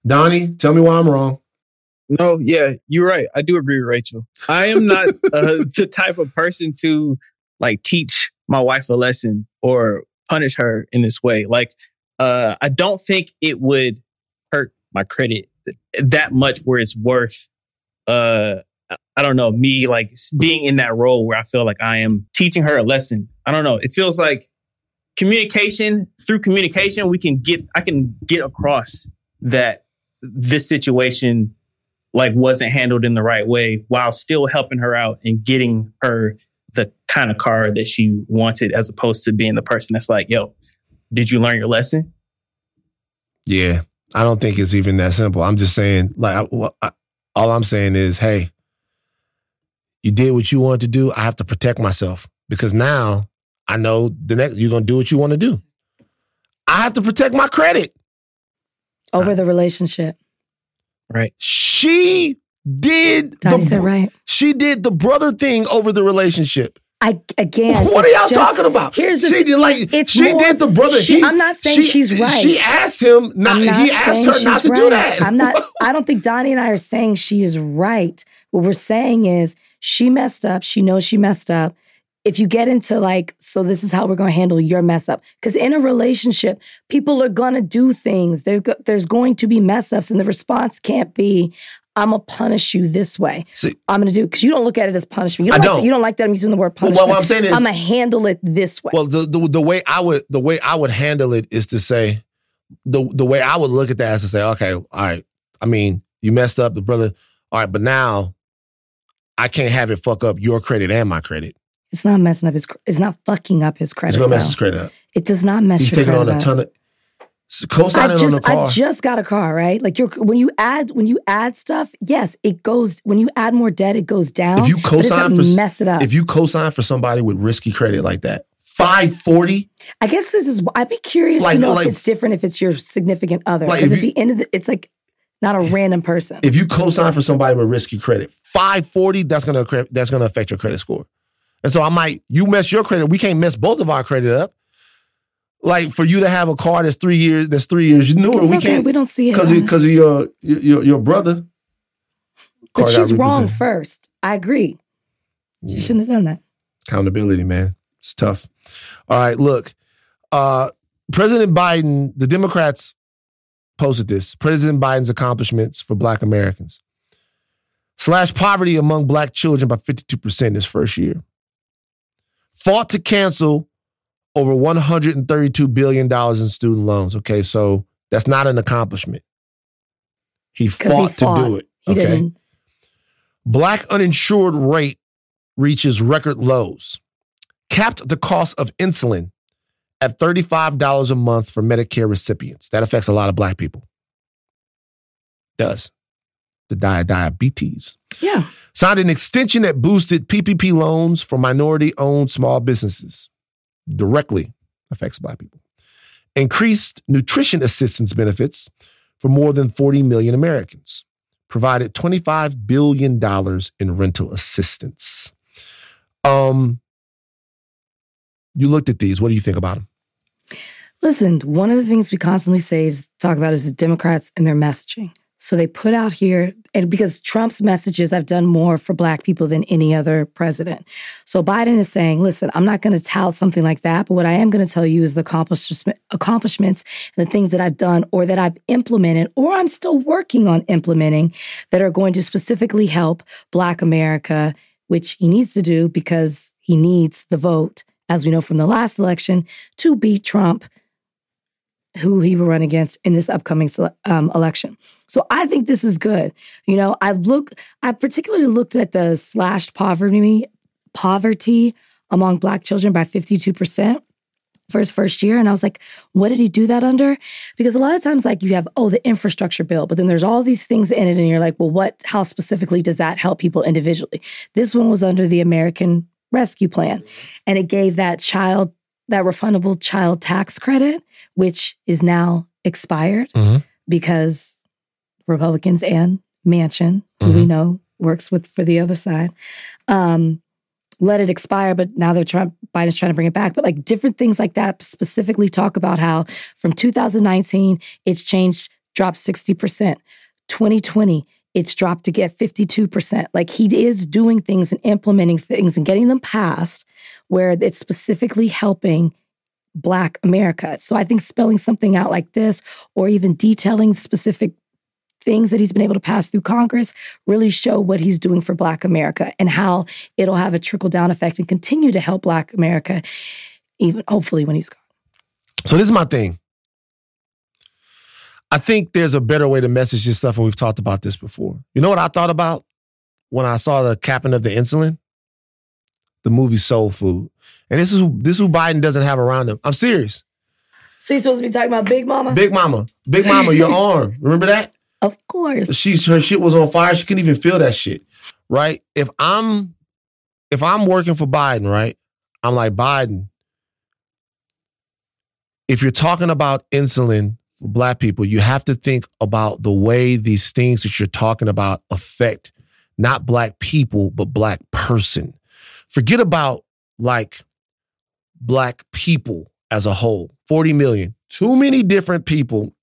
tell me why I'm wrong. No, yeah, you're right. I do agree with Rachel. I am not the type of person to like teach my wife a lesson or punish her in this way. Like, I don't think it would hurt my credit that much where it's worth, I don't know, me like being in that role where I feel like I am teaching her a lesson. I don't know. It feels like through communication, I can get across that this situation like wasn't handled in the right way while still helping her out and getting her the kind of car that she wanted, as opposed to being the person that's like, yo, did you learn your lesson? Yeah, I don't think it's even that simple. I'm just saying, like, all I'm saying is, hey, you did what you wanted to do. I have to protect myself because now I know the next, you're going to do what you want to do. I have to protect my credit. Over the relationship. Right. She did the brother thing over the relationship. What are y'all talking about? I'm not saying she's right. She asked him not. He asked her not to do that. I'm not. I don't think Donnie and I are saying she is right. What we're saying is she messed up. She knows she messed up. If you get into like, so this is how we're going to handle your mess up. Because in a relationship, people are going to do things. There's going to be mess ups, and the response can't be, I'm going to punish you this way. See, I'm going to do, because you don't look at it as punishment. You don't like that I'm using the word punishment. Well, what I'm saying is, I'm going to handle it this way. Well, the way I would handle it is to say, the way I would look at that is to say, okay, all right, I mean, you messed up, the brother, all right, but now I can't have it fuck up your credit and my credit. It's not messing up his credit. It's not fucking up his credit. It's going to mess his credit up. It does not mess your credit up. He's taking on a ton of... Co-signing on the car. I just got a car, right? Like, when you add stuff, yes, it goes... When you add more debt, it goes down. If you co-sign for... mess it up. If you co-sign for somebody with risky credit like that, 540? I guess this is... I'd be curious to know if it's different if it's your significant other. Because like at the end of the... It's like... Not a random person. If you co-sign for somebody with risky credit, 540, that's gonna affect your credit score. And so I might, you mess your credit, we can't mess both of our credit up. Like for you to have a car that's 3 years, newer, we can't. We don't see it because of your brother. But she's wrong first. I agree. She shouldn't have done that. Accountability, man. It's tough. All right, look. President Biden, the Democrats posted this, President Biden's accomplishments for Black Americans. Slash poverty among Black children by 52% this first year. Fought to cancel over $132 billion in student loans. Okay, so that's not an accomplishment. He fought to do it. Okay. Black uninsured rate reaches record lows. Capped the cost of insulin at $35 a month for Medicare recipients. That affects a lot of Black people. Does. The diabetes. Yeah. Signed an extension that boosted PPP loans for minority-owned small businesses. Directly affects Black people. Increased nutrition assistance benefits for more than 40 million Americans. Provided $25 billion in rental assistance. You looked at these. What do you think about them? Listen, one of the things we constantly say is the Democrats and their messaging. So they put out here, and because Trump's messages have done more for Black people than any other president. So Biden is saying, listen, I'm not going to tout something like that, but what I am going to tell you is the accomplishments and the things that I've done or that I've implemented or I'm still working on implementing that are going to specifically help Black America, which he needs to do because he needs the vote, as we know from the last election, to beat Trump, who he will run against in this upcoming election. So I think this is good. You know, I particularly looked at the slashed poverty among Black children by 52% for his first year. And I was like, what did he do that under? Because a lot of times, like, you have, the infrastructure bill, but then there's all these things in it. And you're like, well, how specifically does that help people individually? This one was under the American Rescue Plan. And it gave that refundable child tax credit, which is now expired because Republicans and Manchin, who we know works for the other side, let it expire. But now Biden's trying to bring it back. But like different things like that specifically talk about how from 2019, it's changed, dropped 60%. 2020, it's dropped to get 52%. Like he is doing things and implementing things and getting them passed where it's specifically helping Black America. So I think spelling something out like this or even detailing specific things that he's been able to pass through Congress really show what he's doing for Black America and how it'll have a trickle-down effect and continue to help Black America, even hopefully when he's gone. So this is my thing. I think there's a better way to message this stuff, and we've talked about this before. You know what I thought about when I saw the capping of the insulin? The movie Soul Food. And this is who Biden doesn't have around him. I'm serious. So you're supposed to be talking about Big Mama? Big Mama. Big Mama, your arm. Remember that? Of course. Her shit was on fire. She couldn't even feel that shit, right? If I'm working for Biden, right, I'm like, Biden, if you're talking about insulin for Black people, you have to think about the way these things that you're talking about affect not Black people, but Black person. Forget about, like, Black people as a whole. 40 million. Too many different people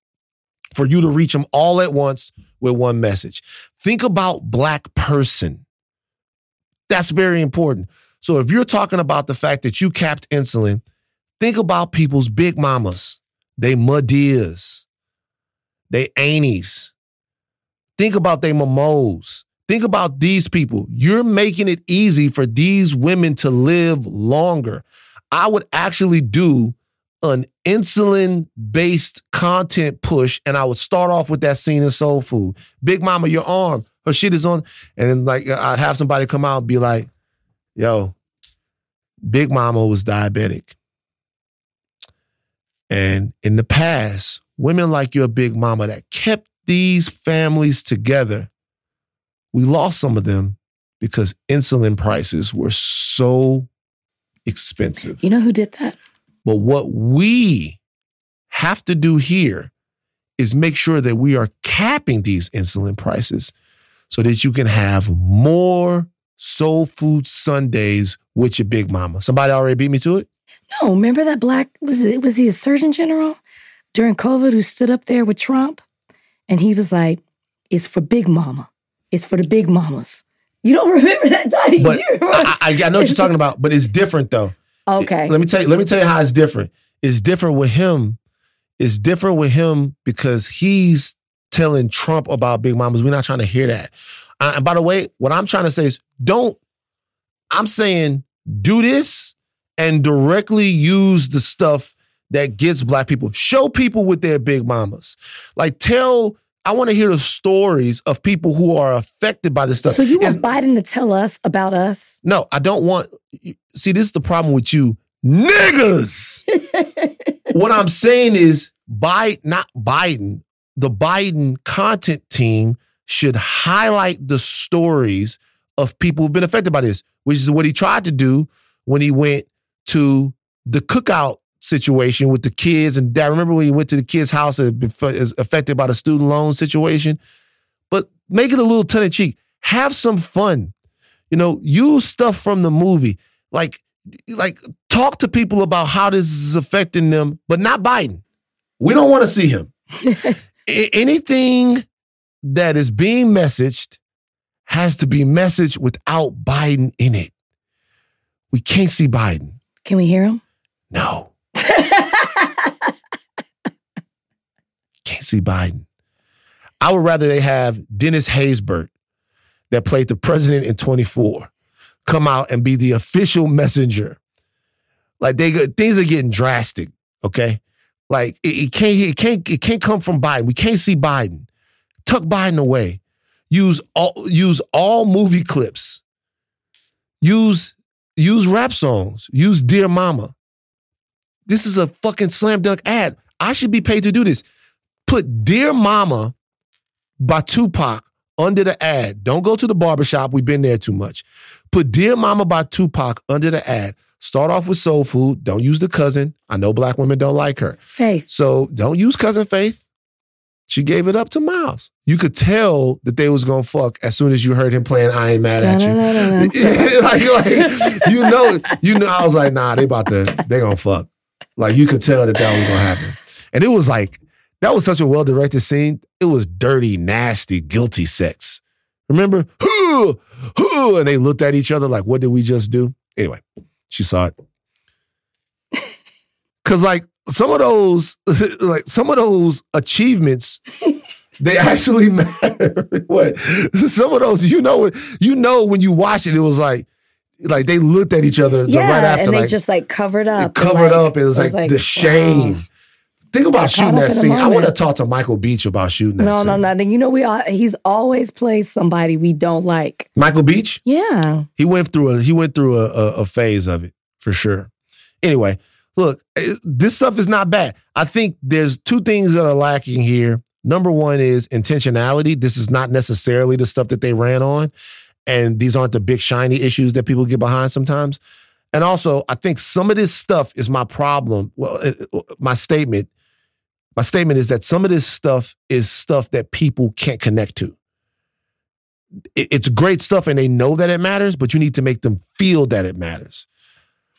for you to reach them all at once with one message. Think about Black person. That's very important. So if you're talking about the fact that you capped insulin, think about people's big mamas, they muddias, they aunties. Think about they mamos. Think about these people. You're making it easy for these women to live longer. I would actually do an insulin-based content push, and I would start off with that scene in Soul Food. Big Mama, your arm, her shit is on. And then, like, I'd have somebody come out and be like, yo, Big Mama was diabetic. And in the past, women like your Big Mama that kept these families together, we lost some of them because insulin prices were so expensive. You know who did that? But what we have to do here is make sure that we are capping these insulin prices so that you can have more Soul Food Sundays with your Big Mama. Somebody already beat me to it? No, remember that was he a surgeon general during COVID who stood up there with Trump? And he was like, it's for Big Mama. It's for the big mamas. You don't remember that time? But I know what you're talking about, but it's different though. Okay. Let me tell you how it's different. It's different with him. It's different with him because he's telling Trump about Big Mamas. We're not trying to hear that. And by the way, what I'm trying to say is don't, I'm saying do this and directly use the stuff that gets black people. Show people with their Big Mamas. Like tell, I want to hear the stories of people who are affected by this stuff. So you want Biden to tell us about us? No, I don't want, see, this is the problem with you niggas. What I'm saying is the Biden content team should highlight the stories of people who've been affected by this, which is what he tried to do when he went to the cookout situation with the kids and dad. Remember when he went to the kid's house and is affected by the student loan situation? But make it a little tongue-in-cheek. Have some fun. You know, use stuff from the movie. Like talk to people about how this is affecting them, but not Biden. We don't want to see him. Anything that is being messaged has to be messaged without Biden in it. We can't see Biden. Can we hear him? No. Can't see Biden. I would rather they have Dennis Haysbert, that played the president in 24, come out and be the official messenger. Like things are getting drastic. Okay, like it can't come from Biden. We can't see Biden. Tuck Biden away. Use all movie clips. Use rap songs. Use Dear Mama. This is a fucking slam dunk ad. I should be paid to do this. Put Dear Mama by Tupac under the ad. Don't go to the barbershop. We've been there too much. Put Dear Mama by Tupac under the ad. Start off with soul food. Don't use the cousin. I know black women don't like her. Faith. So don't use cousin Faith. She gave it up to Miles. You could tell that they was going to fuck as soon as you heard him playing I Ain't Mad At You. I was like, nah, they going to fuck. Like, you could tell that was going to happen. And it was like, that was such a well-directed scene. It was dirty, nasty, guilty sex. Remember? And they looked at each other like, what did we just do? Anyway, she saw it. Because, like, some of those achievements, they actually matter. What? Some of those, when you watch it, it was like, they looked at each other right after. And they just covered up. Covered up. It was like the shame. Wow. Think about shooting that scene. I want to talk to Michael Beach about shooting that scene. No. You know, he's always played somebody we don't like. Michael Beach? Yeah. He went through a phase of it, for sure. Anyway, look, this stuff is not bad. I think there's two things that are lacking here. Number one is intentionality. This is not necessarily the stuff that they ran on. And these aren't the big, shiny issues that people get behind sometimes. And also, I think some of this stuff is my problem. Well, my statement. My statement is that some of this stuff is stuff that people can't connect to. It's great stuff, and they know that it matters, but you need to make them feel that it matters.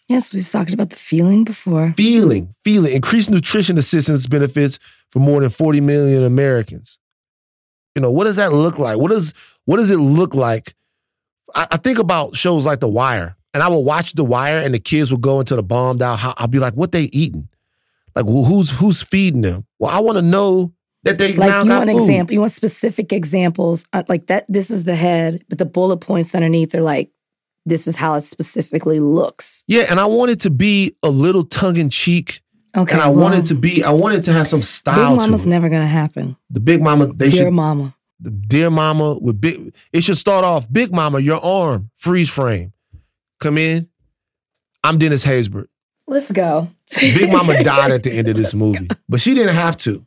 Yes, we've talked about the feeling before. Feeling. Increased nutrition assistance benefits for more than 40 million Americans. You know, what does that look like? What does it look like? I think about shows like The Wire, and I will watch The Wire, and the kids will go into the bombed out house. I'll be like, "What they eating? Like, who's feeding them?" Well, I want to know that they now got food. You want specific examples like that. This is the head, but the bullet points underneath are like, "This is how it specifically looks." Yeah, and I want it to be a little tongue in cheek. Okay, and I wanted to have some style. Big Mama's never gonna happen. The Big Mama, Dear Mama. The Dear Mama with big. It should start off, Big Mama, your arm, freeze frame. Come in. I'm Dennis Haysbert. Let's go. Big Mama died at the end of this movie, but she didn't have to.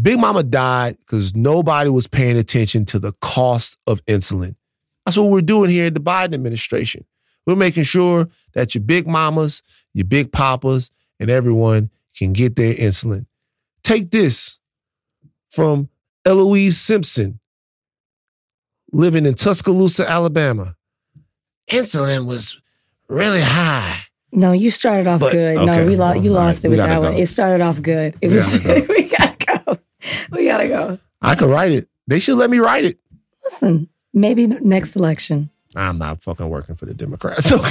Big Mama died because nobody was paying attention to the cost of insulin. That's what we're doing here at the Biden administration. We're making sure that your Big Mamas, your Big Papas, and everyone can get their insulin. Take this from Eloise Simpson, living in Tuscaloosa, Alabama. Insulin was really high. No, you started off good. Okay. No, you lost it with that one. It started off good. We gotta go. We gotta go. I could write it. They should let me write it. Listen, maybe next election. I'm not fucking working for the Democrats. Okay.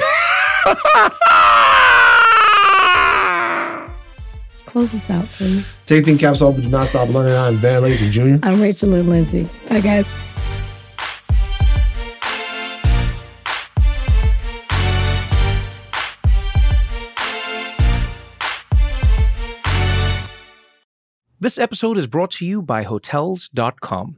Close this out, please. Take thin caps off, but do not stop learning. I'm Van Lathan Jr. I'm Rachel Lindsay. Bye, guys. This episode is brought to you by Hotels.com.